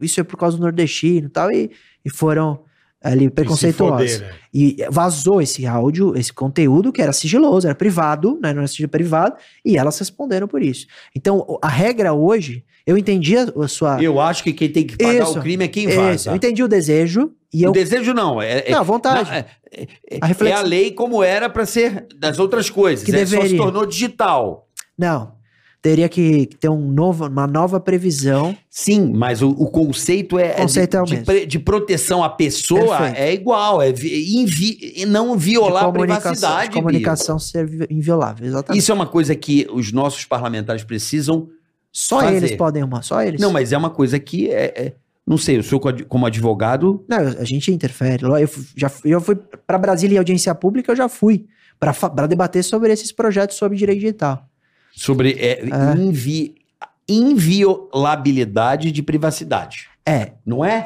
isso é por causa do nordestino e tal, e foram ali preconceituosas. E vazou esse áudio, esse conteúdo que era sigiloso, era privado, né? Não era sigilo privado, e elas responderam por isso. Então, a regra hoje, eu entendi a sua... Eu acho que quem tem que pagar o crime é quem vaza. Isso. Eu entendi o desejo e o desejo não, é a vontade. É a lei como era para ser das outras coisas, só se tornou digital. Não. Teria que ter uma nova previsão. Sim, mas o conceito de proteção à pessoa. Perfeito. É igual, não violar a privacidade. De comunicação ser inviolável, exatamente. Isso é uma coisa que os nossos parlamentares precisam fazer. Eles podem, só eles. Não, mas é uma coisa que não sei, eu sou como advogado... Não, a gente interfere. Eu fui para Brasília e audiência pública, eu já fui para debater sobre esses projetos sobre direito digital. Sobre inviolabilidade de privacidade. Não é?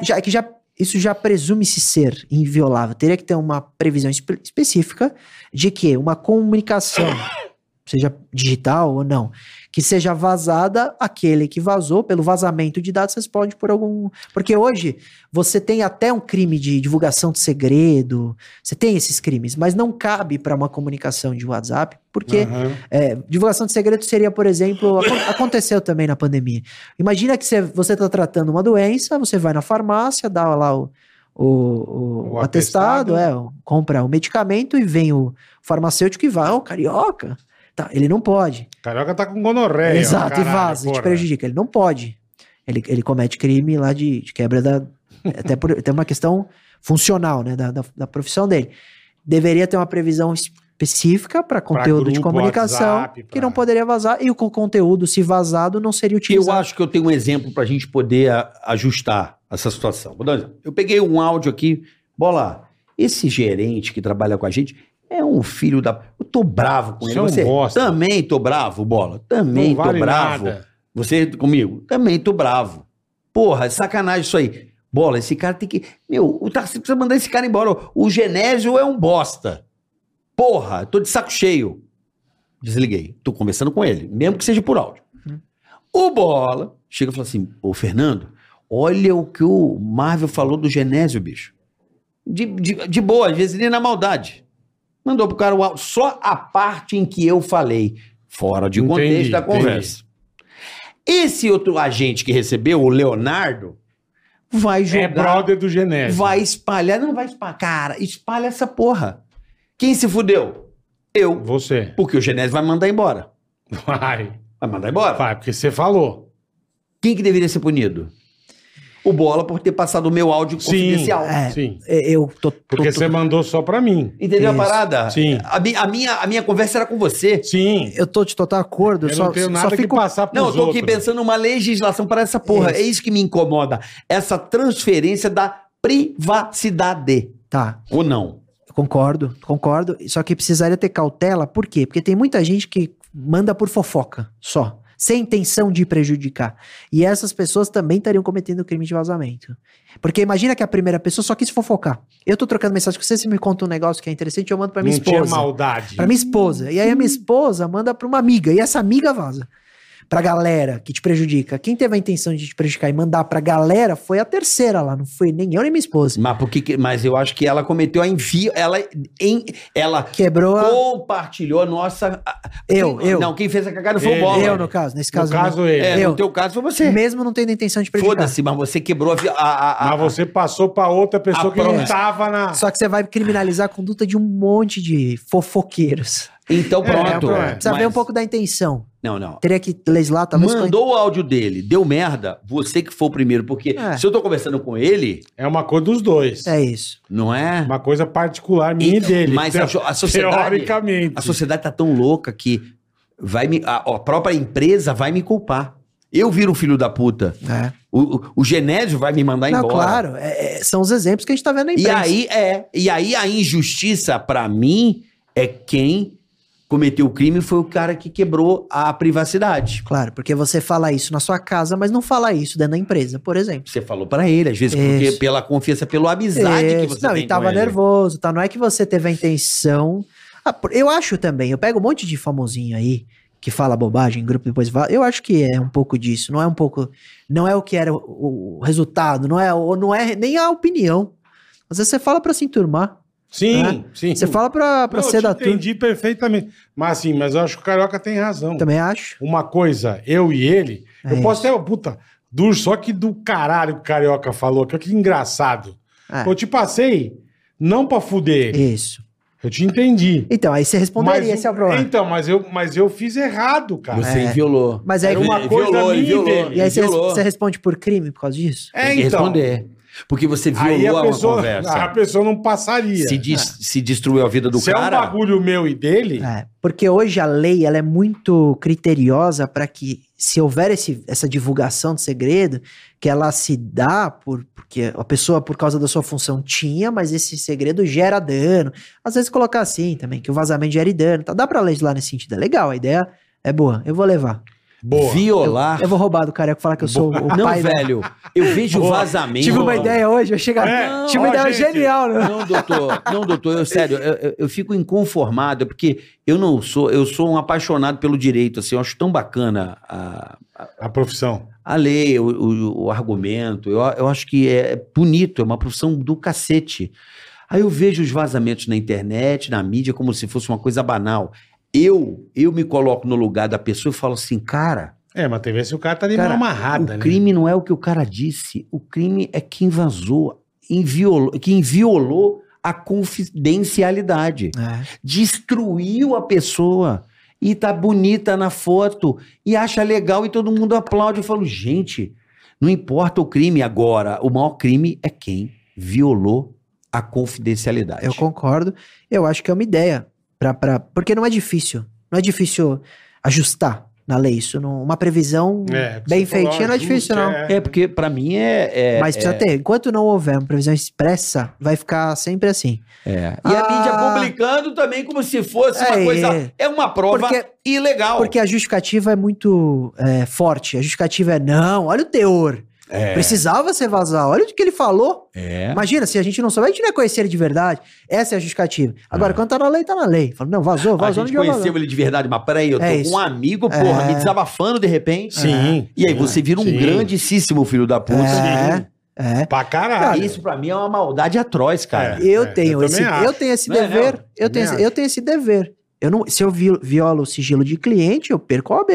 Isso já presume-se ser inviolável. Teria que ter uma previsão específica de que uma comunicação, seja digital ou não, que seja vazada, aquele que vazou, pelo vazamento de dados, responde por algum... Porque hoje você tem até um crime de divulgação de segredo, você tem esses crimes, mas não cabe para uma comunicação de WhatsApp, porque divulgação de segredo seria, por exemplo, aconteceu também na pandemia. Imagina que você está tratando uma doença, você vai na farmácia, dá lá o atestado, compra o medicamento e vem o farmacêutico e vai, carioca... Ele não pode. Carioca tá com gonorreia. Exato, caralho, e vaza, te prejudica. Ele não pode. Ele comete crime lá de quebra da... até uma questão funcional, né? Da profissão dele. Deveria ter uma previsão específica para conteúdo grupo, de comunicação WhatsApp, que não poderia vazar. E o conteúdo, se vazado, não seria utilizado. Eu acho que eu tenho um exemplo pra gente poder ajustar essa situação. Vou dar um exemplo. Eu peguei um áudio aqui. Bola, esse gerente que trabalha com a gente... É um filho da... Eu tô bravo com ele. Você também tô bravo, Bola. Também tô bravo. Você comigo? Também tô bravo. Porra, é sacanagem isso aí. Bola, esse cara tem que... Meu, o Tarcísio precisa mandar esse cara embora. O Genésio é um bosta. Porra, tô de saco cheio. Desliguei. Tô conversando com ele, mesmo que seja por áudio. O Bola chega e fala assim, ô Fernando, olha o que o Marvel falou do Genésio, bicho. De boa, às vezes nem na maldade. Mandou pro cara o áudio, só a parte em que eu falei, fora de contexto da conversa. Entendi. Esse outro agente que recebeu, o Leonardo, vai jogar... É brother do Genésio. Vai espalhar, não vai espalhar. Cara, espalha essa porra. Quem se fudeu? Eu. Você. Porque o Genésio vai mandar embora. Vai mandar embora. Vai, porque você falou. Quem que deveria ser punido? O Bola por ter passado o meu áudio confidencial. Sim. Eu tô porque você mandou só pra mim. Entendeu isso. A parada? Sim. A minha conversa era com você. Sim. Eu tô de total acordo. Eu não tenho nada que passar pros outros. Não, eu tô aqui pensando uma legislação para essa porra. Isso. É isso que me incomoda. Essa transferência da privacidade. Tá. Ou não? Eu concordo, concordo. Só que precisaria ter cautela. Por quê? Porque tem muita gente que manda por fofoca só. Sem intenção de prejudicar. E essas pessoas também estariam cometendo crime de vazamento. Porque imagina que a primeira pessoa só quis fofocar. Eu tô trocando mensagem com você, você me conta um negócio que é interessante, eu mando pra minha esposa. Não tinha maldade. Pra minha esposa. E aí a minha esposa manda pra uma amiga. E essa amiga vaza. Pra galera que te prejudica. Quem teve a intenção de te prejudicar e mandar pra galera foi a terceira lá. Não foi nem eu nem minha esposa. Mas, mas eu acho que ela cometeu a envio... Ela quebrou a... Compartilhou a nossa... Não, quem fez a cagada foi o Bola. Eu, no caso. Nesse caso, no caso ele. No teu caso foi você. Mesmo não tendo a intenção de prejudicar. Foda-se, mas você quebrou a... Mas você passou pra outra pessoa que não tava na... Só que você vai criminalizar a conduta de um monte de fofoqueiros. Então pronto. Precisa ver um pouco da intenção. Não. Teria que legislar, talvez... Mandou o áudio dele, deu merda, você que foi o primeiro, porque se eu tô conversando com ele... É uma coisa dos dois. É isso. Não é? Uma coisa particular minha e dele. Mas a sociedade... Teoricamente. A sociedade tá tão louca que a própria empresa vai me culpar. Eu viro um filho da puta. É. O Genésio vai me mandar embora. Claro, são os exemplos que a gente tá vendo na imprensa. E aí a injustiça, pra mim, é quem... cometeu o crime foi o cara que quebrou a privacidade. Claro, porque você fala isso na sua casa, mas não fala isso dentro da empresa, por exemplo. Você falou pra ele, às vezes, porque pela confiança, pela amizade que você tem. Não, e tava nervoso, tá? Não é que você teve a intenção... Ah, eu acho também, eu pego um monte de famosinho aí, que fala bobagem em grupo, depois fala... Eu acho que é um pouco disso, não é um pouco... Não é o que era o resultado, não é nem a opinião. Às vezes você fala pra se enturmar. Sim. Você fala pra ser da turma. Eu entendi perfeitamente. Mas assim, eu acho que o Carioca tem razão. Também acho. Uma coisa, eu e ele... eu posso ter... Puta, Durso, só que do caralho que o Carioca falou. Que engraçado. Eu te passei, não pra fuder. Isso. Eu te entendi. Então, aí você responderia, esse é o problema. Então, mas eu fiz errado, cara. Você violou. Mas aí uma coisa minha. E aí você responde por crime por causa disso? Tem que responder. Porque você violou a conversa. A pessoa não passaria. Se destruiu a vida do cara. Se é um bagulho meu e dele... Porque hoje a lei ela é muito criteriosa para que, se houver essa divulgação de segredo, que ela se dá porque a pessoa, por causa da sua função, tinha, mas esse segredo gera dano. Às vezes colocar assim também, que o vazamento gera dano. Tá? Dá para legislar nesse sentido. É legal, a ideia é boa. Eu vou levar. Boa. Violar. Eu vou roubar do Carioca, falar que eu sou o pai. Não, velho. Eu vejo vazamento. Tive uma ideia hoje, eu chego. Tive uma ideia genial, né? Não, doutor, eu fico inconformado, porque eu sou um apaixonado pelo direito, assim, eu acho tão bacana a profissão. A lei, o argumento, eu acho que é bonito, é uma profissão do cacete. Aí eu vejo os vazamentos na internet, na mídia, como se fosse uma coisa banal. Eu me coloco no lugar da pessoa e falo assim, cara... mas tem vezes que o cara tá de mão amarrada, né? O crime não é o que o cara disse. O crime é quem vazou, quem violou a confidencialidade. Destruiu a pessoa e tá bonita na foto e acha legal e todo mundo aplaude. Eu falo, gente, não importa o crime agora. O maior crime é quem violou a confidencialidade. Eu concordo. Eu acho que é uma ideia. Porque não é difícil. Não é difícil ajustar na lei isso. Uma previsão bem feitinha não é difícil, não. Porque pra mim mas precisa ter. Enquanto não houver uma previsão expressa, vai ficar sempre assim. E a mídia publicando também como se fosse uma coisa... É uma prova ilegal. Porque a justificativa é muito forte. A justificativa é, não, olha o teor. Precisava ser vazado. Olha o que ele falou. Imagina, se a gente não souber, a gente não ia conhecer ele de verdade. Essa é a justificativa. Agora, quando tá na lei, tá na lei. Fala, não, vazou. A gente conheceu ele de verdade, mas peraí, eu tô com um amigo, porra, me desabafando de repente. Sim. E aí você vira um grandíssimo filho da puta. Pra caralho. Cara, isso pra mim é uma maldade atroz, cara. Eu tenho esse dever. Se eu violo o sigilo de cliente, eu perco a OAB.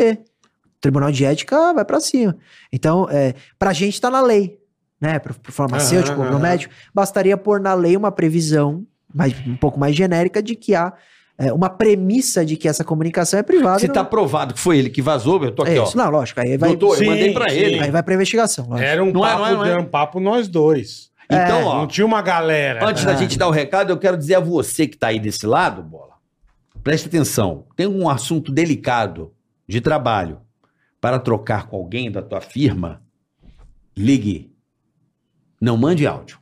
Tribunal de Ética vai pra cima. Então, pra gente tá na lei. né, para o farmacêutico, para o médico, bastaria pôr na lei uma previsão mais, um pouco mais genérica de que há uma premissa de que essa comunicação é privada. Se não... tá provado que foi ele que vazou, eu tô aqui, ó. Não, lógico, aí vai... Doutor, sim, eu mandei pra ele. Aí vai pra investigação, lógico. Era um papo nós dois. Então, ó... Não tinha uma galera. Antes da gente dar o recado, eu quero dizer a você que tá aí desse lado, Bola, preste atenção, tem um assunto delicado de trabalho para trocar com alguém da tua firma, ligue. Não mande áudio.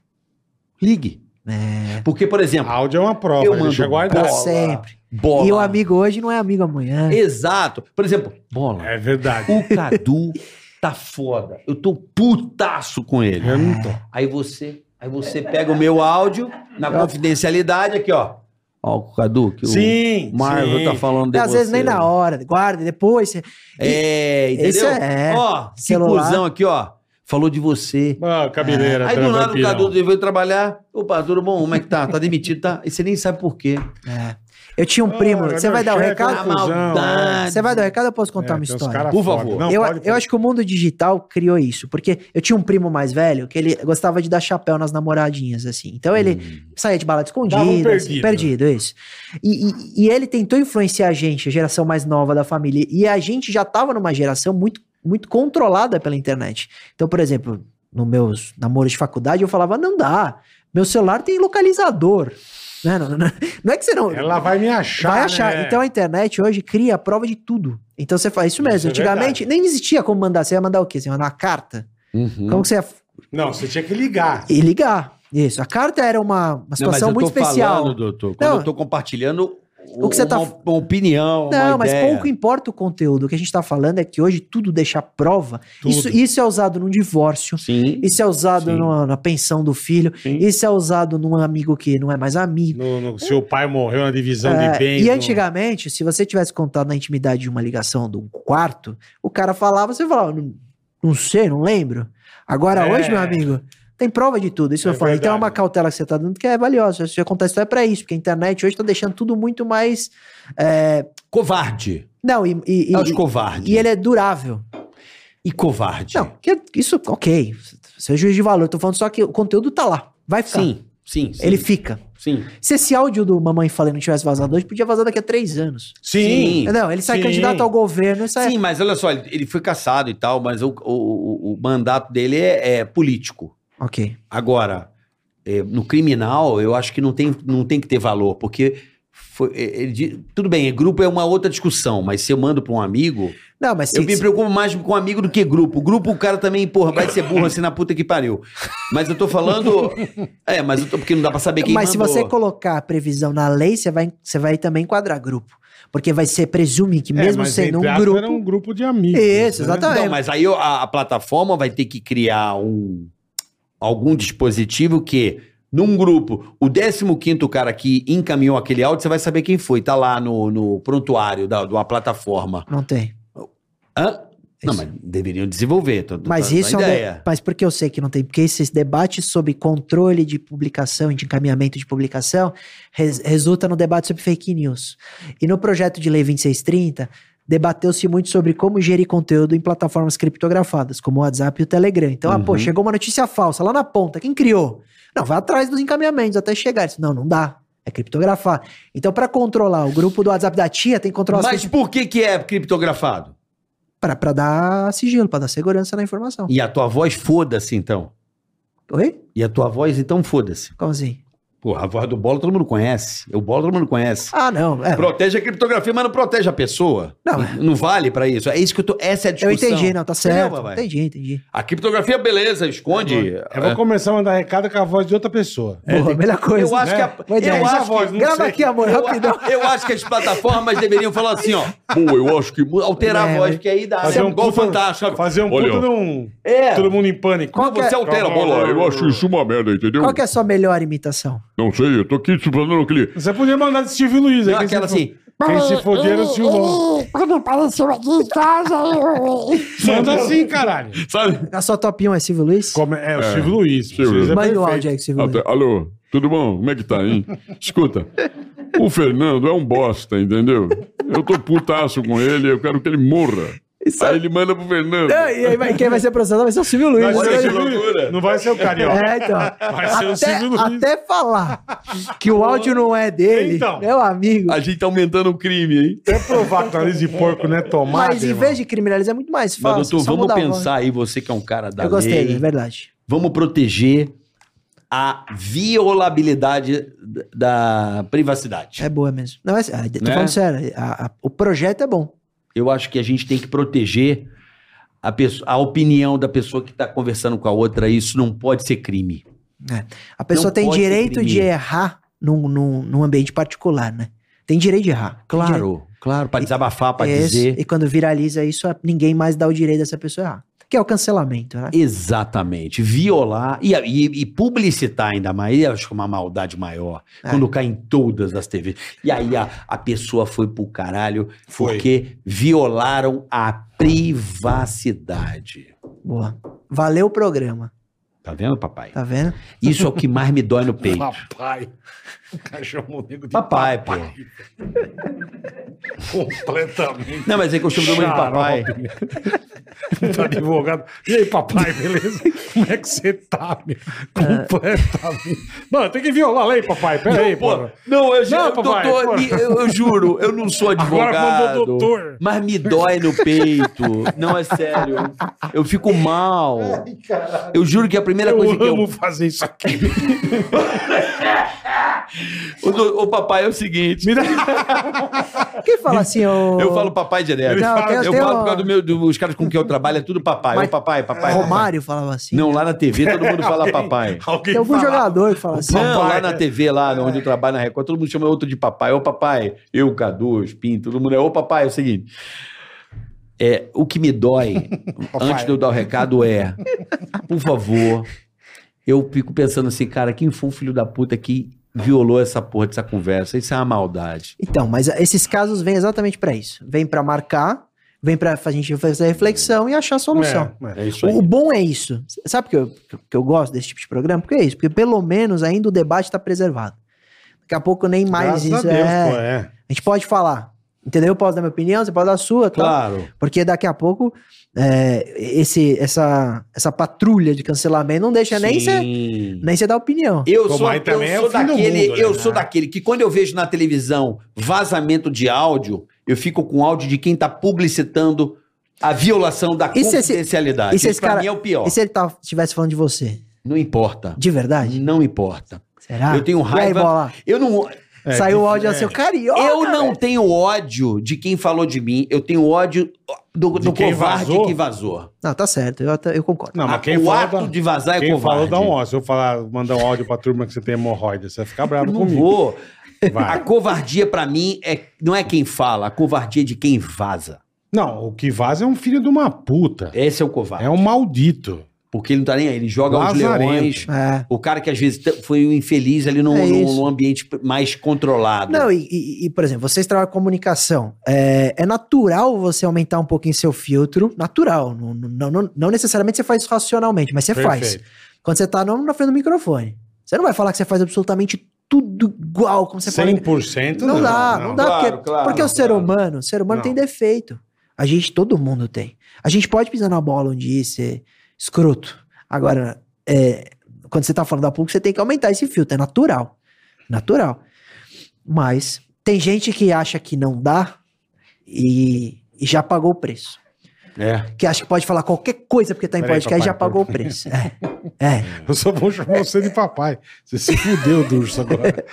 Ligue. É. Porque, por exemplo... Áudio é uma prova, eu mando pra sempre. Bola. E o amigo hoje não é amigo amanhã. Exato. Por exemplo, Bola. É verdade. O Cadu tá foda. Eu tô putaço com ele. É. Aí você pega o meu áudio na confidencialidade aqui, ó. Ó, o Cadu, que o Marvel tá falando de às vezes nem na hora, guarda, depois... Você... entendeu? Ó, que cuzão aqui, ó. Falou de você. Ah, cabeleireira. Aí do lado o Cadu veio trabalhar. Opa, tudo bom? Como é que tá? Tá demitido, tá? E você nem sabe por quê. É. Eu tinha um primo. Você vai dar o recado? Você vai dar o recado? Eu posso contar uma história? Por favor. Não, eu acho que o mundo digital criou isso. Porque eu tinha um primo mais velho que ele gostava de dar chapéu nas namoradinhas, assim. Então ele saía de balada escondida. Perdido, isso. E ele tentou influenciar a gente, a geração mais nova da família. E a gente já tava numa geração muito controlada pela internet. Então, por exemplo, nos meus namoros de faculdade, eu falava, não dá, meu celular tem localizador. Não é que você não... Ela vai me achar, vai achar, né? Então a internet hoje cria a prova de tudo. Então você faz isso mesmo. Isso antigamente nem existia como mandar. Você ia mandar o quê? Você ia mandar uma carta? Como que você ia... Não, você tinha que ligar. E ligar, isso. A carta era uma situação muito especial. Falando, doutor, quando eu tô compartilhando... O que você uma opinião, não, mas ideia. Pouco importa o conteúdo. O que a gente está falando é que hoje tudo deixa prova. Tudo. Isso é usado num divórcio. Sim. Isso é usado na pensão do filho. Sim. Isso é usado num amigo que não é mais amigo. Seu pai morreu na divisão de bens. E antigamente, se você tivesse contado na intimidade de uma ligação de um quarto, o cara falava, você falava, não sei, não lembro. Agora hoje, meu amigo... Tem prova de tudo, isso eu falo. Então é uma cautela que você tá dando que é valiosa. Se acontece, é pra isso, porque a internet hoje tá deixando tudo muito mais... Covarde. Não, covarde. E ele é durável. E covarde. Não, isso, ok. Você é juiz de valor. Eu tô falando só que o conteúdo tá lá. Vai ficar. Sim. Ele fica. Sim. Se esse áudio do Mamãe Falei não tivesse vazado hoje, podia vazar daqui a 3 anos. Sim. Não, ele sai candidato ao governo. Sim, mas olha só, ele foi cassado e tal, mas o mandato dele é político. Ok. Agora, no criminal, eu acho que não tem que ter valor, porque tudo bem, grupo é uma outra discussão, mas se eu mando pra um amigo... Não, mas eu me preocupo mais com amigo do que grupo. O grupo, o cara também, porra, vai ser burro assim na puta que pariu. Mas eu tô falando... porque não dá pra saber quem mandou. Mas se você colocar a previsão na lei, você vai também enquadrar grupo. Porque vai ser, presume que mesmo sendo um grupo... Era um grupo de amigos. Isso, exatamente. Né? Não, mas aí a plataforma vai ter que criar algum dispositivo que, num grupo, o 15º cara que encaminhou aquele áudio, você vai saber quem foi. Tá lá no prontuário da plataforma. Não tem. Hã? Não, mas deveriam desenvolver. Mas isso é. Mas por que eu sei que não tem? Porque esses debates sobre controle de publicação e de encaminhamento de publicação resulta no debate sobre fake news. E no projeto de lei 2630... debateu-se muito sobre como gerir conteúdo em plataformas criptografadas, como o WhatsApp e o Telegram. Então, chegou uma notícia falsa lá na ponta. Quem criou? Não, vai atrás dos encaminhamentos até chegar. Disse, não dá. É criptografar. Então, para controlar o grupo do WhatsApp da tia, tem que controlar... Mas por que é criptografado? Para dar sigilo, para dar segurança na informação. E a tua voz, foda-se, então. Oi? E a tua voz, então, foda-se. Como assim? Pô, a voz do Bola todo mundo conhece. O Bola todo mundo conhece. Ah, não. Protege a criptografia, mas não protege a pessoa. Não. Não vale pra isso. É isso que essa é a discussão. Eu entendi, não, tá certo. Entendi. A criptografia, beleza, esconde. Eu vou começar a mandar recado com a voz de outra pessoa. Boa, melhor coisa. Eu acho que... Grava aqui, amor, rapidão. Eu acho que as plataformas deveriam falar assim, ó. Pô, eu acho que... Alterar a voz, que aí dá... Fazer um gol fantástico. Fazer um puto num... Todo mundo em pânico. Como você altera, Bola? Eu acho isso uma merda, entendeu? Qual que é a sua melhor imitação? Não sei, eu tô aqui suplantando aquele... Você podia mandar de Steve Luiz. Não, aquela assim... Quem se foder é o Silvão. Quando apareceu aqui em casa... Manda assim, caralho. Sabe? A sua top 1 é Steve Luiz? É, o Steve Luiz. Manda o áudio aí, Steve Luiz. Alô, tudo bom? Como é que tá, hein? Escuta, o Fernando é um bosta, entendeu? Eu tô putaço com ele, eu quero que ele morra. Aí ele manda pro Fernando. É, e aí vai, quem vai ser processado vai ser o Silvio Luiz. Vai ser o loucura. Não vai ser o Carioca. É, então. Vai ser o Silvio Luiz. Até falar que o áudio não é dele, então, meu amigo. A gente tá aumentando o crime, hein? Até provar que nariz de porco não é tomada. Mas em vez de criminalizar, é muito mais fácil. Mas, doutor, vamos pensar aí, você que é um cara da lei. Eu gostei, é verdade. Vamos proteger a violabilidade da privacidade. É boa mesmo. Não, é, tô falando sério. O projeto é bom. Eu acho que a gente tem que proteger a, pessoa, a opinião da pessoa que está conversando com a outra. Isso não pode ser crime. É. A pessoa não tem direito de errar num ambiente particular, né? Tem direito de errar. Claro, claro. Para desabafar, para dizer. E quando viraliza isso, ninguém mais dá o direito dessa pessoa errar. Que é o cancelamento, né? Exatamente. Violar e publicitar ainda mais. Eu acho que é uma maldade maior. É. Quando cai em todas as TVs. E aí a pessoa foi pro caralho porque violaram a privacidade. Boa. Valeu o programa. Tá vendo, papai? Tá vendo? Isso é o que mais me dói no peito. Papai. O cachorro negro de papai, pô. Completamente. Não, mas é que eu chamo de papai. Tá advogado. E aí, papai, beleza? Como é que você tá, meu? Completamente. Não, tem que violar a lei, papai. Pera aí, pô. Não, eu juro, eu juro, eu não sou advogado. Agora mandou doutor. Mas me dói no peito. Não, é sério. Eu fico mal. Ai, caralho. Eu juro que a primeira coisa que eu... Eu amo fazer isso aqui. O papai é o seguinte. Quem fala assim? Eu falo papai direto. Não, eu falo por causa dos caras com quem eu trabalho, é tudo papai. Mas, papai. Romário falava assim. Não, lá na TV todo mundo fala papai. Tem algum jogador que fala assim. Não, papai, lá na TV, lá onde eu trabalho, na Record, todo mundo chama outro de papai. Ô papai, eu, Cadu, Pinto, todo mundo é ô papai. É o seguinte. O que me dói, antes de eu dar o recado, por favor, eu fico pensando assim, cara, quem foi o filho da puta que violou essa porra dessa conversa? Isso é uma maldade. Então, mas esses casos vêm exatamente pra isso. Vêm pra marcar, vêm pra gente fazer reflexão e achar a solução. É isso aí. O bom é isso. Sabe que eu gosto desse tipo de programa? Porque é isso. Porque pelo menos ainda o debate tá preservado. Daqui a pouco nem mais isso. A gente pode falar. Entendeu? Eu posso dar minha opinião, você pode dar a sua. Claro. Tal, porque daqui a pouco essa patrulha de cancelamento não deixa nem você dar opinião. Eu sou daquele que quando eu vejo na televisão vazamento de áudio, eu fico com áudio de quem tá publicitando a violação da confidencialidade. Isso pra mim é o pior. E se ele estivesse falando de você? Não importa. De verdade? Não importa. Será? Eu tenho raiva. Aí, bola. Eu não... Saiu o ódio a seu carioca. Eu não tenho ódio de quem falou de mim. Eu tenho ódio do covarde que vazou. Não, tá certo. Eu concordo. Não, mas o ato de vazar é covarde. Quem falou dá um ódio. Se eu falar, mandar um áudio pra turma que você tem hemorroida, você vai ficar bravo comigo. Não vou. Vai. A covardia pra mim não é quem fala. A covardia é de quem vaza. Não, o que vaza é um filho de uma puta. Esse é o covarde. É um maldito. Porque ele não tá nem aí, ele joga aos leões. É. O cara que às vezes foi um infeliz ali num ambiente mais controlado. Não, por exemplo, vocês trabalham com comunicação. É natural você aumentar um pouquinho seu filtro. Natural. Não necessariamente você faz isso racionalmente, mas você faz. Quando você tá na frente do microfone. Você não vai falar que você faz absolutamente tudo igual, como você fala. 100% não dá. Não dá, porque o ser humano tem defeito. A gente, todo mundo tem. A gente pode pisar na bola um dia e ser... escroto. Agora, quando você tá falando da público, você tem que aumentar esse filtro. É natural. Natural. Mas tem gente que acha que não dá e já pagou o preço. Que acha que pode falar qualquer coisa porque tá em podcast e já pagou o preço. Eu só vou chamar você de papai. Você se fudeu, Durso, agora.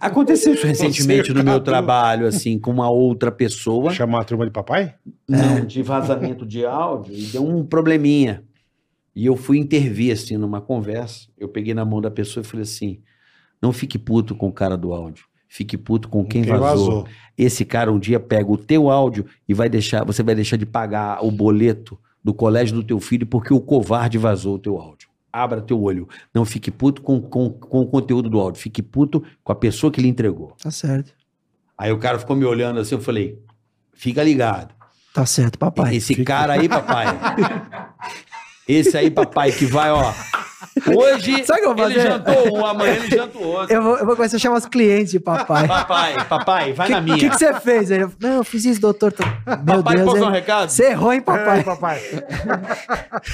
Aconteceu isso recentemente no meu trabalho, assim, com uma outra pessoa. Chamar a turma de papai? Não, de vazamento de áudio, e deu um probleminha. E eu fui intervir, assim, numa conversa. Eu peguei na mão da pessoa e falei assim, não fique puto com o cara do áudio. Fique puto com quem vazou. Esse cara um dia pega o teu áudio e você vai deixar de pagar o boleto do colégio do teu filho porque o covarde vazou o teu áudio. Abra teu olho. Não fique puto com o conteúdo do áudio. Fique puto com a pessoa que lhe entregou. Tá certo. Aí o cara ficou me olhando assim, eu falei, fica ligado. Tá certo, papai. Esse cara aí, papai. Esse aí, papai, que vai, ó... Hoje ele jantou um, amanhã ele janta o outro. Eu vou começar a chamar os clientes de papai. Papai, vai na minha. O que você fez? Ele, não, eu fiz isso, doutor. Meu papai, pousou um recado? Você errou, hein, papai? É, papai.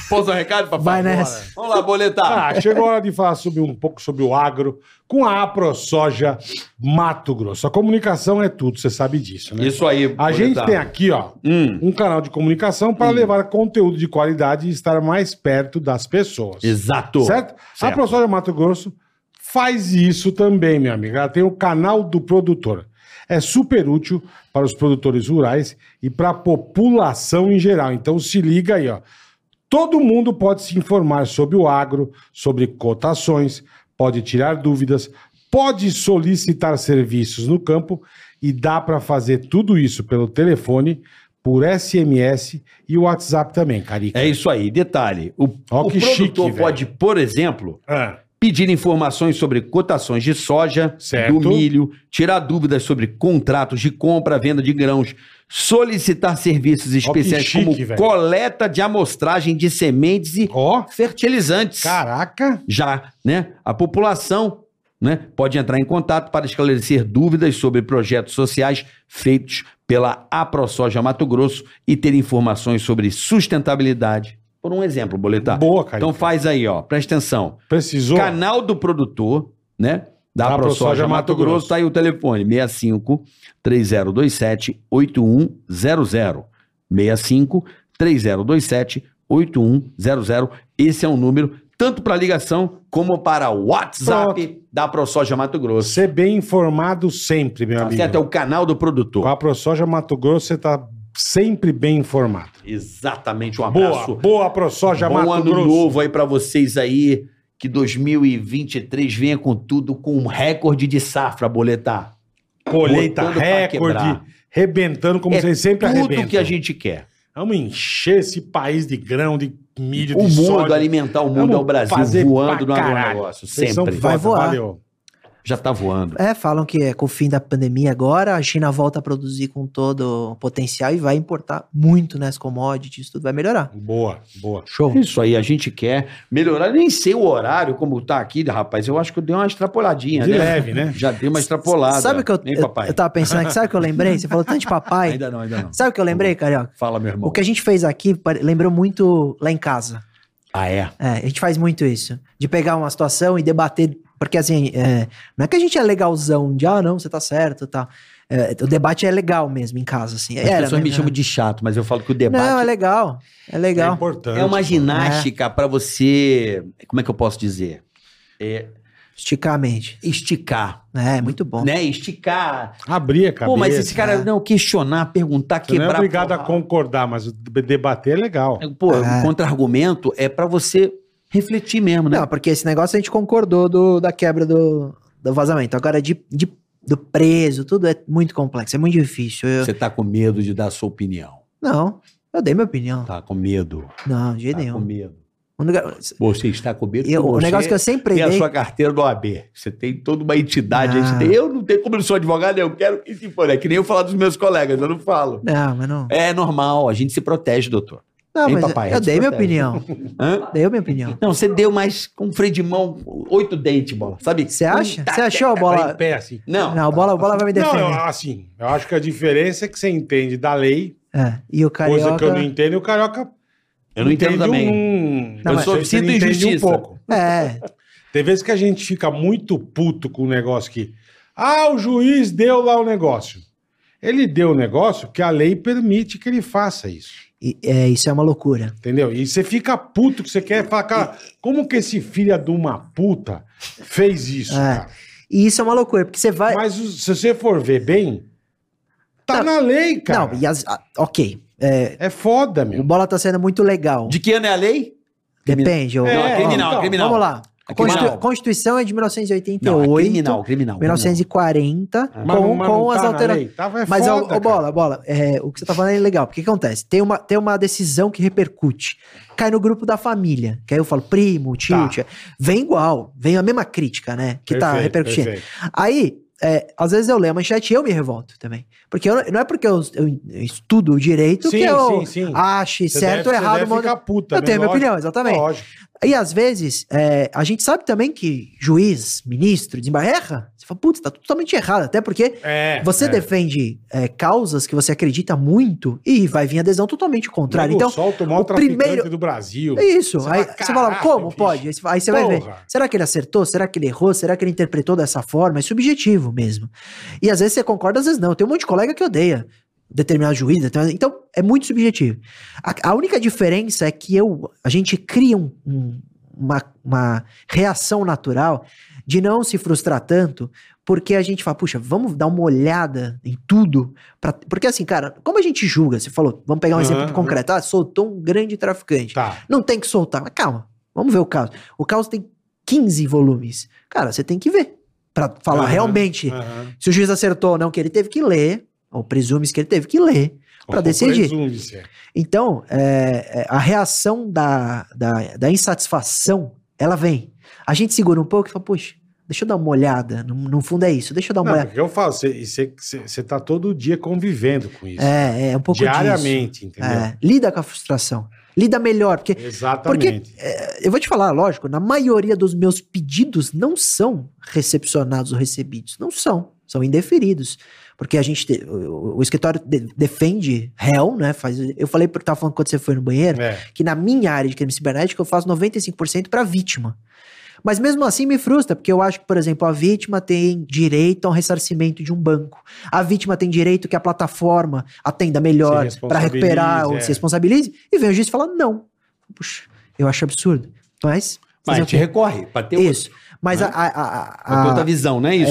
Pousou um recado, papai? Vai nessa. Vamos lá, boletar. Ah, chegou a hora de falar um pouco sobre o agro com a ProSoja Mato Grosso. A comunicação é tudo, você sabe disso, né? Isso aí, boletar. A gente tem aqui, ó, um canal de comunicação para levar conteúdo de qualidade e estar mais perto das pessoas. Exato. Certo? A ProSoja Mato Grosso faz isso também, minha amiga. Ela tem o canal do produtor. É super útil para os produtores rurais e para a população em geral. Então se liga aí, ó. Todo mundo pode se informar sobre o agro, sobre cotações, pode tirar dúvidas, pode solicitar serviços no campo e dá para fazer tudo isso pelo telefone, por SMS e o WhatsApp também, Carica. É isso aí. Detalhe, o produtor pode, por exemplo, pedir informações sobre cotações de soja, do milho, tirar dúvidas sobre contratos de compra, venda de grãos, solicitar serviços especiais como coleta de amostragem de sementes e fertilizantes. Caraca! Já, né? A população, né, pode entrar em contato para esclarecer dúvidas sobre projetos sociais feitos pela ProSoja Mato Grosso e ter informações sobre sustentabilidade. Por um exemplo, boletar. Boa, cara. Então faz aí, ó, presta atenção. Precisou. Canal do produtor, né? Da ProSoja Mato Grosso, tá aí o telefone: 65-3027-8100. 65-3027-8100. Esse é um número tanto para ligação como para o WhatsApp da ProSoja Mato Grosso. Ser bem informado sempre, meu amigo. Certo, é o canal do produtor. Com a ProSoja Mato Grosso, você tá sempre bem informado. Exatamente, um abraço. Boa ProSoja Mato Grosso. Bom ano novo aí pra vocês aí, que 2023 venha com tudo, com um recorde de safra, boletar. Colheita recorde, rebentando como vocês sempre arrebentam. É tudo que a gente quer. Vamos encher esse país de grão, de milho, de soja. O mundo, alimentar o mundo, é o Brasil voando no agronegócio, sempre. Vai voar. Valeu. Já tá voando. É, falam que com o fim da pandemia agora, a China volta a produzir com todo o potencial e vai importar muito, né, as commodities, tudo vai melhorar. Boa. Show. Isso aí, a gente quer melhorar, nem sei o horário como tá aqui, rapaz, eu acho que eu dei uma extrapoladinha, de leve, né? Já dei uma extrapolada. Sabe o que eu tava pensando aqui? Sabe o que eu lembrei? Você falou tanto de papai. Ainda não. Sabe o que eu lembrei, Carioca? Fala, meu irmão. O que a gente fez aqui, lembrou muito lá em casa. Ah, é? É, a gente faz muito isso, de pegar uma situação e debater. Porque assim, não é que a gente é legalzão de, não, você tá certo, tá. É, o debate é legal mesmo em casa, assim. As pessoas me chamam de chato, mas eu falo que o debate... Não, é legal, é legal. É importante. É uma ginástica pra você, como é que eu posso dizer? Esticar a mente. Esticar. É, muito bom. Né, esticar. Abrir a cabeça. Pô, mas esse cara, não, questionar, perguntar, você quebrar... Não é obrigado a concordar, mas debater é legal. Pô, o contra-argumento é pra você... refletir mesmo, né? Não, porque esse negócio a gente concordou da quebra do vazamento. Agora, do preso, tudo é muito complexo, é muito difícil. Você tá com medo de dar a sua opinião? Não, eu dei minha opinião. Tá com medo? Não, de jeito nenhum. Tá com medo. Você está com medo? O negócio que eu sempre dei... Tem a sua carteira do OAB. Você tem toda uma entidade. Eu não tenho, como eu sou advogado, eu quero que se for. É que nem eu falar dos meus colegas, eu não falo. Não, mas não... É normal, a gente se protege, doutor. Não, mas papai, eu dei minha opinião. Dei minha opinião. Não, você deu mais com um freio de mão, 8 dentes, bola. Sabe? Você acha? Você achou a bola? Em pé, assim. Não, bola vai me defender. Não, assim, eu acho que a diferença é que você entende da lei. E o Carioca... Coisa que eu não entendo, e o Carioca... Eu não entendo também. Não, eu só sinto injustiça. Um pouco. Tem vezes que a gente fica muito puto com o negócio que... o juiz deu lá o negócio. Ele deu o negócio que a lei permite que ele faça isso. Isso é uma loucura. Entendeu? E você fica puto que você quer falar, cara, como que esse filho de uma puta fez isso, cara? E isso é uma loucura, porque você vai... Mas se você for ver bem, tá na lei, cara. Não, ok. É foda, meu. O Bola tá sendo muito legal. De que ano é a lei? Depende. Criminal. Vamos lá. Constituição é de 1988. Não, criminal. 1940, com as alterações. Mas, Bola, o que você tá falando é legal. Porque o que acontece? Tem uma decisão que repercute. Cai no grupo da família. Que aí eu falo, primo, tio, tia. Vem igual. Vem a mesma crítica, né? Que tá repercutindo. Perfeito. Aí, às vezes eu leio a manchete e eu me revolto também. Porque não é porque eu estudo o direito que eu ache certo ou errado. Você deve ficar puta, eu tenho minha opinião, exatamente. Lógico. E às vezes, a gente sabe também que juiz, ministro, erra. Você fala, putz, tá totalmente errado. Até porque você defende causas que você acredita muito e vai vir adesão totalmente contrária. Então, solta o maior traficante do Brasil. Isso. Aí você fala, como pode? Aí você vai ver, será que ele acertou? Será que ele errou? Será que ele interpretou dessa forma? É subjetivo mesmo. E às vezes você concorda, às vezes não. Tem um monte de colega que odeia determinado juiz, então é muito subjetivo. A única diferença é que a gente cria uma reação natural de não se frustrar tanto, porque a gente fala, puxa, vamos dar uma olhada em tudo, porque assim, cara, como a gente julga, você falou, vamos pegar um exemplo concreto, soltou um grande traficante, não tem que soltar, mas calma, vamos ver o caso. O caso tem 15 volumes, cara, você tem que ver, pra falar realmente, se o juiz acertou ou não, que ele teve que ler, ou presume-se que ele teve que ler para decidir. Então, a reação da insatisfação, ela vem. A gente segura um pouco e fala, poxa, deixa eu dar uma olhada, no fundo é isso, deixa eu dar uma olhada. Eu falo, você tá todo dia convivendo com isso. É um pouco diariamente, disso. Entendeu? Lida com a frustração, lida melhor. Porque, exatamente. Porque, eu vou te falar, lógico, na maioria dos meus pedidos não são recepcionados ou recebidos, não são, são indeferidos. Porque a gente, o escritório defende réu, né? Eu falei, porque tava falando quando você foi no banheiro, que na minha área de crime cibernético eu faço 95% para vítima. Mas mesmo assim me frustra, porque eu acho que, por exemplo, a vítima tem direito a um ressarcimento de um banco. A vítima tem direito que a plataforma atenda melhor para recuperar ou se responsabilize. E vem o juiz e fala, não. Puxa, eu acho absurdo. Mas a gente recorre para ter isso. Mas a outra visão, não é isso?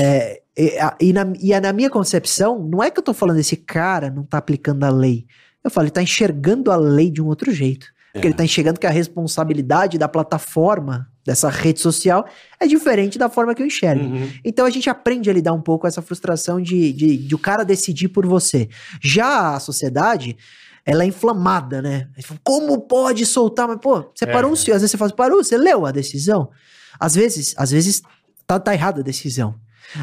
E na minha concepção, não é que eu tô falando esse cara não tá aplicando a lei. Eu falo, ele tá enxergando a lei de um outro jeito. Porque ele tá enxergando que a responsabilidade da plataforma, dessa rede social, é diferente da forma que eu enxergo. Então a gente aprende a lidar um pouco com essa frustração de o cara decidir por você. Já a sociedade, ela é inflamada, né? Como pode soltar? Mas, pô, você parou um... Às vezes você fala, parou, você leu a decisão? Às vezes tá errada a decisão.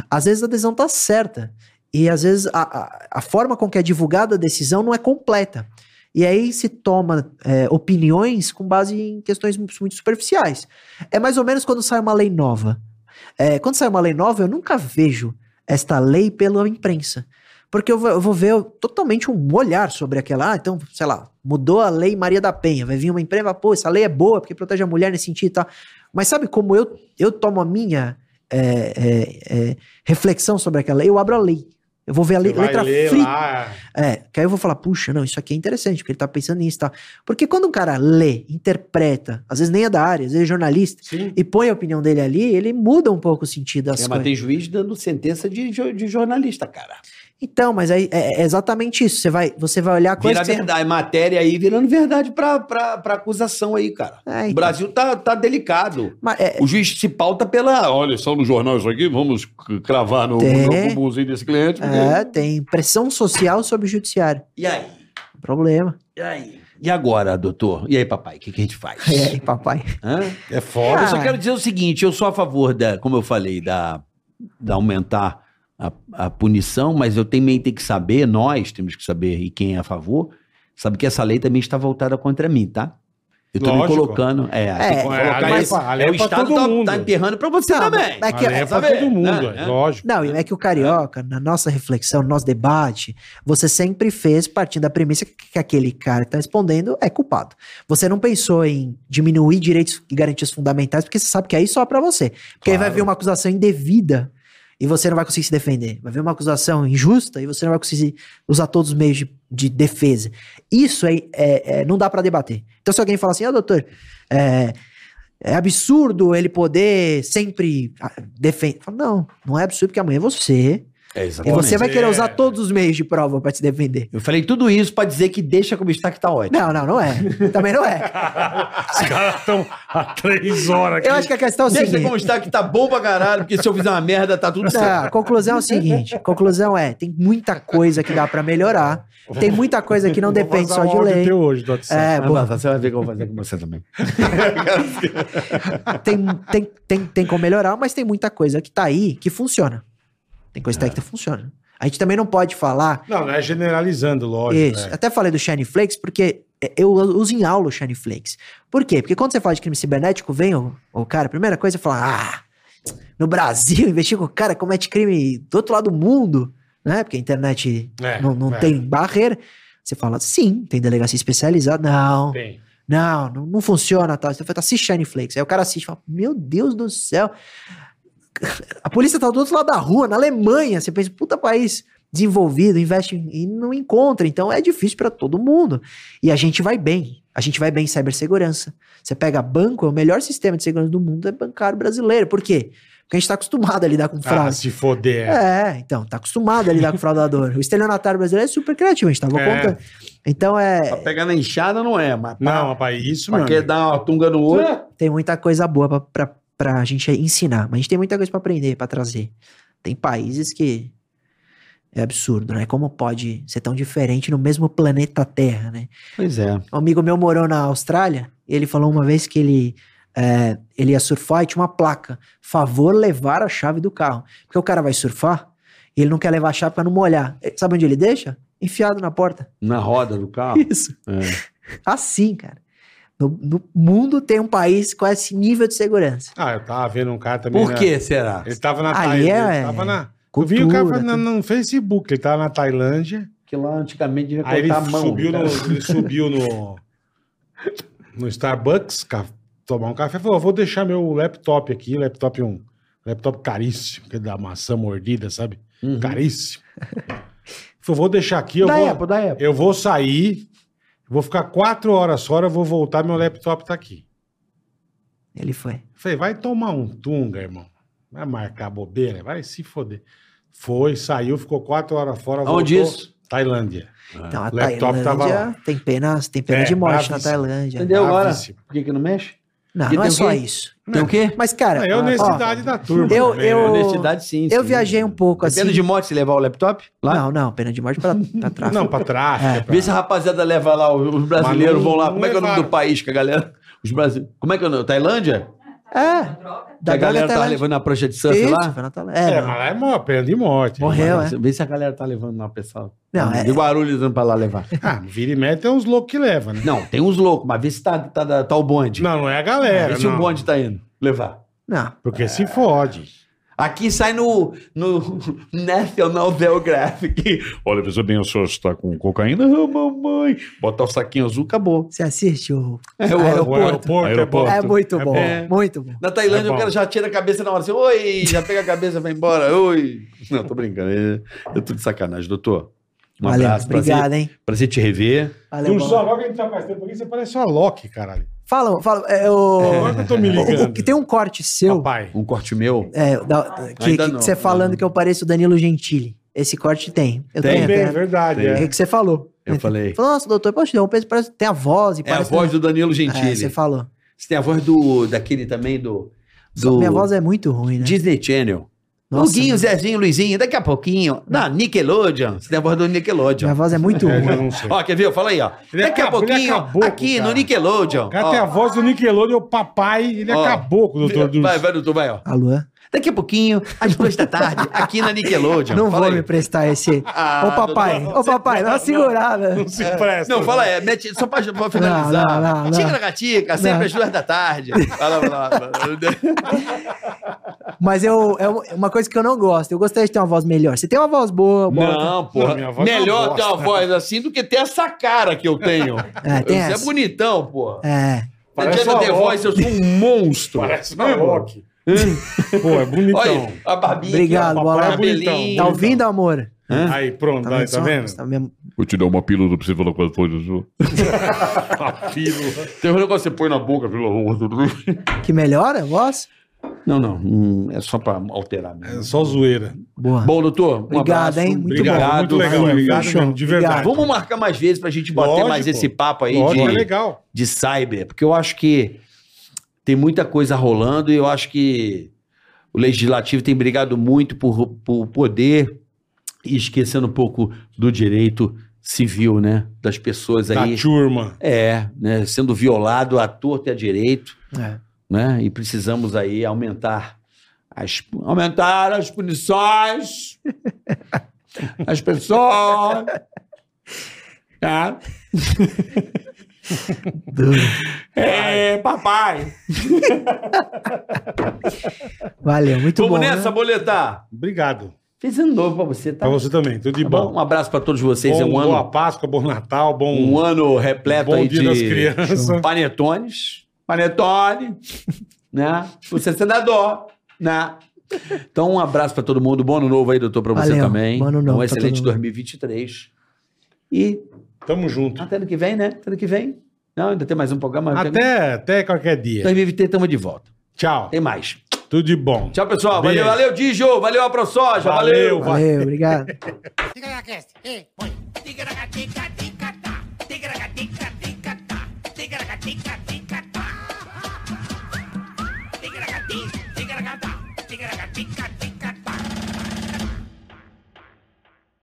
Às vezes a decisão tá certa, e às vezes a forma com que é divulgada a decisão não é completa, e aí se toma opiniões com base em questões muito superficiais. É mais ou menos quando sai uma lei nova. Quando sai uma lei nova, eu nunca vejo esta lei pela imprensa, porque eu vou ver totalmente um olhar sobre aquela, então, sei lá, mudou a lei Maria da Penha, vai vir uma imprensa, pô, essa lei é boa, porque protege a mulher nesse sentido e tal, mas sabe como eu tomo a minha... reflexão sobre aquela lei, eu abro a lei. Eu vou ver a letra fria. Que aí eu vou falar, puxa, não, isso aqui é interessante, porque ele tá pensando nisso e tal. Porque quando um cara lê, interpreta, às vezes nem é da área, às vezes é jornalista, e põe a opinião dele ali, ele muda um pouco o sentido das coisas. Mas tem juiz dando sentença de jornalista, cara. Então, mas aí é exatamente isso. Você vai olhar a coisa. Vira verdade, é matéria aí virando verdade pra acusação aí, cara. Então. O Brasil tá delicado. O juiz se pauta pela. Olha, só no jornal isso aqui, vamos cravar no buzinho desse cliente. Porque... tem pressão social sobre o judiciário. E aí? Problema. E aí? E agora, doutor? E aí, papai? O que a gente faz? E aí, papai? É foda. Eu só quero dizer o seguinte: eu sou a favor da, como eu falei, da aumentar. A punição, mas eu também tenho que saber, nós temos que saber, e quem é a favor, sabe que essa lei também está voltada contra mim, tá? Eu tô me colocando... o Estado tá enterrando pra você também. É pra todo mundo, lógico. Não, é que o carioca, na nossa reflexão, no nosso debate, você sempre fez partindo da premissa que aquele cara que tá respondendo é culpado. Você não pensou em diminuir direitos e garantias fundamentais, porque você sabe que aí só é pra você. Porque aí vai vir uma acusação indevida, e você não vai conseguir se defender. Vai vir uma acusação injusta e você não vai conseguir usar todos os meios de defesa. Isso não dá pra debater. Então se alguém fala assim, doutor, é absurdo ele poder sempre defender. Não é absurdo, porque amanhã é você... E você vai querer usar todos os meios de prova pra se defender. Eu falei tudo isso pra dizer que deixa como está que tá ótimo. Não é. Também não é. Os caras estão há 3 horas aqui. Eu acho que a questão é o seguinte. Deixa como está que tá bom pra caralho, porque se eu fizer uma merda, tá tudo certo. A conclusão é o seguinte. Conclusão tem muita coisa que dá pra melhorar. Tem muita coisa que não depende só de lei. Você vai ver que eu vou fazer com você também. Tem como melhorar, mas tem muita coisa que tá aí que funciona. Tem coisa técnica que funciona. A gente também não pode falar... Não é generalizando, lógico. Isso. Até falei do Shiny Flakes, porque eu uso em aula o Shiny Flakes. Por quê? Porque quando você fala de crime cibernético, vem o cara, a primeira coisa é falar, no Brasil, investiga o cara, comete crime do outro lado do mundo, né? Porque a internet não tem barreira. Você fala, sim, tem delegacia especializada. Não, tem. Não funciona, tá? Você fala, assiste Shiny Flakes. Aí o cara assiste e fala, meu Deus do céu, a polícia tá do outro lado da rua, na Alemanha. Você pensa, puta país desenvolvido, investe e não encontra. Então é difícil para todo mundo. E a gente vai bem. A gente vai bem em cibersegurança. Você pega banco, é o melhor sistema de segurança do mundo é bancário brasileiro. Por quê? Porque a gente tá acostumado a lidar com fraude. Ah, se foder. É, então, tá acostumado a lidar com fraudador. O estelionatário brasileiro é super criativo, a gente tava contando. Então é... Pra pegar na enxada não é, mas... Não, rapaz, isso não. Pra quer dar uma tunga no olho... Tem muita coisa boa pra gente ensinar. Mas a gente tem muita coisa pra aprender, pra trazer. Tem países que... É absurdo, né? Como pode ser tão diferente no mesmo planeta Terra, né? Pois é. Um amigo meu morou na Austrália e ele falou uma vez que ele ia surfar e tinha uma placa. Favor levar a chave do carro. Porque o cara vai surfar e ele não quer levar a chave pra não molhar. Sabe onde ele deixa? Enfiado na porta. Na roda do carro? Isso. É. Assim, cara. No mundo tem um país com esse nível de segurança. Ah, eu tava vendo um cara também... Por que será? Ele tava na Tailândia. Ele tava na... Cultura, eu vi o cara no Facebook, ele tava na Tailândia. Que lá antigamente devia cortar a mão. Ele subiu no Starbucks, tomar um café, falou, vou deixar meu laptop aqui, laptop caríssimo, que dá maçã mordida, sabe? Uhum. Caríssimo. Falou, vou deixar aqui, eu vou sair, vou ficar 4 horas fora, eu vou voltar, meu laptop tá aqui. Ele foi. Falei, vai tomar um tunga, irmão. Vai marcar bobeira, vai se foder. Foi, saiu, ficou 4 horas fora, voltou. Onde isso? Tailândia. Então, a Tailândia tava lá. Tem pena de morte na Tailândia. Entendeu agora? Por que não mexe? Não, não é só isso. Tem o quê? Mas, cara... É a honestidade da turma. Honestidade, sim. Eu viajei um pouco assim... Pena de morte se levar o laptop? Lá? Não, pena de morte pra tráfico. Não, pra tráfico. É. Vê se a rapaziada leva lá, os brasileiros vão lá. Como é que é o nome do país que a galera... Os brasileiros... Como é que é o nome? Tailândia? É, da a galera tá levando a prancha de surf lá? Mas lá é pena de morte. Morreu, né? Vê se a galera tá levando lá, pessoal. De Guarulhos indo pra lá levar. Ah, vira e mexe, tem uns loucos que levam, né? Não, tem uns loucos, mas vê se tá o bonde. Não é a galera. Vê se o bonde tá indo levar. Não. Porque se fode. Aqui sai no National Geographic. Olha, veja bem, o senhor está com cocaína? Oh, mamãe. Botar o saquinho azul, acabou. Você assiste o aeroporto. É muito bom. Muito bom. Na Tailândia, o cara já tira a cabeça na hora assim, oi, já pega a cabeça e vai embora, oi. Não, tô brincando. Eu tô de sacanagem, doutor. Um abraço. Obrigado, hein? Prazer te rever. Valeu, Durso, logo a gente tá fazendo porque você parece uma Loki, caralho. Fala. Agora que eu tô me ligando. Que tem um corte seu. Papai. Um corte meu? Que você falando que eu pareço o Danilo Gentili. Esse corte tem. Tem, é verdade. É o que você falou. Eu falei. Falou, nossa, doutor, poxa, eu penso, tem a voz. E é a voz do Danilo Gentili. Você falou. Você tem a voz daquele também do... Minha voz é muito ruim, né? Disney Channel. Huguinho, Zezinho, Luizinho, daqui a pouquinho. Não, Nickelodeon. Você tem a voz do Nickelodeon. Minha voz é muito ruim. Ó, quer ver? Fala aí, ó. Daqui a pouquinho, aqui no Nickelodeon. Cara, tem a voz do Nickelodeon, o papai, ele é caboclo, doutor Durso. Vai, doutor, vai, ó. Alô? Daqui a pouquinho, às 2 da tarde, aqui na Nickelodeon. Não fala vou aí. Me prestar esse... Ô papai, dá uma segurada. Não se presta. Não, fala aí, só pra finalizar. Não. Tigragat, sempre às 2 da tarde. Fala. Mas é uma coisa que eu não gosto. Eu gostaria de ter uma voz melhor. Você tem uma voz boa. Não, porra. Minha voz melhor ter uma voz assim do que ter essa cara que eu tenho. Você é bonitão, porra. É. Parece uma voz, eu sou um monstro. Parece uma rock. Pô, é bonitão. Olha, a barbinha. Obrigado, bola. É tá ouvindo, amor? Aí, pronto, tá vendo? Tá mesmo... Vou te dar uma pílula pra você falar quando foi do jogo. Uma pílula. Tem um negócio que você põe na boca, pílula. Que melhora, eu gosto. Não. É só pra alterar mesmo. É só zoeira. Boa. Bom, doutor, obrigado, hein? Muito obrigado. Muito legal, obrigado, de verdade. Vamos marcar mais vezes pra gente bater mais esse papo aí de cyber. Porque eu acho que tem muita coisa rolando e eu acho que o Legislativo tem brigado muito por poder e esquecendo um pouco do direito civil, né? Das pessoas aí. Da turma. Né? Sendo violado à torta e à direito. Né? E precisamos aí aumentar as punições, as pessoas. É, papai. Valeu, muito bom. Vamos nessa, né? Boletar. Obrigado. Feliz ano novo pra você, tá? Pra você também, tudo de bom. Um abraço pra todos vocês. Bom, é um ano. Boa Páscoa, bom Natal, bom. Um ano repleto bom aí dia de das crianças. Panetones. Panetone, né? Você senador, né? Então, um abraço pra todo mundo. Bom ano novo aí, doutor, pra você também. Bom ano novo. Um excelente 2023. E. Tamo junto. Até ano que vem, né? Até ano que vem. Não, ainda tem mais um programa. Até qualquer dia. 2023, tamo de volta. Tchau. Tem mais. Tudo de bom. Tchau, pessoal. Beijo. Valeu, Dígio. Valeu, a ProSoja. Valeu. Valeu, obrigado.